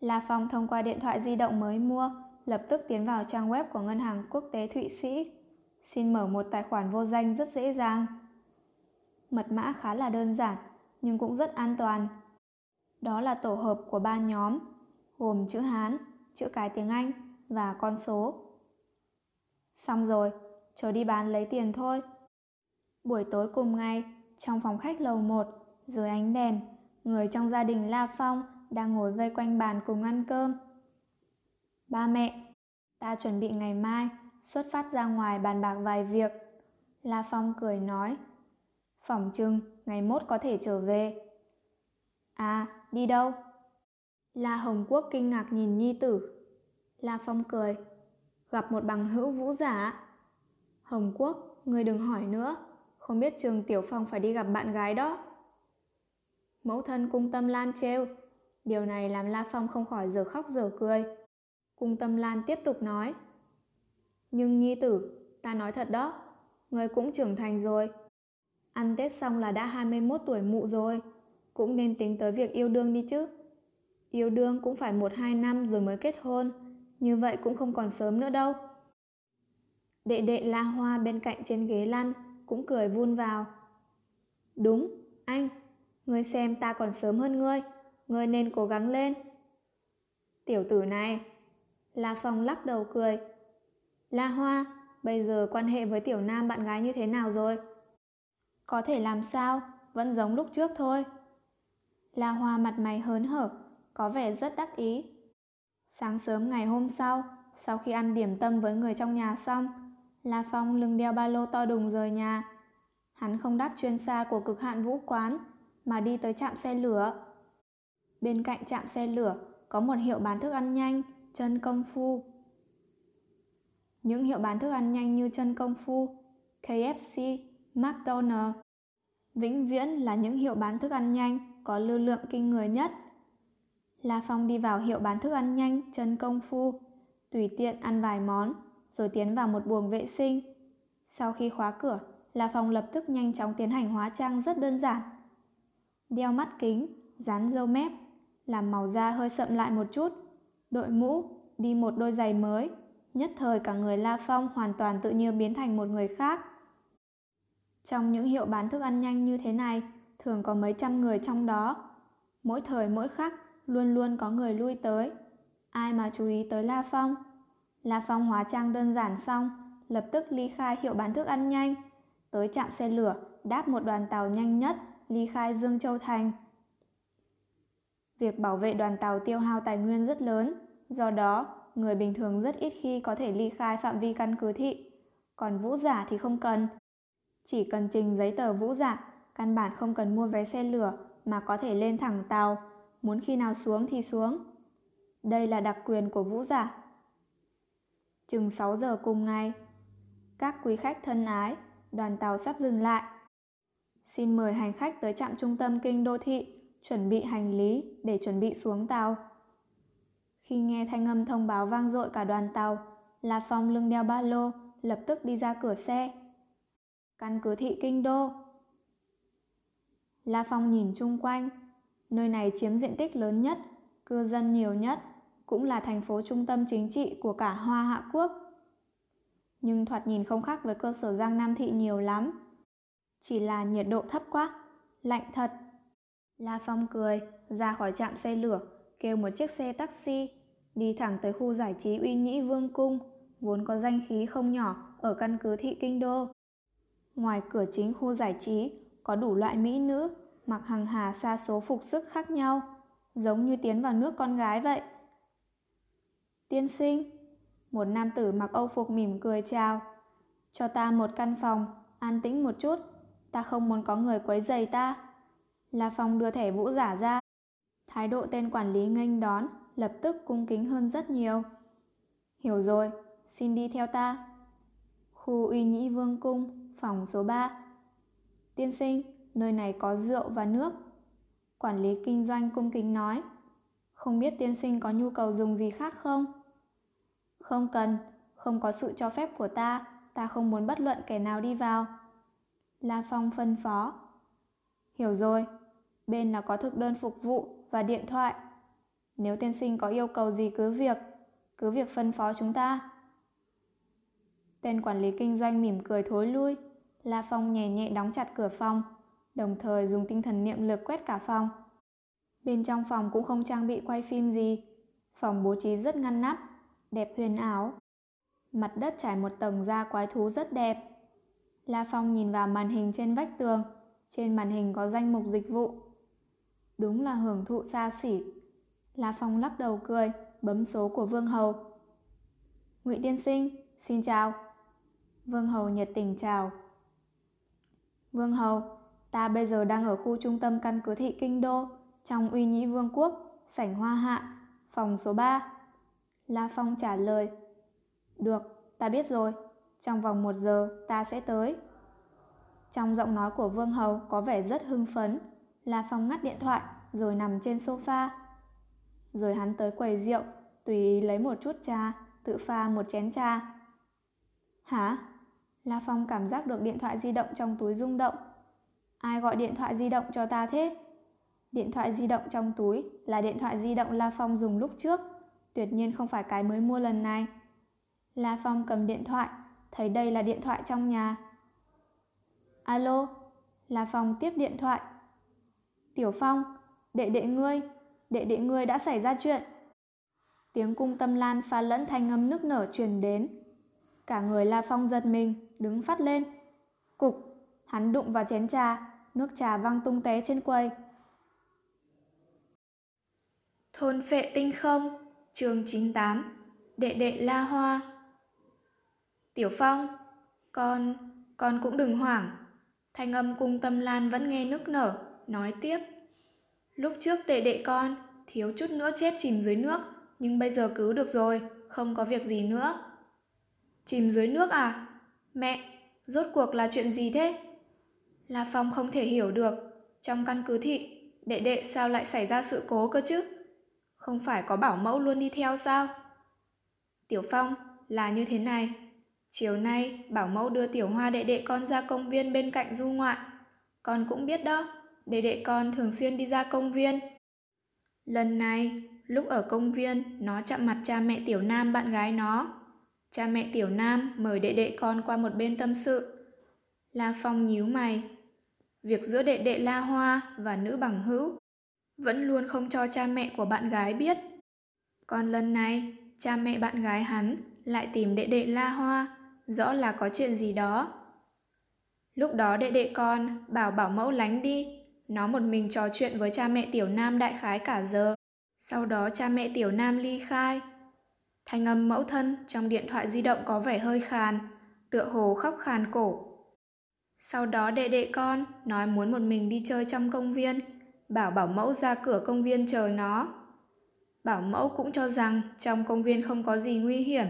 La Phong thông qua điện thoại di động mới mua, lập tức tiến vào trang web của Ngân hàng Quốc tế Thụy Sĩ. Xin mở một tài khoản vô danh rất dễ dàng. Mật mã khá là đơn giản, nhưng cũng rất an toàn. Đó là tổ hợp của ba nhóm, gồm chữ Hán, chữ cái tiếng Anh và con số. Xong rồi, chờ đi bán lấy tiền thôi. Buổi tối cùng ngày, trong phòng khách lầu một, dưới ánh đèn, người trong gia đình La Phong đang ngồi vây quanh bàn cùng ăn cơm. Ba mẹ, ta chuẩn bị ngày mai xuất phát ra ngoài bàn bạc vài việc. La Phong cười nói. Phỏng chừng ngày mốt có thể trở về. À, đi đâu? La Hồng Quốc kinh ngạc nhìn nhi tử. La Phong cười. Gặp một bằng hữu vũ giả. Hồng Quốc, ngươi đừng hỏi nữa. Không biết Trường Tiểu Phong phải đi gặp bạn gái đó. Mẫu thân Cung Tâm Lan trêu. Điều này làm La Phong không khỏi dở khóc dở cười. Cung Tâm Lan tiếp tục nói. Nhưng nhi tử, ta nói thật đó. Ngươi cũng trưởng thành rồi. Ăn Tết xong là đã hai mươi mốt tuổi mụ rồi. Cũng nên tính tới việc yêu đương đi chứ. Yêu đương cũng phải một hai năm rồi mới kết hôn. Như vậy cũng không còn sớm nữa đâu. Đệ đệ La Hoa bên cạnh trên ghế lăn cũng cười vun vào. Đúng, anh. Ngươi xem ta còn sớm hơn ngươi. Ngươi nên cố gắng lên. Tiểu tử này. La Phong lắc đầu cười. La Hoa, bây giờ quan hệ với Tiểu Nam bạn gái như thế nào rồi? Có thể làm sao, vẫn giống lúc trước thôi. La Hoa mặt mày hớn hở, có vẻ rất đắc ý. Sáng sớm ngày hôm sau, sau khi ăn điểm tâm với người trong nhà xong, La Phong lưng đeo ba lô to đùng rời nhà. Hắn không đáp chuyên xa của Cực Hạn Vũ Quán, mà đi tới trạm xe lửa. Bên cạnh trạm xe lửa có một hiệu bán thức ăn nhanh, Chân Công Phu. Những hiệu bán thức ăn nhanh như Chân Công Phu, K F C, McDonald's vĩnh viễn là những hiệu bán thức ăn nhanh có lưu lượng kinh người nhất. La Phong đi vào hiệu bán thức ăn nhanh Trân Công Phu, tùy tiện ăn vài món, rồi tiến vào một buồng vệ sinh. Sau khi khóa cửa, La Phong lập tức nhanh chóng tiến hành hóa trang rất đơn giản. Đeo mắt kính, dán râu mép, làm màu da hơi sậm lại một chút, đội mũ, đi một đôi giày mới. Nhất thời cả người La Phong hoàn toàn tự nhiên biến thành một người khác. Trong những hiệu bán thức ăn nhanh như thế này, thường có mấy trăm người trong đó. Mỗi thời mỗi khắc, luôn luôn có người lui tới. Ai mà chú ý tới La Phong? La Phong hóa trang đơn giản xong, lập tức ly khai hiệu bán thức ăn nhanh, tới trạm xe lửa, đáp một đoàn tàu nhanh nhất, ly khai Dương Châu Thành. Việc bảo vệ đoàn tàu tiêu hao tài nguyên rất lớn, do đó người bình thường rất ít khi có thể ly khai phạm vi căn cứ thị. Còn vũ giả thì không cần, chỉ cần trình giấy tờ vũ giả, căn bản không cần mua vé xe lửa mà có thể lên thẳng tàu, muốn khi nào xuống thì xuống. Đây là đặc quyền của vũ giả. Chừng sáu giờ cùng ngày, các quý khách thân ái, đoàn tàu sắp dừng lại. Xin mời hành khách tới trạm trung tâm kinh đô thị, chuẩn bị hành lý để chuẩn bị xuống tàu. Khi nghe thanh âm thông báo vang dội cả đoàn tàu, La Phong lưng đeo ba lô, lập tức đi ra cửa xe. Căn cứ thị kinh đô. La Phong nhìn chung quanh, nơi này chiếm diện tích lớn nhất, cư dân nhiều nhất, cũng là thành phố trung tâm chính trị của cả Hoa Hạ Quốc. Nhưng thoạt nhìn không khác với cơ sở Giang Nam Thị nhiều lắm. Chỉ là nhiệt độ thấp quá, lạnh thật. La Phong cười, ra khỏi trạm xe lửa, kêu một chiếc xe taxi, đi thẳng tới khu giải trí Uy Nhĩ Vương Cung, vốn có danh khí không nhỏ ở căn cứ thị kinh đô. Ngoài cửa chính khu giải trí, có đủ loại mỹ nữ, mặc hàng hà sa số phục sức khác nhau, giống như tiến vào nước con gái vậy. Tiên sinh, một nam tử mặc âu phục mỉm cười chào. Cho ta một căn phòng, an tĩnh một chút, ta không muốn có người quấy rầy ta. La Phong đưa thẻ vũ giả ra, thái độ tên quản lý nghênh đón lập tức cung kính hơn rất nhiều. Hiểu rồi, xin đi theo ta. Khu Uy Nhĩ Vương Cung, phòng số ba. Tiên sinh, nơi này có rượu và nước. Quản lý kinh doanh cung kính nói. Không biết tiên sinh có nhu cầu dùng gì khác không? Không cần, không có sự cho phép của ta, ta không muốn bất luận kẻ nào đi vào. La Phong phân phó. Hiểu rồi, bên là có thực đơn phục vụ và điện thoại. Nếu tiên sinh có yêu cầu gì cứ việc, cứ việc phân phó chúng ta. Tên quản lý kinh doanh mỉm cười thối lui. La Phong nhẹ nhẹ đóng chặt cửa phòng, đồng thời dùng tinh thần niệm lực quét cả phòng. Bên trong phòng cũng không trang bị quay phim gì, phòng bố trí rất ngăn nắp, đẹp huyền ảo. Mặt đất trải một tầng da quái thú rất đẹp. La Phong nhìn vào màn hình trên vách tường, trên màn hình có danh mục dịch vụ. Đúng là hưởng thụ xa xỉ. La Phong lắc đầu cười, bấm số của Vương Hầu. Ngụy tiên sinh, xin chào. Vương Hầu nhiệt tình chào. Vương Hầu, ta bây giờ đang ở khu trung tâm căn cứ thị kinh đô, trong Uy Nhĩ Vương Quốc, sảnh Hoa Hạ, phòng số ba. La Phong trả lời. Được, ta biết rồi, trong vòng một giờ ta sẽ tới. Trong giọng nói của Vương Hầu có vẻ rất hưng phấn. La Phong ngắt điện thoại rồi nằm trên sofa. Rồi hắn tới quầy rượu, tùy ý lấy một chút trà, tự pha một chén trà. Hả? La Phong cảm giác được điện thoại di động trong túi rung động. Ai gọi điện thoại di động cho ta thế? Điện thoại di động trong túi là điện thoại di động La Phong dùng lúc trước, tuyệt nhiên không phải cái mới mua lần này. La Phong cầm điện thoại, thấy đây là điện thoại trong nhà. Alo, La Phong tiếp điện thoại. Tiểu Phong, đệ đệ ngươi, đệ đệ ngươi đã xảy ra chuyện. Tiếng Cung Tâm Lan pha lẫn thanh âm nức nở truyền đến. Cả người La Phong giật mình, đứng phát lên. Cục, hắn đụng vào chén trà, nước trà văng tung tóe trên quầy. Thôn Phệ Tinh Không, chương chín mươi tám, đệ đệ La Hoa. Tiểu Phong, con, con cũng đừng hoảng. Thanh âm Cung Tâm Lan vẫn nghe nức nở, nói tiếp. Lúc trước đệ đệ con, thiếu chút nữa chết chìm dưới nước, nhưng bây giờ cứu được rồi, không có việc gì nữa. Chìm dưới nước à? Mẹ, rốt cuộc là chuyện gì thế? La Phong không thể hiểu được, trong căn cứ thị, đệ đệ sao lại xảy ra sự cố cơ chứ? Không phải có bảo mẫu luôn đi theo sao? Tiểu Phong, là như thế này. Chiều nay, bảo mẫu đưa Tiểu Hoa đệ đệ con ra công viên bên cạnh du ngoạn. Con cũng biết đó, đệ đệ con thường xuyên đi ra công viên. Lần này, lúc ở công viên, nó chạm mặt cha mẹ Tiểu Nam bạn gái nó. Cha mẹ Tiểu Nam mời đệ đệ con qua một bên tâm sự. La Phong nhíu mày. Việc giữa đệ đệ La Hoa và nữ bằng hữu vẫn luôn không cho cha mẹ của bạn gái biết. Còn lần này, cha mẹ bạn gái hắn lại tìm đệ đệ La Hoa, rõ là có chuyện gì đó. Lúc đó đệ đệ con bảo bảo mẫu lánh đi, nó một mình trò chuyện với cha mẹ Tiểu Nam đại khái cả giờ. Sau đó cha mẹ Tiểu Nam ly khai. Thanh âm mẫu thân trong điện thoại di động có vẻ hơi khàn, tựa hồ khóc khàn cổ. Sau đó đệ đệ con nói muốn một mình đi chơi trong công viên, bảo bảo mẫu ra cửa công viên chờ nó. Bảo mẫu cũng cho rằng trong công viên không có gì nguy hiểm,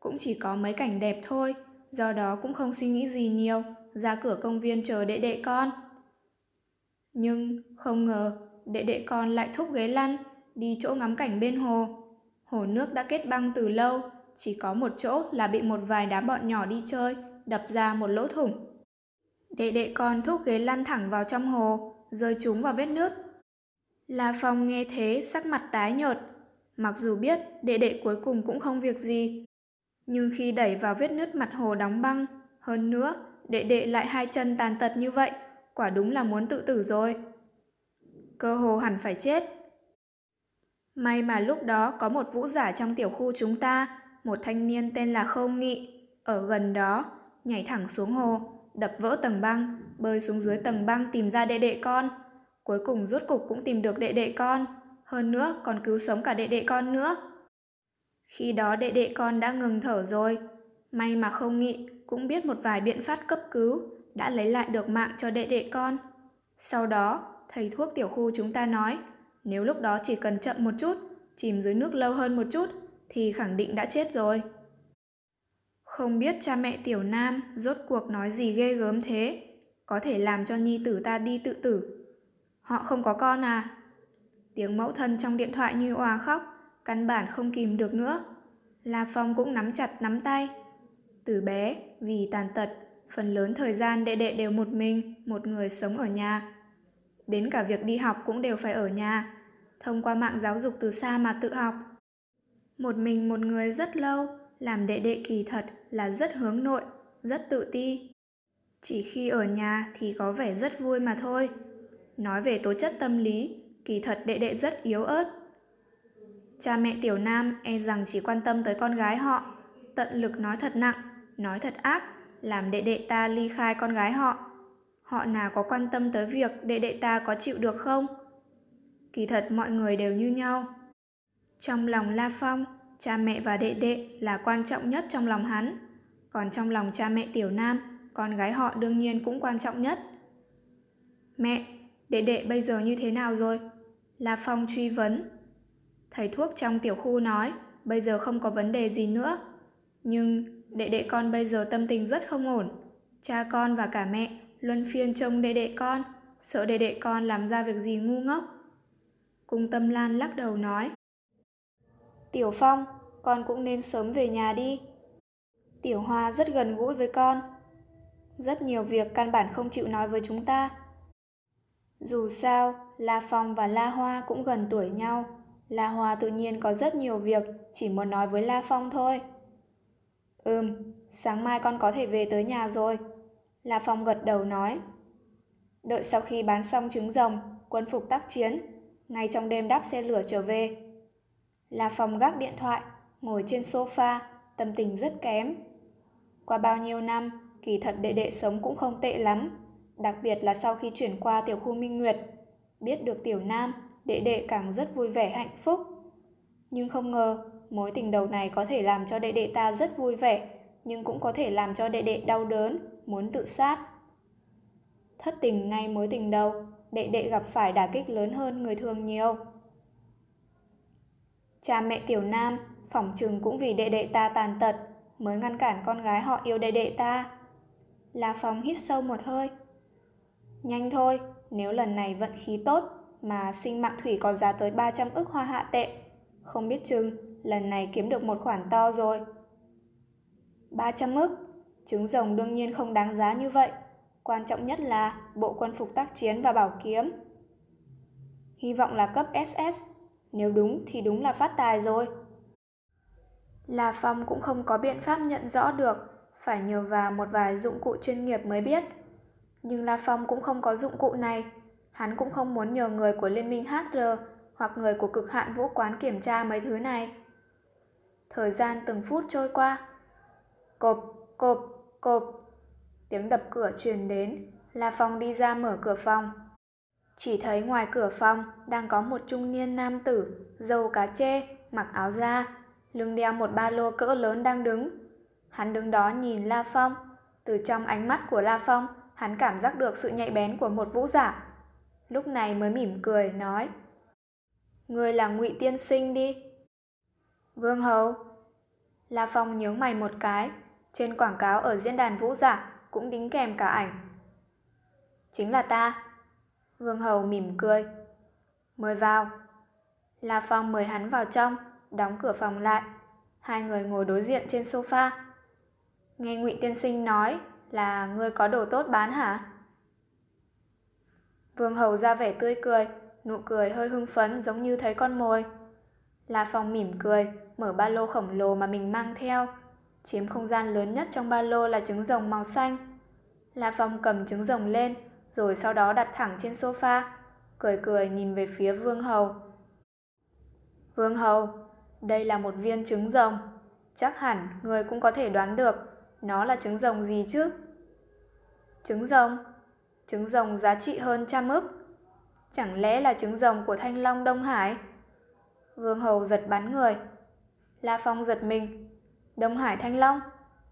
cũng chỉ có mấy cảnh đẹp thôi, do đó cũng không suy nghĩ gì nhiều, ra cửa công viên chờ đệ đệ con. Nhưng không ngờ đệ đệ con lại thúc ghế lăn, đi chỗ ngắm cảnh bên hồ. Hồ nước đã kết băng từ lâu, chỉ có một chỗ là bị một vài đám bọn nhỏ đi chơi, đập ra một lỗ thủng. Đệ đệ con thúc ghế lăn thẳng vào trong hồ, rơi trúng vào vết nước. La Phong nghe thế sắc mặt tái nhợt, mặc dù biết đệ đệ cuối cùng cũng không việc gì. Nhưng khi đẩy vào vết nứt mặt hồ đóng băng, hơn nữa đệ đệ lại hai chân tàn tật như vậy, quả đúng là muốn tự tử rồi. Cơ hồ hẳn phải chết. May mà lúc đó có một vũ giả trong tiểu khu chúng ta, một thanh niên tên là Khâu Nghị, ở gần đó, nhảy thẳng xuống hồ, đập vỡ tầng băng, bơi xuống dưới tầng băng tìm ra đệ đệ con. Cuối cùng rốt cục cũng tìm được đệ đệ con, hơn nữa còn cứu sống cả đệ đệ con nữa. Khi đó đệ đệ con đã ngừng thở rồi, may mà Khâu Nghị cũng biết một vài biện pháp cấp cứu, đã lấy lại được mạng cho đệ đệ con. Sau đó, thầy thuốc tiểu khu chúng ta nói, nếu lúc đó chỉ cần chậm một chút, chìm dưới nước lâu hơn một chút, thì khẳng định đã chết rồi. Không biết cha mẹ Tiểu Nam rốt cuộc nói gì ghê gớm thế, có thể làm cho nhi tử ta đi tự tử. Họ không có con à? Tiếng mẫu thân trong điện thoại như òa khóc, căn bản không kìm được nữa. La Phong cũng nắm chặt nắm tay. Từ bé, vì tàn tật, phần lớn thời gian đệ đệ đều một mình, một người sống ở nhà. Đến cả việc đi học cũng đều phải ở nhà, thông qua mạng giáo dục từ xa mà tự học. Một mình một người rất lâu, làm đệ đệ kỳ thật là rất hướng nội, rất tự ti. Chỉ khi ở nhà thì có vẻ rất vui mà thôi. Nói về tố chất tâm lý, kỳ thật đệ đệ rất yếu ớt. Cha mẹ Tiểu Nam e rằng chỉ quan tâm tới con gái họ, tận lực nói thật nặng, nói thật ác, làm đệ đệ ta ly khai con gái họ. Họ nào có quan tâm tới việc đệ đệ ta có chịu được không? Kỳ thật mọi người đều như nhau. Trong lòng La Phong, cha mẹ và đệ đệ là quan trọng nhất trong lòng hắn. Còn trong lòng cha mẹ Tiểu Nam, con gái họ đương nhiên cũng quan trọng nhất. Mẹ, đệ đệ bây giờ như thế nào rồi? La Phong truy vấn. Thầy thuốc trong tiểu khu nói, bây giờ không có vấn đề gì nữa. Nhưng đệ đệ con bây giờ tâm tình rất không ổn. Cha con và cả mẹ luân phiên trông đệ đệ con, sợ đệ đệ con làm ra việc gì ngu ngốc. Cung Tâm Lan lắc đầu nói, Tiểu Phong, con cũng nên sớm về nhà đi. Tiểu Hoa rất gần gũi với con, rất nhiều việc căn bản không chịu nói với chúng ta. Dù sao, La Phong và La Hoa cũng gần tuổi nhau, La Hoa tự nhiên có rất nhiều việc chỉ muốn nói với La Phong thôi. Ừm, sáng mai con có thể về tới nhà rồi. La Phong gật đầu nói. Đợi sau khi bán xong trứng rồng, quân phục tác chiến, ngay trong đêm đáp xe lửa trở về. La Phong gác điện thoại, ngồi trên sofa, tâm tình rất kém. Qua bao nhiêu năm, kỳ thật đệ đệ sống cũng không tệ lắm, đặc biệt là sau khi chuyển qua tiểu khu Minh Nguyệt. Biết được Tiểu Nam, đệ đệ càng rất vui vẻ hạnh phúc. Nhưng không ngờ, mối tình đầu này có thể làm cho đệ đệ ta rất vui vẻ, nhưng cũng có thể làm cho đệ đệ đau đớn, muốn tự sát. Thất tình ngay mối tình đầu, đệ đệ gặp phải đả kích lớn hơn người thường nhiều. Cha mẹ Tiểu Nam phỏng chừng cũng vì đệ đệ ta tàn tật mới ngăn cản con gái họ yêu đệ đệ ta. La Phong hít sâu một hơi. Nhanh thôi, nếu lần này vận khí tốt mà sinh mạng thủy có giá tới ba trăm ức hoa hạ tệ, Không biết chừng lần này kiếm được một khoản to rồi. Ba trăm ức. Trứng rồng đương nhiên không đáng giá như vậy. Quan trọng nhất là bộ quân phục tác chiến và bảo kiếm. Hy vọng là cấp ét ét. Nếu đúng thì đúng là phát tài rồi. La Phong cũng không có biện pháp nhận rõ được, phải nhờ vào một vài dụng cụ chuyên nghiệp mới biết. Nhưng La Phong cũng không có dụng cụ này. Hắn cũng không muốn nhờ người của Liên minh hát rờ hoặc người của Cực Hạn Vũ Quán kiểm tra mấy thứ này. Thời gian từng phút trôi qua. Cộp, cộp, cộp. Tiếng đập cửa truyền đến. La Phong đi ra mở cửa phòng. Chỉ thấy ngoài cửa phòng đang có một trung niên nam tử, râu cá chê, mặc áo da, lưng đeo một ba lô cỡ lớn đang đứng. Hắn đứng đó nhìn La Phong. Từ trong ánh mắt của La Phong, hắn cảm giác được sự nhạy bén của một vũ giả. Lúc này mới mỉm cười nói: "Ngươi là Ngụy tiên sinh đi." "Vương Hầu." La Phong nhướng mày một cái. Trên quảng cáo ở diễn đàn vũ giả cũng đính kèm cả ảnh. "Chính là ta." Vương Hầu mỉm cười. "Mời vào." La Phong mời hắn vào trong, đóng cửa phòng lại. Hai người ngồi đối diện trên sofa. "Nghe Ngụy tiên sinh nói là ngươi có đồ tốt bán hả?" Vương Hầu ra vẻ tươi cười, nụ cười hơi hưng phấn giống như thấy con mồi. La Phong mỉm cười, mở ba lô khổng lồ mà mình mang theo. Chiếm không gian lớn nhất trong ba lô là trứng rồng màu xanh. La Phong cầm trứng rồng lên, rồi sau đó đặt thẳng trên sofa, cười cười nhìn về phía Vương Hầu. "Vương Hầu, đây là một viên trứng rồng. Chắc hẳn người cũng có thể đoán được nó là trứng rồng gì chứ?" "Trứng rồng? Trứng rồng giá trị hơn trăm ức. Chẳng lẽ là trứng rồng của Thanh Long Đông Hải?" Vương Hầu giật bắn người. La Phong giật mình. Đông Hải Thanh Long,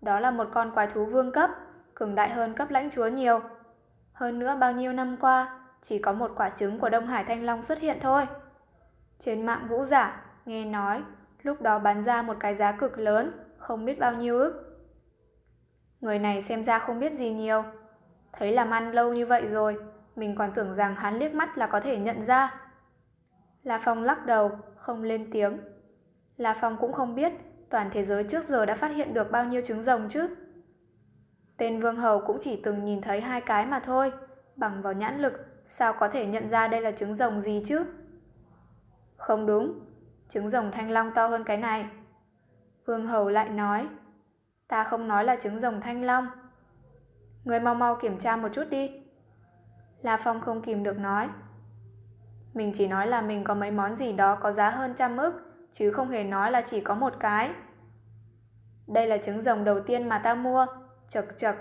đó là một con quái thú vương cấp, cường đại hơn cấp lãnh chúa nhiều. Hơn nữa bao nhiêu năm qua, chỉ có một quả trứng của Đông Hải Thanh Long xuất hiện thôi. Trên mạng vũ giả, nghe nói, lúc đó bán ra một cái giá cực lớn, không biết bao nhiêu ức. Người này xem ra không biết gì nhiều. Thấy làm ăn lâu như vậy rồi, mình còn tưởng rằng hắn liếc mắt là có thể nhận ra. La Phong lắc đầu, không lên tiếng. La Phong cũng không biết toàn thế giới trước giờ đã phát hiện được bao nhiêu trứng rồng chứ. Tên Vương Hầu cũng chỉ từng nhìn thấy hai cái mà thôi, bằng vào nhãn lực, sao có thể nhận ra đây là trứng rồng gì chứ? "Không đúng, trứng rồng Thanh Long to hơn cái này." Vương Hầu lại nói. "Ta không nói là trứng rồng Thanh Long. Ngươi mau mau kiểm tra một chút đi." La Phong không kìm được nói. "Mình chỉ nói là mình có mấy món gì đó có giá hơn trăm ức, chứ không hề nói là chỉ có một cái. Đây là trứng rồng đầu tiên mà ta mua. Chật chật."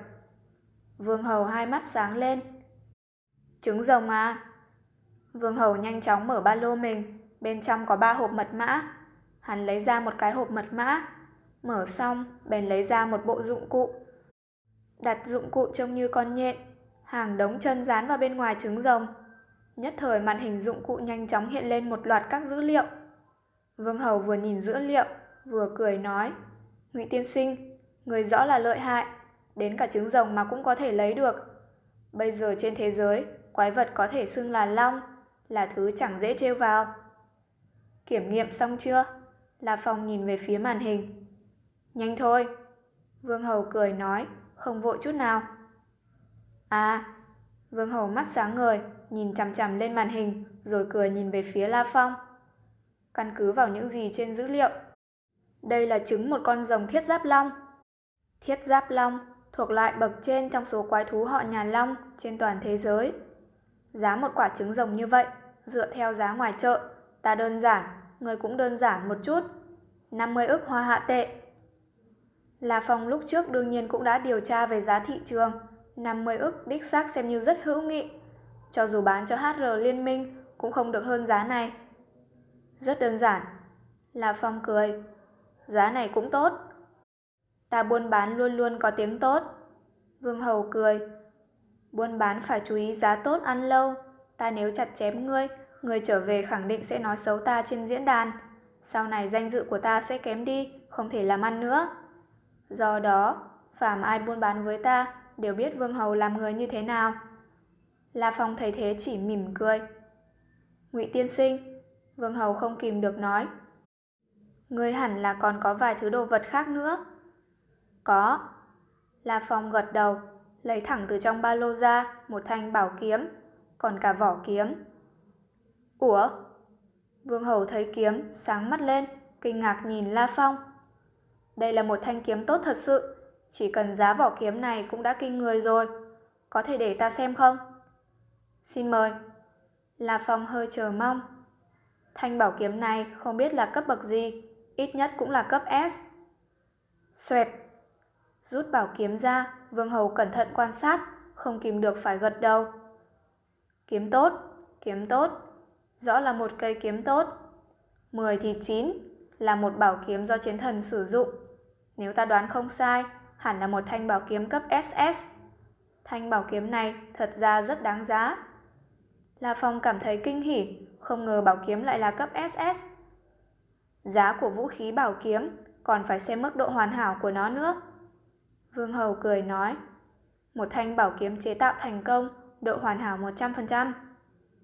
Vương Hầu hai mắt sáng lên. "Trứng rồng à?" Vương Hầu nhanh chóng mở ba lô mình. Bên trong có ba hộp mật mã. Hắn lấy ra một cái hộp mật mã. Mở xong, bèn lấy ra một bộ dụng cụ. Đặt dụng cụ trông như con nhện, hàng đống chân dán vào bên ngoài trứng rồng. Nhất thời màn hình dụng cụ nhanh chóng hiện lên một loạt các dữ liệu. Vương Hầu vừa nhìn dữ liệu, vừa cười nói: "Ngụy tiên sinh, người rõ là lợi hại, đến cả trứng rồng mà cũng có thể lấy được. Bây giờ trên thế giới, quái vật có thể xưng là long, là thứ chẳng dễ trêu vào." "Kiểm nghiệm xong chưa?" La Phong nhìn về phía màn hình. "Nhanh thôi." Vương Hầu cười nói, không vội chút nào. "À." Vương Hầu mắt sáng ngời, nhìn chằm chằm lên màn hình, rồi cười nhìn về phía La Phong. "Căn cứ vào những gì trên dữ liệu, đây là trứng một con rồng thiết giáp long. Thiết giáp long thuộc loại bậc trên trong số quái thú họ nhà long trên toàn thế giới. Giá một quả trứng rồng như vậy, dựa theo giá ngoài chợ, ta đơn giản, người cũng đơn giản một chút. năm mươi ức hoa hạ tệ." La Phong lúc trước đương nhiên cũng đã điều tra về giá thị trường. năm mươi ức đích xác xem như rất hữu nghị. Cho dù bán cho hát rờ Liên minh cũng không được hơn giá này. "Rất đơn giản." La Phong cười. "Giá này cũng tốt. Ta buôn bán luôn luôn có tiếng tốt." Vương Hầu cười. "Buôn bán phải chú ý giá tốt ăn lâu. Ta nếu chặt chém ngươi, ngươi trở về khẳng định sẽ nói xấu ta trên diễn đàn. Sau này danh dự của ta sẽ kém đi, không thể làm ăn nữa. Do đó, phàm ai buôn bán với ta đều biết Vương Hầu làm người như thế nào." La Phong thấy thế chỉ mỉm cười. "Ngụy tiên sinh." Vương Hầu không kìm được nói. Ngươi hẳn là còn có vài thứ đồ vật khác nữa. Có. La Phong gật đầu, lấy thẳng từ trong ba lô ra một thanh bảo kiếm, còn cả vỏ kiếm. Ủa? Vương Hầu thấy kiếm, sáng mắt lên, kinh ngạc nhìn La Phong. Đây là một thanh kiếm tốt thật sự, chỉ cần giá vỏ kiếm này cũng đã kinh người rồi. Có thể để ta xem không? Xin mời. La Phong hơi chờ mong. Thanh bảo kiếm này không biết là cấp bậc gì, ít nhất cũng là cấp S. Xoẹt. Rút bảo kiếm ra, Vương Hầu cẩn thận quan sát, không kìm được phải gật đầu. Kiếm tốt, kiếm tốt, rõ là một cây kiếm tốt. Mười thì chín, là một bảo kiếm do chiến thần sử dụng. Nếu ta đoán không sai, hẳn là một thanh bảo kiếm cấp ét ét. Thanh bảo kiếm này thật ra rất đáng giá. La Phong cảm thấy kinh hỉ, không ngờ bảo kiếm lại là cấp ét ét. Giá của vũ khí bảo kiếm còn phải xem mức độ hoàn hảo của nó nữa. Vương Hầu cười nói, một thanh bảo kiếm chế tạo thành công, độ hoàn hảo một trăm phần trăm.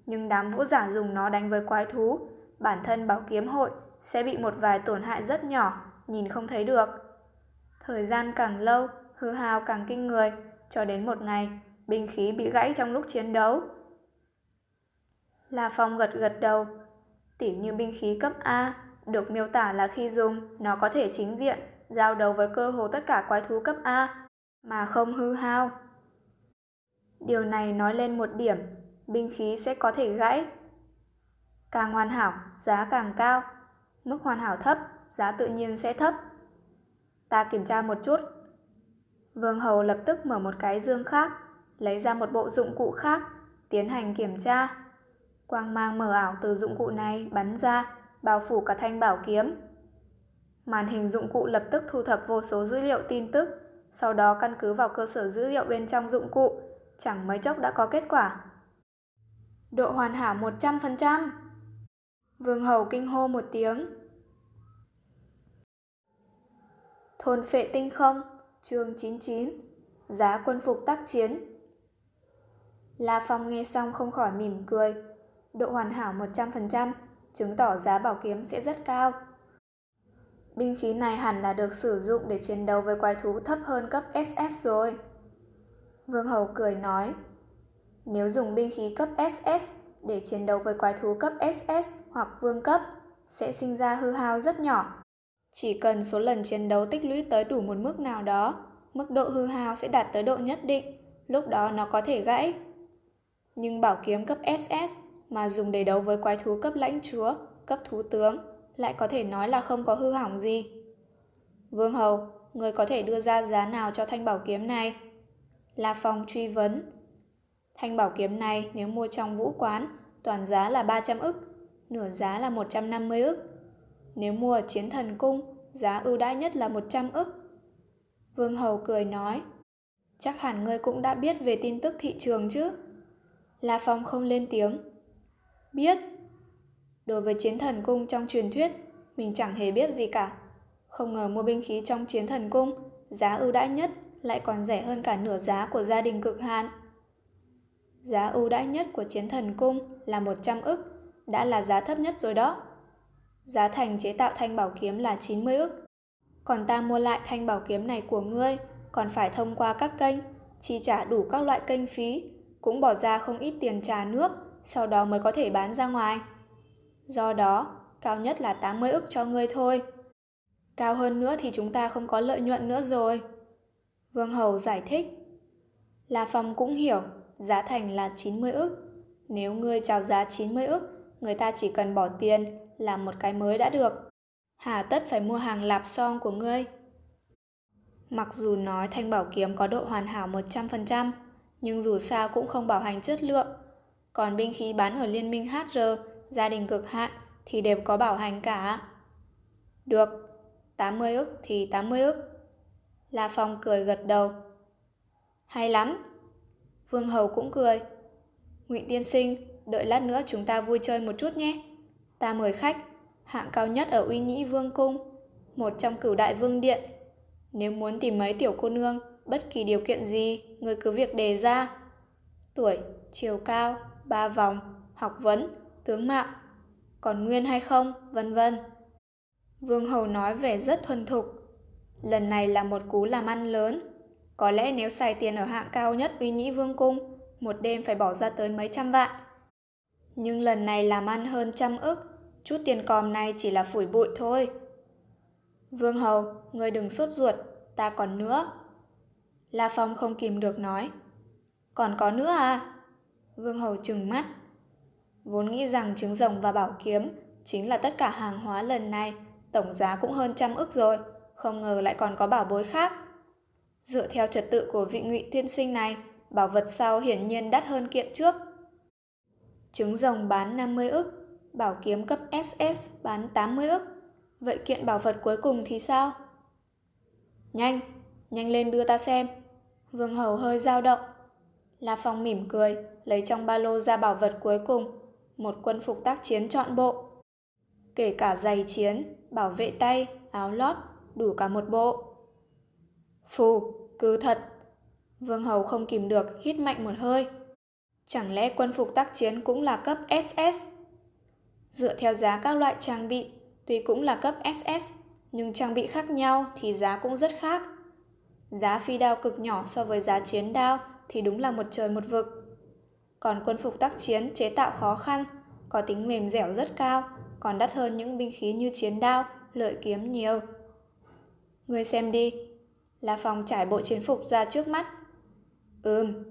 Nhưng đám vũ giả dùng nó đánh với quái thú, bản thân bảo kiếm hội sẽ bị một vài tổn hại rất nhỏ, nhìn không thấy được. Thời gian càng lâu, hư hao càng kinh người, cho đến một ngày, binh khí bị gãy trong lúc chiến đấu. La Phong gật gật đầu, tỉ như binh khí cấp A, được miêu tả là khi dùng, nó có thể chính diện, giao đấu với cơ hồ tất cả quái thú cấp A, mà không hư hao. Điều này nói lên một điểm, binh khí sẽ có thể gãy. Càng hoàn hảo, giá càng cao, mức hoàn hảo thấp, giá tự nhiên sẽ thấp. Ta kiểm tra một chút. Vương Hầu lập tức mở một cái dương khác, lấy ra một bộ dụng cụ khác, tiến hành kiểm tra. Quang mang mờ ảo từ dụng cụ này bắn ra, bao phủ cả thanh bảo kiếm. Màn hình dụng cụ lập tức thu thập vô số dữ liệu tin tức, sau đó căn cứ vào cơ sở dữ liệu bên trong dụng cụ, chẳng mấy chốc đã có kết quả. Độ hoàn hảo một trăm phần trăm. Vương Hầu kinh hô một tiếng. Thôn Phệ Tinh Không, chương chín mươi chín, giá quân phục tác chiến. La Phong nghe xong không khỏi mỉm cười. Độ hoàn hảo một trăm phần trăm, chứng tỏ giá bảo kiếm sẽ rất cao. Binh khí này hẳn là được sử dụng để chiến đấu với quái thú thấp hơn cấp ét ét rồi. Vương Hầu cười nói, nếu dùng binh khí cấp ét ét để chiến đấu với quái thú cấp ét ét hoặc vương cấp, sẽ sinh ra hư hao rất nhỏ. Chỉ cần số lần chiến đấu tích lũy tới đủ một mức nào đó, mức độ hư hao sẽ đạt tới độ nhất định, lúc đó nó có thể gãy. Nhưng bảo kiếm cấp ét ét mà dùng để đấu với quái thú cấp lãnh chúa, cấp thú tướng, lại có thể nói là không có hư hỏng gì. Vương Hầu, người có thể đưa ra giá nào cho thanh bảo kiếm này? La Phong truy vấn. Thanh bảo kiếm này nếu mua trong vũ quán, toàn giá là ba trăm ức, nửa giá là một trăm năm mươi ức. Nếu mua ở Chiến Thần Cung, giá ưu đãi nhất là một trăm ức. Vương Hầu cười nói, chắc hẳn ngươi cũng đã biết về tin tức thị trường chứ? La Phong không lên tiếng. Biết. Đối với Chiến Thần Cung trong truyền thuyết, mình chẳng hề biết gì cả. Không ngờ mua binh khí trong Chiến Thần Cung, giá ưu đãi nhất lại còn rẻ hơn cả nửa giá của gia đình cực hạn. Giá ưu đãi nhất của Chiến Thần Cung là một trăm ức, đã là giá thấp nhất rồi đó. Giá thành chế tạo thanh bảo kiếm là chín mươi ức. Còn ta mua lại thanh bảo kiếm này của ngươi, còn phải thông qua các kênh, chi trả đủ các loại kênh phí, cũng bỏ ra không ít tiền trà nước, sau đó mới có thể bán ra ngoài. Do đó, cao nhất là tám mươi ức cho ngươi thôi. Cao hơn nữa thì chúng ta không có lợi nhuận nữa rồi. Vương Hầu giải thích. La Phong cũng hiểu, giá thành là chín mươi ức. Nếu ngươi chào giá chín mươi ức, người ta chỉ cần bỏ tiền, làm một cái mới đã được. Hà tất phải mua hàng lạp song của ngươi. Mặc dù nói thanh bảo kiếm có độ hoàn hảo một trăm phần trăm, nhưng dù sao cũng không bảo hành chất lượng. Còn binh khí bán ở Liên Minh hát rờ, gia đình cực hạn thì đều có bảo hành cả. Được, tám mươi ức thì tám mươi ức. La Phong cười gật đầu. Hay lắm. Vương Hầu cũng cười. Ngụy tiên sinh, đợi lát nữa chúng ta vui chơi một chút nhé. Ta mời khách, hạng cao nhất ở Uy Nhĩ Vương Cung, một trong cửu đại vương điện. Nếu muốn tìm mấy tiểu cô nương, bất kỳ điều kiện gì, người cứ việc đề ra. Tuổi, chiều cao, ba vòng, học vấn, tướng mạo, còn nguyên hay không, vân vân. Vương Hầu nói vẻ rất thuần thục. Lần này là một cú làm ăn lớn. Có lẽ nếu xài tiền ở hạng cao nhất Uy Nhĩ Vương Cung, một đêm phải bỏ ra tới mấy trăm vạn. Nhưng lần này làm ăn hơn trăm ức, chút tiền còm này chỉ là phủi bụi thôi. Vương Hầu, ngươi đừng sốt ruột, ta còn nữa. La Phong không kìm được nói. Còn có nữa à? Vương Hầu trừng mắt. Vốn nghĩ rằng trứng rồng và bảo kiếm chính là tất cả hàng hóa lần này, tổng giá cũng hơn trăm ức rồi, không ngờ lại còn có bảo bối khác. Dựa theo trật tự của vị Ngụy tiên sinh này, bảo vật sau hiển nhiên đắt hơn kiện trước. Trứng rồng bán năm mươi ức, bảo kiếm cấp ét ét bán tám mươi ức. Vậy kiện bảo vật cuối cùng thì sao? Nhanh, nhanh lên đưa ta xem. Vương Hầu hơi dao động. La Phong mỉm cười, lấy trong ba lô ra bảo vật cuối cùng, một quân phục tác chiến trọn bộ. Kể cả giày chiến, bảo vệ tay, áo lót, đủ cả một bộ. Phù, cứ thật. Vương Hầu không kìm được, hít mạnh một hơi. Chẳng lẽ quân phục tác chiến cũng là cấp ét ét? Dựa theo giá các loại trang bị, tuy cũng là cấp ét ét, nhưng trang bị khác nhau thì giá cũng rất khác. Giá phi đao cực nhỏ so với giá chiến đao thì đúng là một trời một vực. Còn quân phục tác chiến chế tạo khó khăn, có tính mềm dẻo rất cao, còn đắt hơn những binh khí như chiến đao, lợi kiếm nhiều. Ngươi xem đi. La Phong trải bộ chiến phục ra trước mắt. Ừm.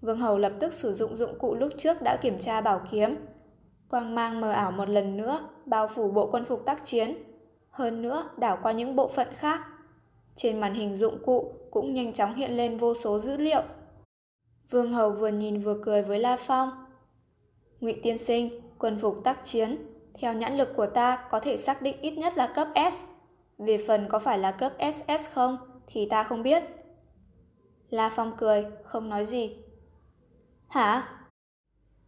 Vương Hầu lập tức sử dụng dụng cụ lúc trước đã kiểm tra bảo kiếm. Quang mang mờ ảo một lần nữa bao phủ bộ quân phục tác chiến. Hơn nữa đảo qua những bộ phận khác. Trên màn hình dụng cụ cũng nhanh chóng hiện lên vô số dữ liệu. Vương Hầu vừa nhìn vừa cười với La Phong. Ngụy tiên sinh, quân phục tác chiến, theo nhãn lực của ta có thể xác định ít nhất là cấp S. Về phần có phải là cấp ét ét không thì ta không biết. La Phong cười, không nói gì. Hả?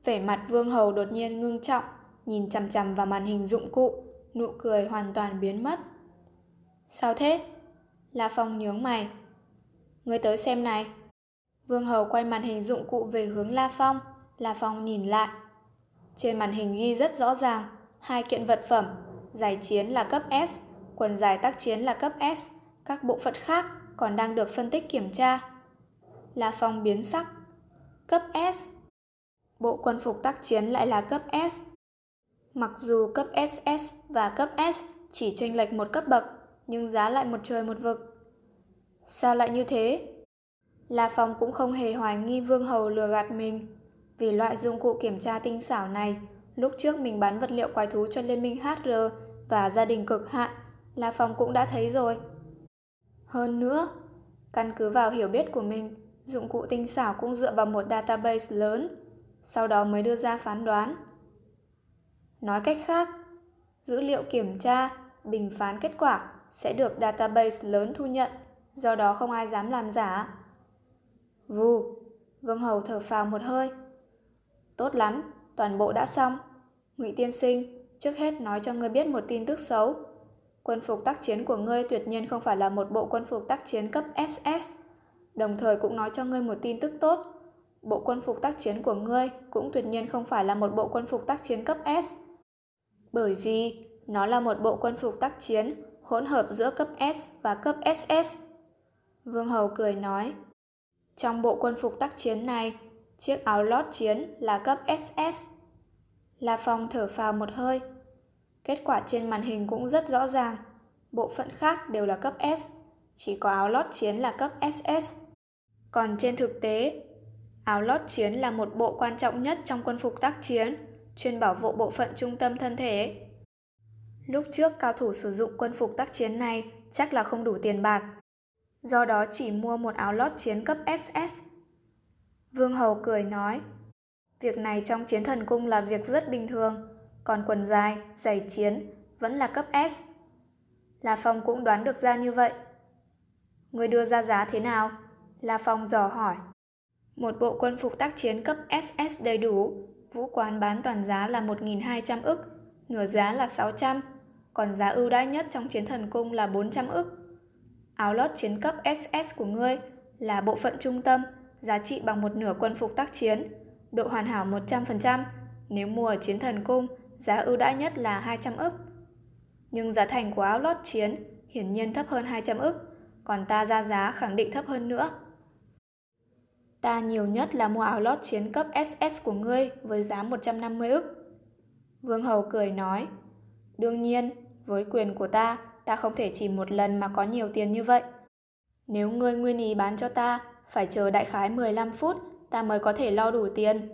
Vẻ mặt Vương Hầu đột nhiên ngưng trọng, nhìn chằm chằm vào màn hình dụng cụ, nụ cười hoàn toàn biến mất. Sao thế? La Phong nhướng mày. Ngươi tới xem này. Vương Hầu quay màn hình dụng cụ về hướng La Phong. La Phong nhìn lại. Trên màn hình ghi rất rõ ràng, hai kiện vật phẩm, giày chiến là cấp S, quần dài tác chiến là cấp S, các bộ phận khác còn đang được phân tích kiểm tra. La Phong biến sắc. Cấp S. Bộ quân phục tác chiến lại là cấp S. Mặc dù cấp ét ét và cấp S chỉ chênh lệch một cấp bậc, nhưng giá lại một trời một vực. Sao lại như thế? La Phong cũng không hề hoài nghi Vương Hầu lừa gạt mình. Vì loại dụng cụ kiểm tra tinh xảo này, lúc trước mình bán vật liệu quái thú cho Liên minh hát rờ và gia đình cực hạn, La Phong cũng đã thấy rồi. Hơn nữa, căn cứ vào hiểu biết của mình, dụng cụ tinh xảo cũng dựa vào một database lớn, sau đó mới đưa ra phán đoán. Nói cách khác, dữ liệu kiểm tra, bình phán kết quả sẽ được database lớn thu nhận, do đó không ai dám làm giả. Vù, Vương Hầu thở phào một hơi. Tốt lắm, toàn bộ đã xong. Ngụy tiên sinh, trước hết nói cho ngươi biết một tin tức xấu. Quân phục tác chiến của ngươi tuyệt nhiên không phải là một bộ quân phục tác chiến cấp ét ét. Đồng thời cũng nói cho ngươi một tin tức tốt. Bộ quân phục tác chiến của ngươi cũng tuyệt nhiên không phải là một bộ quân phục tác chiến cấp S. Bởi vì nó là một bộ quân phục tác chiến hỗn hợp giữa cấp S và cấp ét ét. Vương Hầu cười nói. Trong bộ quân phục tác chiến này, chiếc áo lót chiến là cấp ét ét. La Phong thở phào một hơi. Kết quả trên màn hình cũng rất rõ ràng. Bộ phận khác đều là cấp S, chỉ có áo lót chiến là cấp ét ét. Còn trên thực tế, áo lót chiến là một bộ quan trọng nhất trong quân phục tác chiến, chuyên bảo vệ bộ phận trung tâm thân thể. Lúc trước cao thủ sử dụng quân phục tác chiến này chắc là không đủ tiền bạc, do đó chỉ mua một áo lót chiến cấp ét ét. Vương Hầu cười nói, việc này trong Chiến Thần Cung là việc rất bình thường, còn quần dài, giày chiến vẫn là cấp S. La Phong cũng đoán được ra như vậy. Người đưa ra giá thế nào? La Phong dò hỏi. Một bộ quân phục tác chiến cấp ét ét đầy đủ, vũ quán bán toàn giá là một nghìn hai trăm ức, nửa giá là sáu trăm, còn giá ưu đãi nhất trong Chiến Thần Cung là bốn trăm ức. Áo lót chiến cấp ét ét của ngươi là bộ phận trung tâm, giá trị bằng một nửa quân phục tác chiến, độ hoàn hảo một trăm phần trăm, nếu mua ở Chiến Thần Cung, giá ưu đãi nhất là hai trăm ức. Nhưng giá thành của áo lót chiến hiển nhiên thấp hơn hai trăm ức, còn ta ra giá khẳng định thấp hơn nữa. Ta nhiều nhất là mua áo lót chiến cấp ét ét của ngươi với giá một trăm năm mươi ức. Vương Hầu cười nói, đương nhiên, với quyền của ta, ta không thể chỉ một lần mà có nhiều tiền như vậy. Nếu ngươi nguyên ý bán cho ta, phải chờ đại khái mười lăm phút, ta mới có thể lo đủ tiền.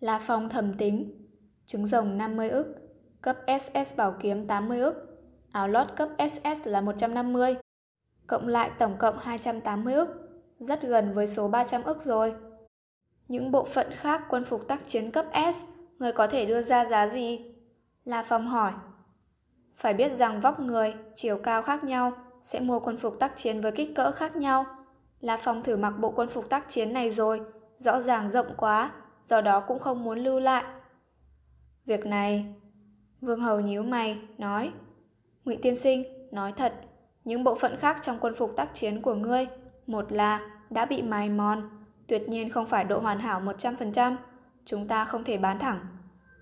La Phong thầm tính, trứng rồng năm mươi ức, cấp ét ét bảo kiếm tám mươi ức, áo lót cấp ét ét là một trăm năm mươi, cộng lại tổng cộng hai trăm tám mươi ức, rất gần với số ba trăm ức rồi. Những bộ phận khác quân phục tác chiến cấp S, người có thể đưa ra giá gì? La Phong hỏi. Phải biết rằng vóc người, chiều cao khác nhau, sẽ mua quân phục tác chiến với kích cỡ khác nhau. La Phong thử mặc bộ quân phục tác chiến này rồi, rõ ràng rộng quá, do đó cũng không muốn lưu lại. Việc này, Vương Hầu nhíu mày, nói, Ngụy tiên sinh, nói thật, những bộ phận khác trong quân phục tác chiến của ngươi, một là đã bị mài mòn, tuyệt nhiên không phải độ hoàn hảo một trăm phần trăm, chúng ta không thể bán thẳng.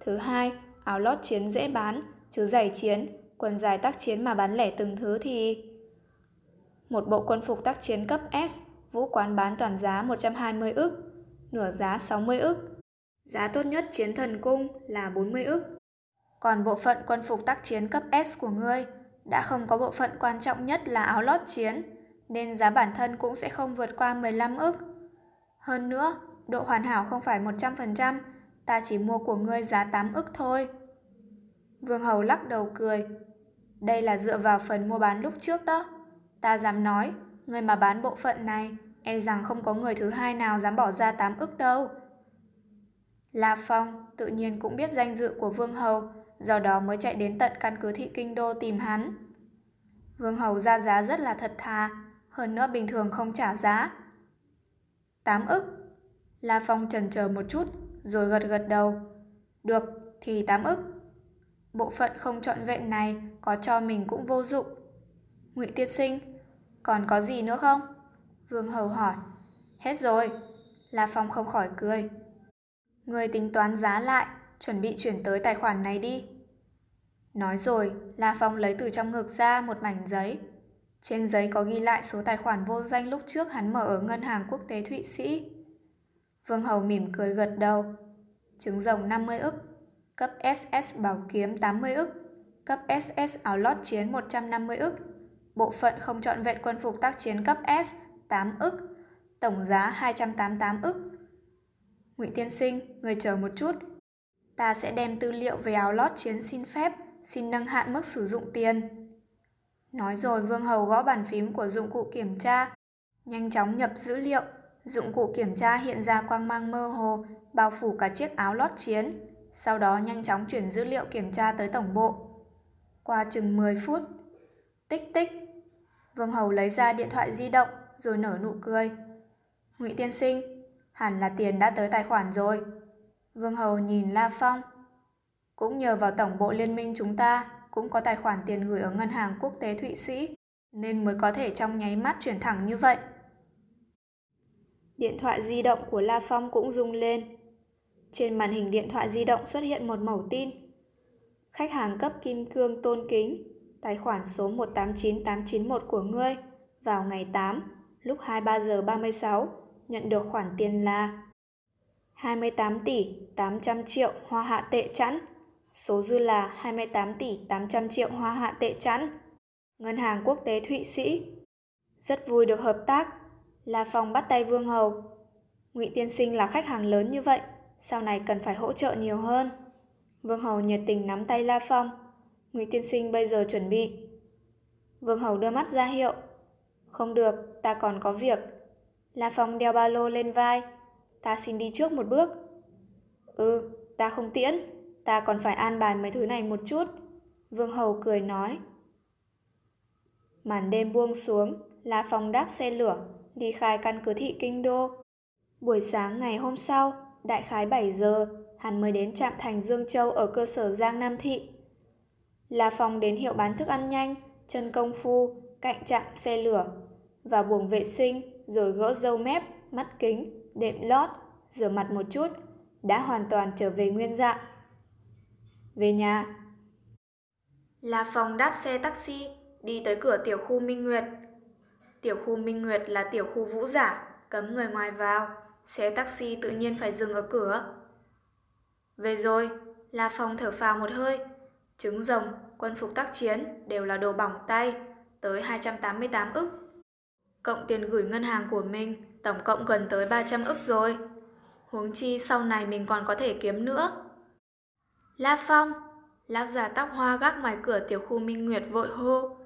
Thứ hai, áo lót chiến dễ bán, chứ giày chiến, quần dài tác chiến mà bán lẻ từng thứ thì... Một bộ quân phục tác chiến cấp S, vũ quán bán toàn giá một trăm hai mươi ức, nửa giá sáu mươi ức. Giá tốt nhất Chiến Thần Cung là bốn mươi ức. Còn bộ phận quân phục tác chiến cấp S của ngươi đã không có bộ phận quan trọng nhất là áo lót chiến, nên giá bản thân cũng sẽ không vượt qua mười lăm ức. Hơn nữa, độ hoàn hảo không phải một trăm phần trăm, ta chỉ mua của ngươi giá tám ức thôi. Vương Hầu lắc đầu cười. Đây là dựa vào phần mua bán lúc trước đó. Ta dám nói, người mà bán bộ phận này, e rằng không có người thứ hai nào dám bỏ ra tám ức đâu. La Phong tự nhiên cũng biết danh dự của Vương Hầu, do đó mới chạy đến tận căn cứ thị Kinh Đô tìm hắn. Vương Hầu ra giá rất là thật thà, hơn nữa bình thường không trả giá. tám ức. La Phong chần chờ một chút, rồi gật gật đầu. Được, thì tám ức. Bộ phận không trọn vẹn này có cho mình cũng vô dụng. Ngụy tiên sinh, còn có gì nữa không? Vương Hầu hỏi. Hết rồi. La Phong không khỏi cười. Người tính toán giá lại, chuẩn bị chuyển tới tài khoản này đi. Nói rồi, La Phong lấy từ trong ngực ra một mảnh giấy. Trên giấy có ghi lại số tài khoản vô danh lúc trước hắn mở ở Ngân hàng Quốc tế Thụy Sĩ. Vương Hầu mỉm cười gật đầu. Trứng rồng năm mươi ức, cấp ét ét bảo kiếm tám mươi ức, cấp ét ét áo lót chiến một trăm năm mươi ức, bộ phận không trọn vẹn quân phục tác chiến cấp S tám ức, tổng giá hai trăm tám mươi tám ức. Ngụy tiên sinh, người chờ một chút. Ta sẽ đem tư liệu về áo lót chiến xin phép, xin nâng hạn mức sử dụng tiền. Nói rồi Vương Hầu gõ bàn phím của dụng cụ kiểm tra, nhanh chóng nhập dữ liệu. Dụng cụ kiểm tra hiện ra quang mang mơ hồ, bao phủ cả chiếc áo lót chiến. Sau đó nhanh chóng chuyển dữ liệu kiểm tra tới tổng bộ. Qua chừng mười phút, tích tích, Vương Hầu lấy ra điện thoại di động rồi nở nụ cười. Ngụy tiên sinh, hẳn là tiền đã tới tài khoản rồi. Vương Hầu nhìn La Phong. Cũng nhờ vào tổng bộ liên minh chúng ta cũng có tài khoản tiền gửi ở Ngân hàng Quốc tế Thụy Sĩ, nên mới có thể trong nháy mắt chuyển thẳng như vậy. Điện thoại di động của La Phong cũng rung lên. Trên màn hình điện thoại di động xuất hiện một mẩu tin. Khách hàng cấp kim cương tôn kính, tài khoản số một tám chín tám chín một của ngươi vào ngày tám, lúc hai mươi ba giờ ba mươi sáu, nhận được khoản tiền là hai mươi tám tỷ tám trăm triệu hoa hạ tệ chẵn, số dư là hai mươi tám tỷ tám trăm triệu hoa hạ tệ chẵn, Ngân hàng Quốc tế Thụy Sĩ. Rất vui được hợp tác. La Phong bắt tay Vương Hầu. Ngụy tiên sinh là khách hàng lớn như vậy, sau này cần phải hỗ trợ nhiều hơn. Vương Hầu nhiệt tình nắm tay La Phong. Ngụy tiên sinh bây giờ chuẩn bị. Vương Hầu đưa mắt ra hiệu. Không được, ta còn có việc. La Phong đeo ba lô lên vai. Ta xin đi trước một bước. Ừ, ta không tiễn. Ta còn phải an bài mấy thứ này một chút. Vương Hầu cười nói. Màn đêm buông xuống, La Phong đáp xe lửa, đi khai căn cứ thị Kinh Đô. Buổi sáng ngày hôm sau, đại khái bảy giờ, hắn mới đến trạm thành Dương Châu ở cơ sở Giang Nam Thị. La Phong đến hiệu bán thức ăn nhanh, chân công phu, cạnh trạm xe lửa, vào buồng vệ sinh, rồi gỡ râu mép, mắt kính, đệm lót, rửa mặt một chút, đã hoàn toàn trở về nguyên dạng. Về nhà. La Phong đáp xe taxi đi tới cửa tiểu khu Minh Nguyệt. Tiểu khu Minh Nguyệt là tiểu khu vũ giả, cấm người ngoài vào, xe taxi tự nhiên phải dừng ở cửa. Về rồi, La Phong thở phào một hơi. Trứng rồng, quân phục tác chiến đều là đồ bỏng tay, tới hai trăm tám mươi tám ức. Cộng tiền gửi ngân hàng của mình, tổng cộng gần tới ba trăm ức rồi. Huống chi sau này mình còn có thể kiếm nữa. La Phong, lão già tóc hoa gác ngoài cửa tiểu khu Minh Nguyệt vội hô.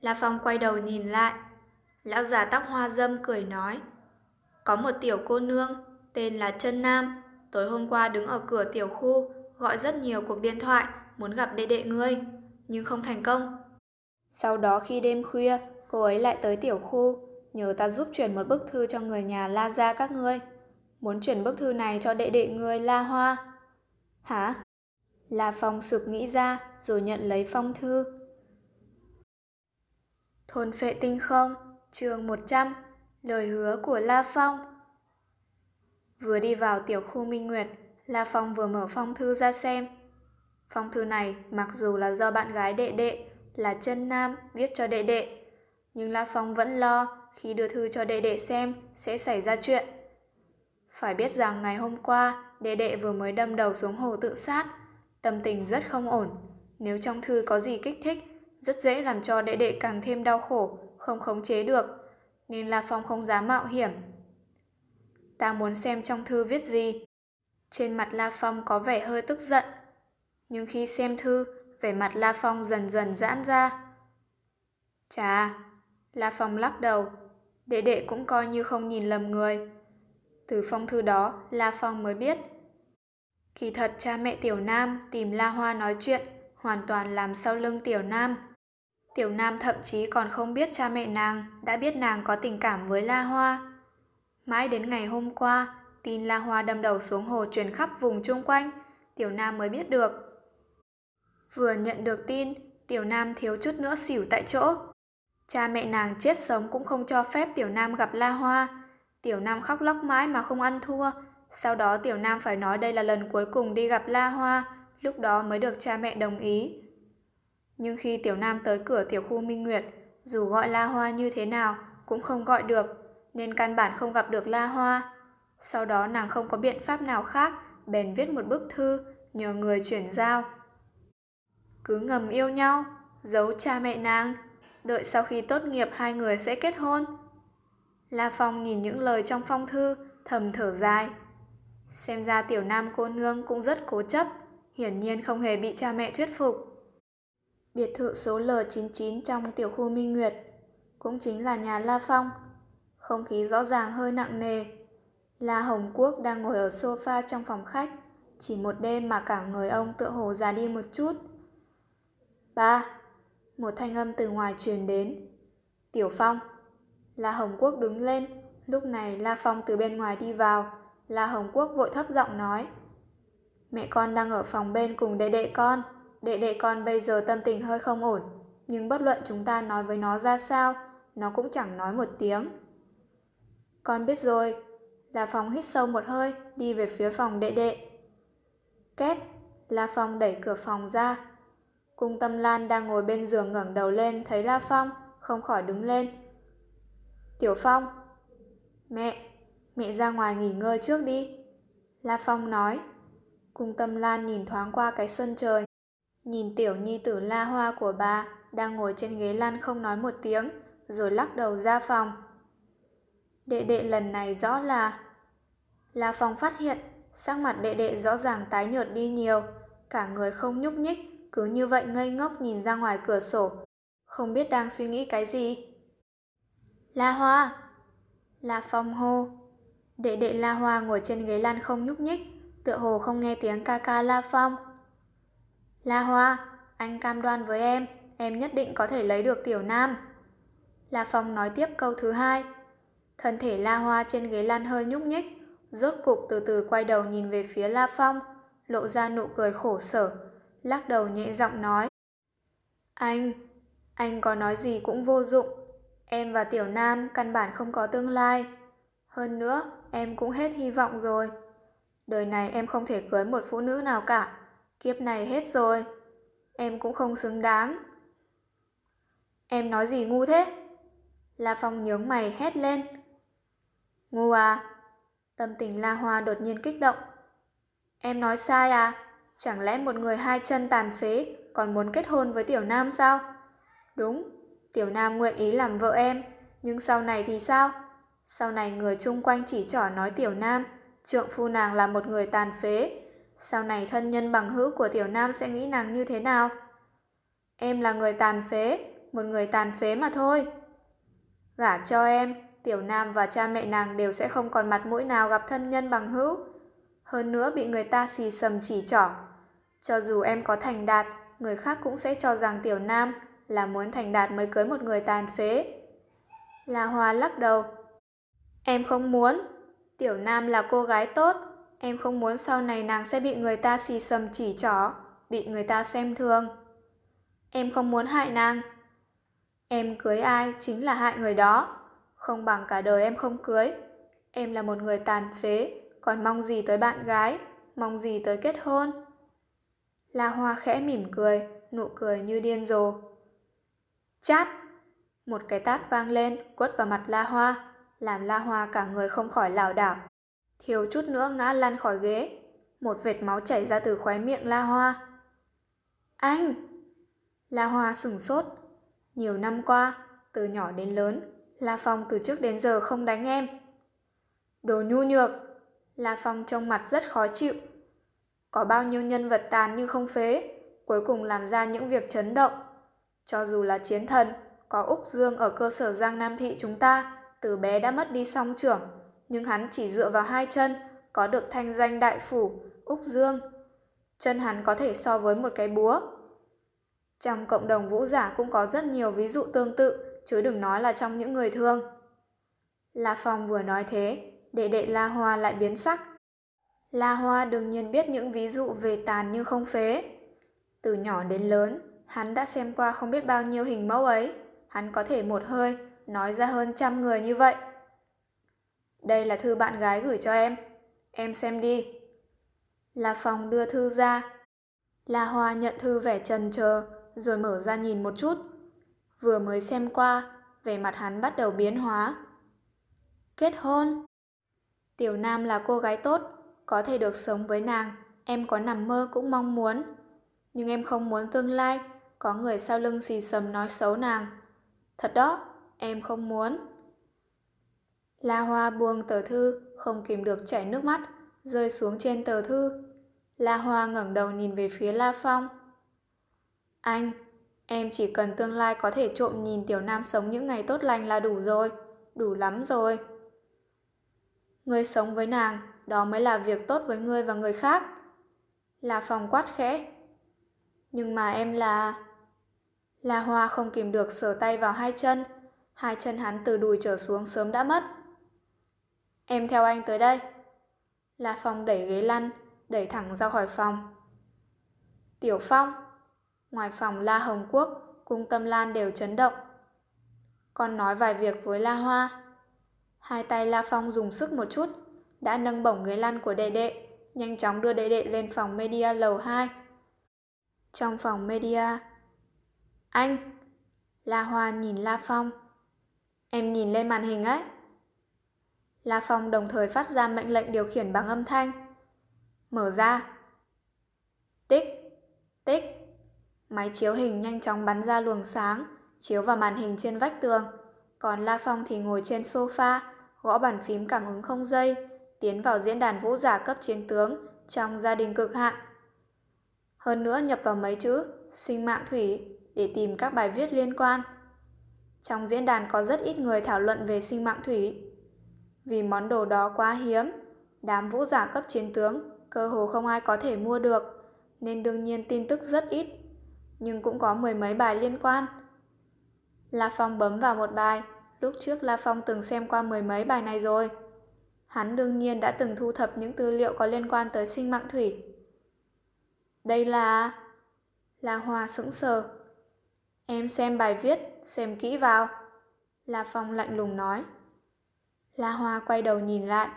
La Phong quay đầu nhìn lại. Lão già tóc hoa râm cười nói. Có một tiểu cô nương, tên là Trân Nam, tối hôm qua đứng ở cửa tiểu khu, gọi rất nhiều cuộc điện thoại, muốn gặp đệ đệ ngươi, nhưng không thành công. Sau đó khi đêm khuya, cô ấy lại tới tiểu khu, nhờ ta giúp chuyển một bức thư cho người nhà La gia các ngươi. Muốn chuyển bức thư này cho đệ đệ ngươi La Hoa. Hả? La Phong sực nghĩ ra, rồi nhận lấy phong thư. Thôn Phệ Tinh Không, chương một trăm, lời hứa của La Phong. Vừa đi vào tiểu khu Minh Nguyệt, La Phong vừa mở phong thư ra xem. Phong thư này mặc dù là do bạn gái đệ đệ là Trân Nam viết cho đệ đệ, nhưng La Phong vẫn lo khi đưa thư cho đệ đệ xem sẽ xảy ra chuyện. Phải biết rằng ngày hôm qua đệ đệ vừa mới đâm đầu xuống hồ tự sát, tâm tình rất không ổn. Nếu trong thư có gì kích thích, rất dễ làm cho đệ đệ càng thêm đau khổ, không khống chế được, nên La Phong không dám mạo hiểm. Ta muốn xem trong thư viết gì. Trên mặt La Phong có vẻ hơi tức giận, nhưng khi xem thư, vẻ mặt La Phong dần dần giãn ra. Chà, La Phong lắc đầu, đệ đệ cũng coi như không nhìn lầm người. Từ phong thư đó, La Phong mới biết. Kỳ thật cha mẹ Tiểu Nam tìm La Hoa nói chuyện, hoàn toàn làm sau lưng Tiểu Nam. Tiểu Nam thậm chí còn không biết cha mẹ nàng đã biết nàng có tình cảm với La Hoa. Mãi đến ngày hôm qua, tin La Hoa đâm đầu xuống hồ truyền khắp vùng chung quanh, Tiểu Nam mới biết được. Vừa nhận được tin, Tiểu Nam thiếu chút nữa xỉu tại chỗ. Cha mẹ nàng chết sống cũng không cho phép Tiểu Nam gặp La Hoa. Tiểu Nam khóc lóc mãi mà không ăn thua. Sau đó Tiểu Nam phải nói đây là lần cuối cùng đi gặp La Hoa, lúc đó mới được cha mẹ đồng ý. Nhưng khi Tiểu Nam tới cửa tiểu khu Minh Nguyệt, dù gọi La Hoa như thế nào cũng không gọi được, nên căn bản không gặp được La Hoa. Sau đó nàng không có biện pháp nào khác, bèn viết một bức thư nhờ người chuyển giao. Cứ ngầm yêu nhau, giấu cha mẹ nàng, đợi sau khi tốt nghiệp hai người sẽ kết hôn. La Phong nhìn những lời trong phong thư, thầm thở dài. Xem ra Tiểu Nam cô nương cũng rất cố chấp, hiển nhiên không hề bị cha mẹ thuyết phục. Biệt thự số L chín chín trong tiểu khu Minh Nguyệt, cũng chính là nhà La Phong. Không khí rõ ràng hơi nặng nề. La Hồng Quốc đang ngồi ở sofa trong phòng khách, chỉ một đêm mà cả người ông tựa hồ già đi một chút. Ba, một thanh âm từ ngoài truyền đến. Tiểu Phong. La Hồng Quốc đứng lên, lúc này La Phong từ bên ngoài đi vào. La Hồng Quốc vội thấp giọng nói. Mẹ con đang ở phòng bên cùng đệ đệ con. Đệ đệ con bây giờ tâm tình hơi không ổn, nhưng bất luận chúng ta nói với nó ra sao, nó cũng chẳng nói một tiếng. Con biết rồi. La Phong hít sâu một hơi, đi về phía phòng đệ đệ. Két, La Phong đẩy cửa phòng ra. Cung Tâm Lan đang ngồi bên giường ngẩng đầu lên, thấy La Phong, không khỏi đứng lên. Tiểu Phong. Mẹ, mẹ ra ngoài nghỉ ngơi trước đi. La Phong nói. Cung Tâm Lan nhìn thoáng qua cái sân trời, nhìn tiểu nhi tử La Hoa của bà đang ngồi trên ghế lăn không nói một tiếng, rồi lắc đầu ra phòng. Đệ đệ lần này rõ là... La Phong phát hiện sắc mặt đệ đệ rõ ràng tái nhợt đi nhiều, cả người không nhúc nhích, cứ như vậy ngây ngốc nhìn ra ngoài cửa sổ, không biết đang suy nghĩ cái gì. La Hoa! La Phong hô. Đệ đệ La Hoa ngồi trên ghế lăn không nhúc nhích, tựa hồ không nghe tiếng ca ca La Phong. La Hoa, anh cam đoan với em, em nhất định có thể lấy được Tiểu Nam. La Phong nói tiếp câu thứ hai. Thân thể La Hoa trên ghế lăn hơi nhúc nhích, rốt cục từ từ quay đầu nhìn về phía La Phong, lộ ra nụ cười khổ sở, lắc đầu nhẹ giọng nói. Anh, anh có nói gì cũng vô dụng, em và Tiểu Nam căn bản không có tương lai. Hơn nữa, em cũng hết hy vọng rồi. Đời này em không thể cưới một phụ nữ nào cả, kiếp này hết rồi. em cũng không xứng đáng. Em nói gì ngu thế? La Phong nhướng mày hét lên. Ngu à? Tâm tình La Hoa đột nhiên kích động. Em nói sai à? Chẳng lẽ một người hai chân tàn phế còn muốn kết hôn với Tiểu Nam sao? Đúng, Tiểu Nam nguyện ý làm vợ em, nhưng sau này thì sao? Sau này người chung quanh chỉ trỏ nói Tiểu Nam, trượng phu nàng là một người tàn phế. Sau này thân nhân bằng hữu của Tiểu Nam sẽ nghĩ nàng như thế nào? Em là người tàn phế, một người tàn phế mà thôi. Gả cho em, Tiểu Nam và cha mẹ nàng đều sẽ không còn mặt mũi nào gặp thân nhân bằng hữu. Hơn nữa bị người ta xì xầm chỉ trỏ. Cho dù em có thành đạt, người khác cũng sẽ cho rằng Tiểu Nam là muốn thành đạt mới cưới một người tàn phế. La Hoa lắc đầu. Em không muốn. Tiểu Nam là cô gái tốt. Em không muốn sau này nàng sẽ bị người ta xì xầm chỉ trỏ, bị người ta xem thường. Em không muốn hại nàng. Em cưới ai chính là hại người đó. Không bằng cả đời em không cưới. Em là một người tàn phế, còn mong gì tới bạn gái, mong gì tới kết hôn. La Hoa khẽ mỉm cười, nụ cười như điên rồ. Chát! Một cái tát vang lên, quất vào mặt La Hoa, làm La Hoa cả người không khỏi lảo đảo. Thiếu chút nữa ngã lăn khỏi ghế, một vệt máu chảy ra từ khóe miệng La Hoa. Anh! La Hoa sửng sốt. Nhiều năm qua, từ nhỏ đến lớn, La Phong từ trước đến giờ không đánh em. Đồ nhu nhược! La Phong trông mặt rất khó chịu. Có bao nhiêu nhân vật tàn nhưng không phế, cuối cùng làm ra những việc chấn động. Cho dù là chiến thần, có Úc Dương ở cơ sở Giang Nam Thị chúng ta, từ bé đã mất đi song trưởng, nhưng hắn chỉ dựa vào hai chân, có được thanh danh đại phủ, Úc Dương. Chân hắn có thể so với một cái búa. Trong cộng đồng vũ giả cũng có rất nhiều ví dụ tương tự, chứ đừng nói là trong những người thương. La Phong vừa nói thế, đệ đệ La Hoa lại biến sắc. La Hoa đương nhiên biết những ví dụ về tàn nhưng không phế. Từ nhỏ đến lớn, hắn đã xem qua không biết bao nhiêu hình mẫu ấy. Hắn có thể một hơi nói ra hơn trăm người như vậy. Đây là thư bạn gái gửi cho em. Em xem đi. La Phong đưa thư ra. La Hoa nhận thư vẻ chần chờ, rồi mở ra nhìn một chút. Vừa mới xem qua, vẻ mặt hắn bắt đầu biến hóa. Kết hôn. Tiểu Nam là cô gái tốt, có thể được sống với nàng, em có nằm mơ cũng mong muốn. Nhưng em không muốn tương lai có người sau lưng xì xầm nói xấu nàng. Thật đó, em không muốn. La Hoa buông tờ thư, không kìm được chảy nước mắt, rơi xuống trên tờ thư. La Hoa ngẩng đầu nhìn về phía La Phong. Anh, em chỉ cần tương lai có thể trộm nhìn Tiểu Nam sống những ngày tốt lành là đủ rồi, đủ lắm rồi. Ngươi sống với nàng, đó mới là việc tốt với ngươi và người khác. La Phong quát khẽ. Nhưng mà em là... La Hoa không kìm được sờ tay vào hai chân. Hai chân hắn từ đùi trở xuống sớm đã mất. Em theo anh tới đây. La Phong đẩy ghế lăn, đẩy thẳng ra khỏi phòng. Tiểu Phong. Ngoài phòng La Hồng Quốc, Cung Tâm Lan đều chấn động. Con nói vài việc với La Hoa. Hai tay La Phong dùng sức một chút, đã nâng bổng ghế lăn của đệ đệ, nhanh chóng đưa đệ đệ lên phòng media lầu hai. Trong phòng media. Anh. La Hoa nhìn La Phong. Em nhìn lên màn hình ấy. La Phong đồng thời phát ra mệnh lệnh điều khiển bằng âm thanh. Mở ra. Tích, tích. Máy chiếu hình nhanh chóng bắn ra luồng sáng, chiếu vào màn hình trên vách tường. Còn La Phong thì ngồi trên sofa, gõ bàn phím cảm ứng không dây, tiến vào diễn đàn vũ giả cấp chiến tướng trong gia đình cực hạn. Hơn nữa nhập vào mấy chữ sinh mạng thủy để tìm các bài viết liên quan. Trong diễn đàn có rất ít người thảo luận về sinh mạng thủy. Vì món đồ đó quá hiếm, đám vũ giả cấp chiến tướng cơ hồ không ai có thể mua được, nên đương nhiên tin tức rất ít, nhưng cũng có mười mấy bài liên quan. La Phong bấm vào một bài, lúc trước La Phong từng xem qua mười mấy bài này rồi. Hắn đương nhiên đã từng thu thập những tư liệu có liên quan tới sinh mạng thủy. Đây là... La Hoa sững sờ. Em xem bài viết, xem kỹ vào. La Phong lạnh lùng nói. La Hoa quay đầu nhìn lại.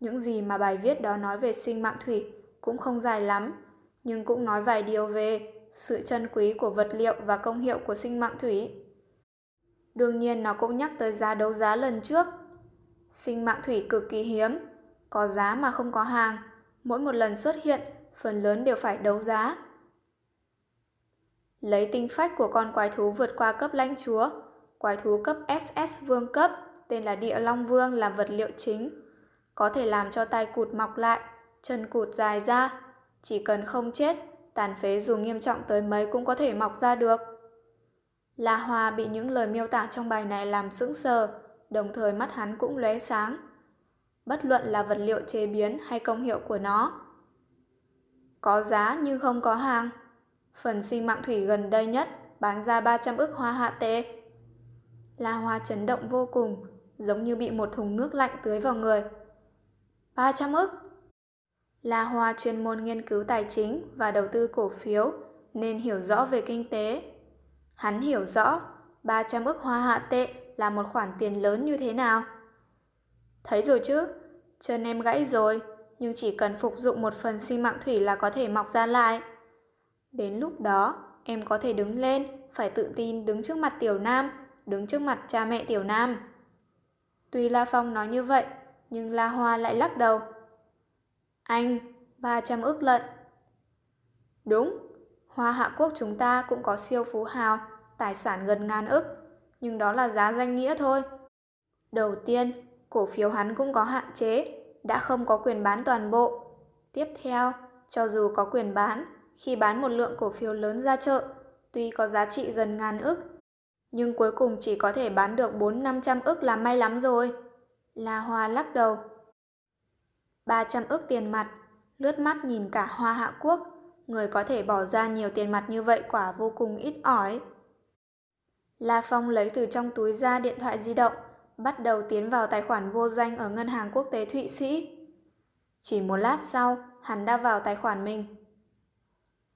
Những gì mà bài viết đó nói về sinh mạng thủy cũng không dài lắm, nhưng cũng nói vài điều về sự chân quý của vật liệu và công hiệu của sinh mạng thủy. Đương nhiên nó cũng nhắc tới giá đấu giá lần trước. Sinh mạng thủy cực kỳ hiếm, có giá mà không có hàng, mỗi một lần xuất hiện, phần lớn đều phải đấu giá. Lấy tinh phách của con quái thú vượt qua cấp lãnh chúa, quái thú cấp ét ét vương cấp, tên là Địa Long Vương làm vật liệu chính, có thể làm cho tay cụt mọc lại, chân cụt dài ra, chỉ cần không chết, tàn phế dù nghiêm trọng tới mấy cũng có thể mọc ra được. La Hoa bị những lời miêu tả trong bài này làm sững sờ, đồng thời mắt hắn cũng lóe sáng. Bất luận là vật liệu chế biến hay công hiệu của nó, có giá nhưng không có hàng. Phần sinh mạng thủy gần đây nhất bán ra ba trăm ức hoa hạ tệ. La Hoa chấn động vô cùng, giống như bị một thùng nước lạnh tưới vào người. ba trăm ức! La Hoa chuyên môn nghiên cứu tài chính và đầu tư cổ phiếu nên hiểu rõ về kinh tế. Hắn hiểu rõ ba trăm ức hoa hạ tệ là một khoản tiền lớn như thế nào. Thấy rồi chứ, chân em gãy rồi, nhưng chỉ cần phục dụng một phần sinh mạng thủy là có thể mọc ra lại. Đến lúc đó, em có thể đứng lên, phải tự tin đứng trước mặt Tiểu Nam, đứng trước mặt cha mẹ Tiểu Nam. Tuy La Phong nói như vậy, nhưng La Hoa lại lắc đầu. Anh, ba trăm ức lận. Đúng, Hoa Hạ Quốc chúng ta cũng có siêu phú hào, tài sản gần ngàn ức, nhưng đó là giá danh nghĩa thôi. Đầu tiên, cổ phiếu hắn cũng có hạn chế, đã không có quyền bán toàn bộ. Tiếp theo, cho dù có quyền bán, khi bán một lượng cổ phiếu lớn ra chợ, tuy có giá trị gần ngàn ức, nhưng cuối cùng chỉ có thể bán được bốn trăm năm mươi ức là may lắm rồi. La Hoa lắc đầu. ba trăm ức tiền mặt, lướt mắt nhìn cả Hoa Hạ Quốc, người có thể bỏ ra nhiều tiền mặt như vậy quả vô cùng ít ỏi. La Phong lấy từ trong túi ra điện thoại di động, bắt đầu tiến vào tài khoản vô danh ở Ngân hàng Quốc tế Thụy Sĩ. Chỉ một lát sau, hắn đã vào tài khoản mình.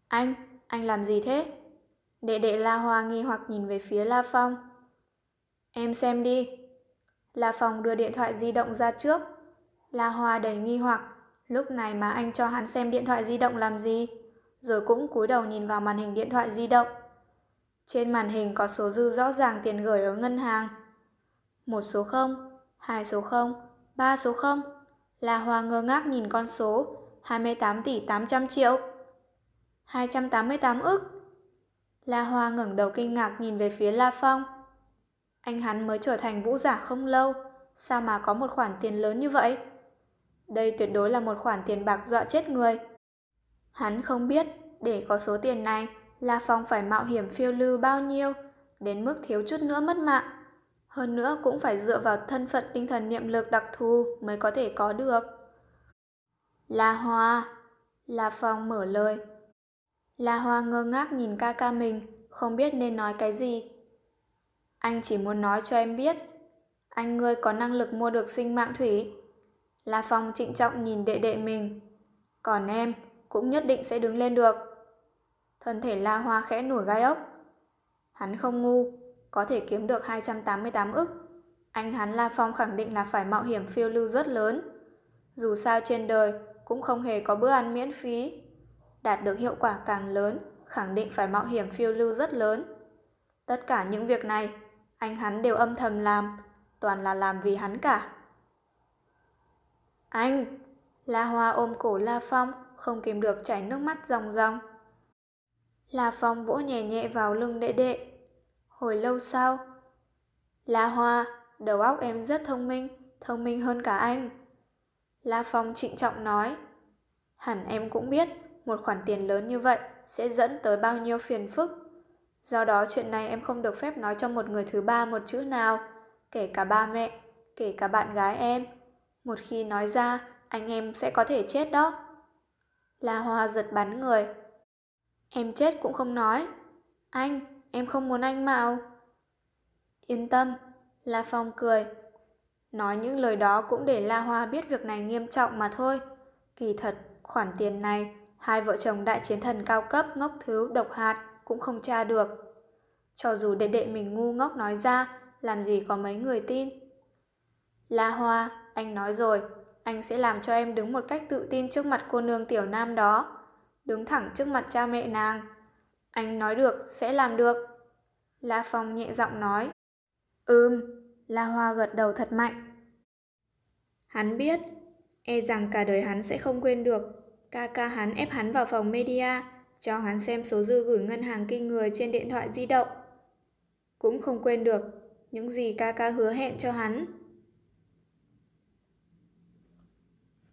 Anh, anh làm gì thế? Đệ đệ La Hoa nghi hoặc nhìn về phía La Phong. Em xem đi. La Phong đưa điện thoại di động ra trước. La Hoa đầy nghi hoặc, lúc này mà anh cho hắn xem điện thoại di động làm gì? Rồi cũng cúi đầu nhìn vào màn hình điện thoại di động. Trên màn hình có số dư rõ ràng tiền gửi ở ngân hàng. Một số không, hai số không, ba số không. La Hoa ngơ ngác nhìn con số hai mươi tám tỷ tám trăm triệu. hai trăm tám mươi tám ức. La Hoa ngẩng đầu kinh ngạc nhìn về phía La Phong. Anh hắn mới trở thành vũ giả không lâu, sao mà có một khoản tiền lớn như vậy? Đây tuyệt đối là một khoản tiền bạc dọa chết người. Hắn không biết để có số tiền này, La Phong phải mạo hiểm phiêu lưu bao nhiêu, đến mức thiếu chút nữa mất mạng. Hơn nữa cũng phải dựa vào thân phận tinh thần niệm lực đặc thù mới có thể có được. La Hoa, La Phong mở lời. La Hoa ngơ ngác nhìn ca ca mình, không biết nên nói cái gì. Anh chỉ muốn nói cho em biết, anh ngươi có năng lực mua được sinh mạng thủy. La Phong trịnh trọng nhìn đệ đệ mình. Còn em, cũng nhất định sẽ đứng lên được. Thân thể La Hoa khẽ nổi gai ốc. Hắn không ngu, có thể kiếm được hai trăm tám mươi tám ức. Anh hắn La Phong khẳng định là phải mạo hiểm phiêu lưu rất lớn. Dù sao trên đời, cũng không hề có bữa ăn miễn phí. Đạt được hiệu quả càng lớn, khẳng định phải mạo hiểm phiêu lưu rất lớn. Tất cả những việc này, anh hắn đều âm thầm làm, toàn là làm vì hắn cả. Anh! La Hoa ôm cổ La Phong, không kìm được chảy nước mắt ròng ròng. La Phong vỗ nhẹ nhẹ vào lưng đệ đệ. Hồi lâu sau, La Hoa, đầu óc em rất thông minh, thông minh hơn cả anh. La Phong trịnh trọng nói. Hẳn em cũng biết, một khoản tiền lớn như vậy sẽ dẫn tới bao nhiêu phiền phức. Do đó chuyện này em không được phép nói cho một người thứ ba một chữ nào, kể cả ba mẹ, kể cả bạn gái em. Một khi nói ra, anh em sẽ có thể chết đó. La Hoa giật bắn người. Em chết cũng không nói. Anh, em không muốn anh mạo. Yên tâm, La Phong cười. Nói những lời đó cũng để La Hoa biết việc này nghiêm trọng mà thôi. Kỳ thật, khoản tiền này, hai vợ chồng đại chiến thần cao cấp ngốc thứ độc hạt cũng không tra được. Cho dù đệ đệ mình ngu ngốc nói ra, làm gì có mấy người tin. La Hoa, anh nói rồi, anh sẽ làm cho em đứng một cách tự tin trước mặt cô nương Tiểu Nam đó, đứng thẳng trước mặt cha mẹ nàng. Anh nói được sẽ làm được. La Phong nhẹ giọng nói. Ừm, La Hoa gật đầu thật mạnh. Hắn biết, e rằng cả đời hắn sẽ không quên được. Ca ca hắn ép hắn vào phòng media, cho hắn xem số dư gửi ngân hàng kinh người trên điện thoại di động. Cũng không quên được những gì ca ca hứa hẹn cho hắn.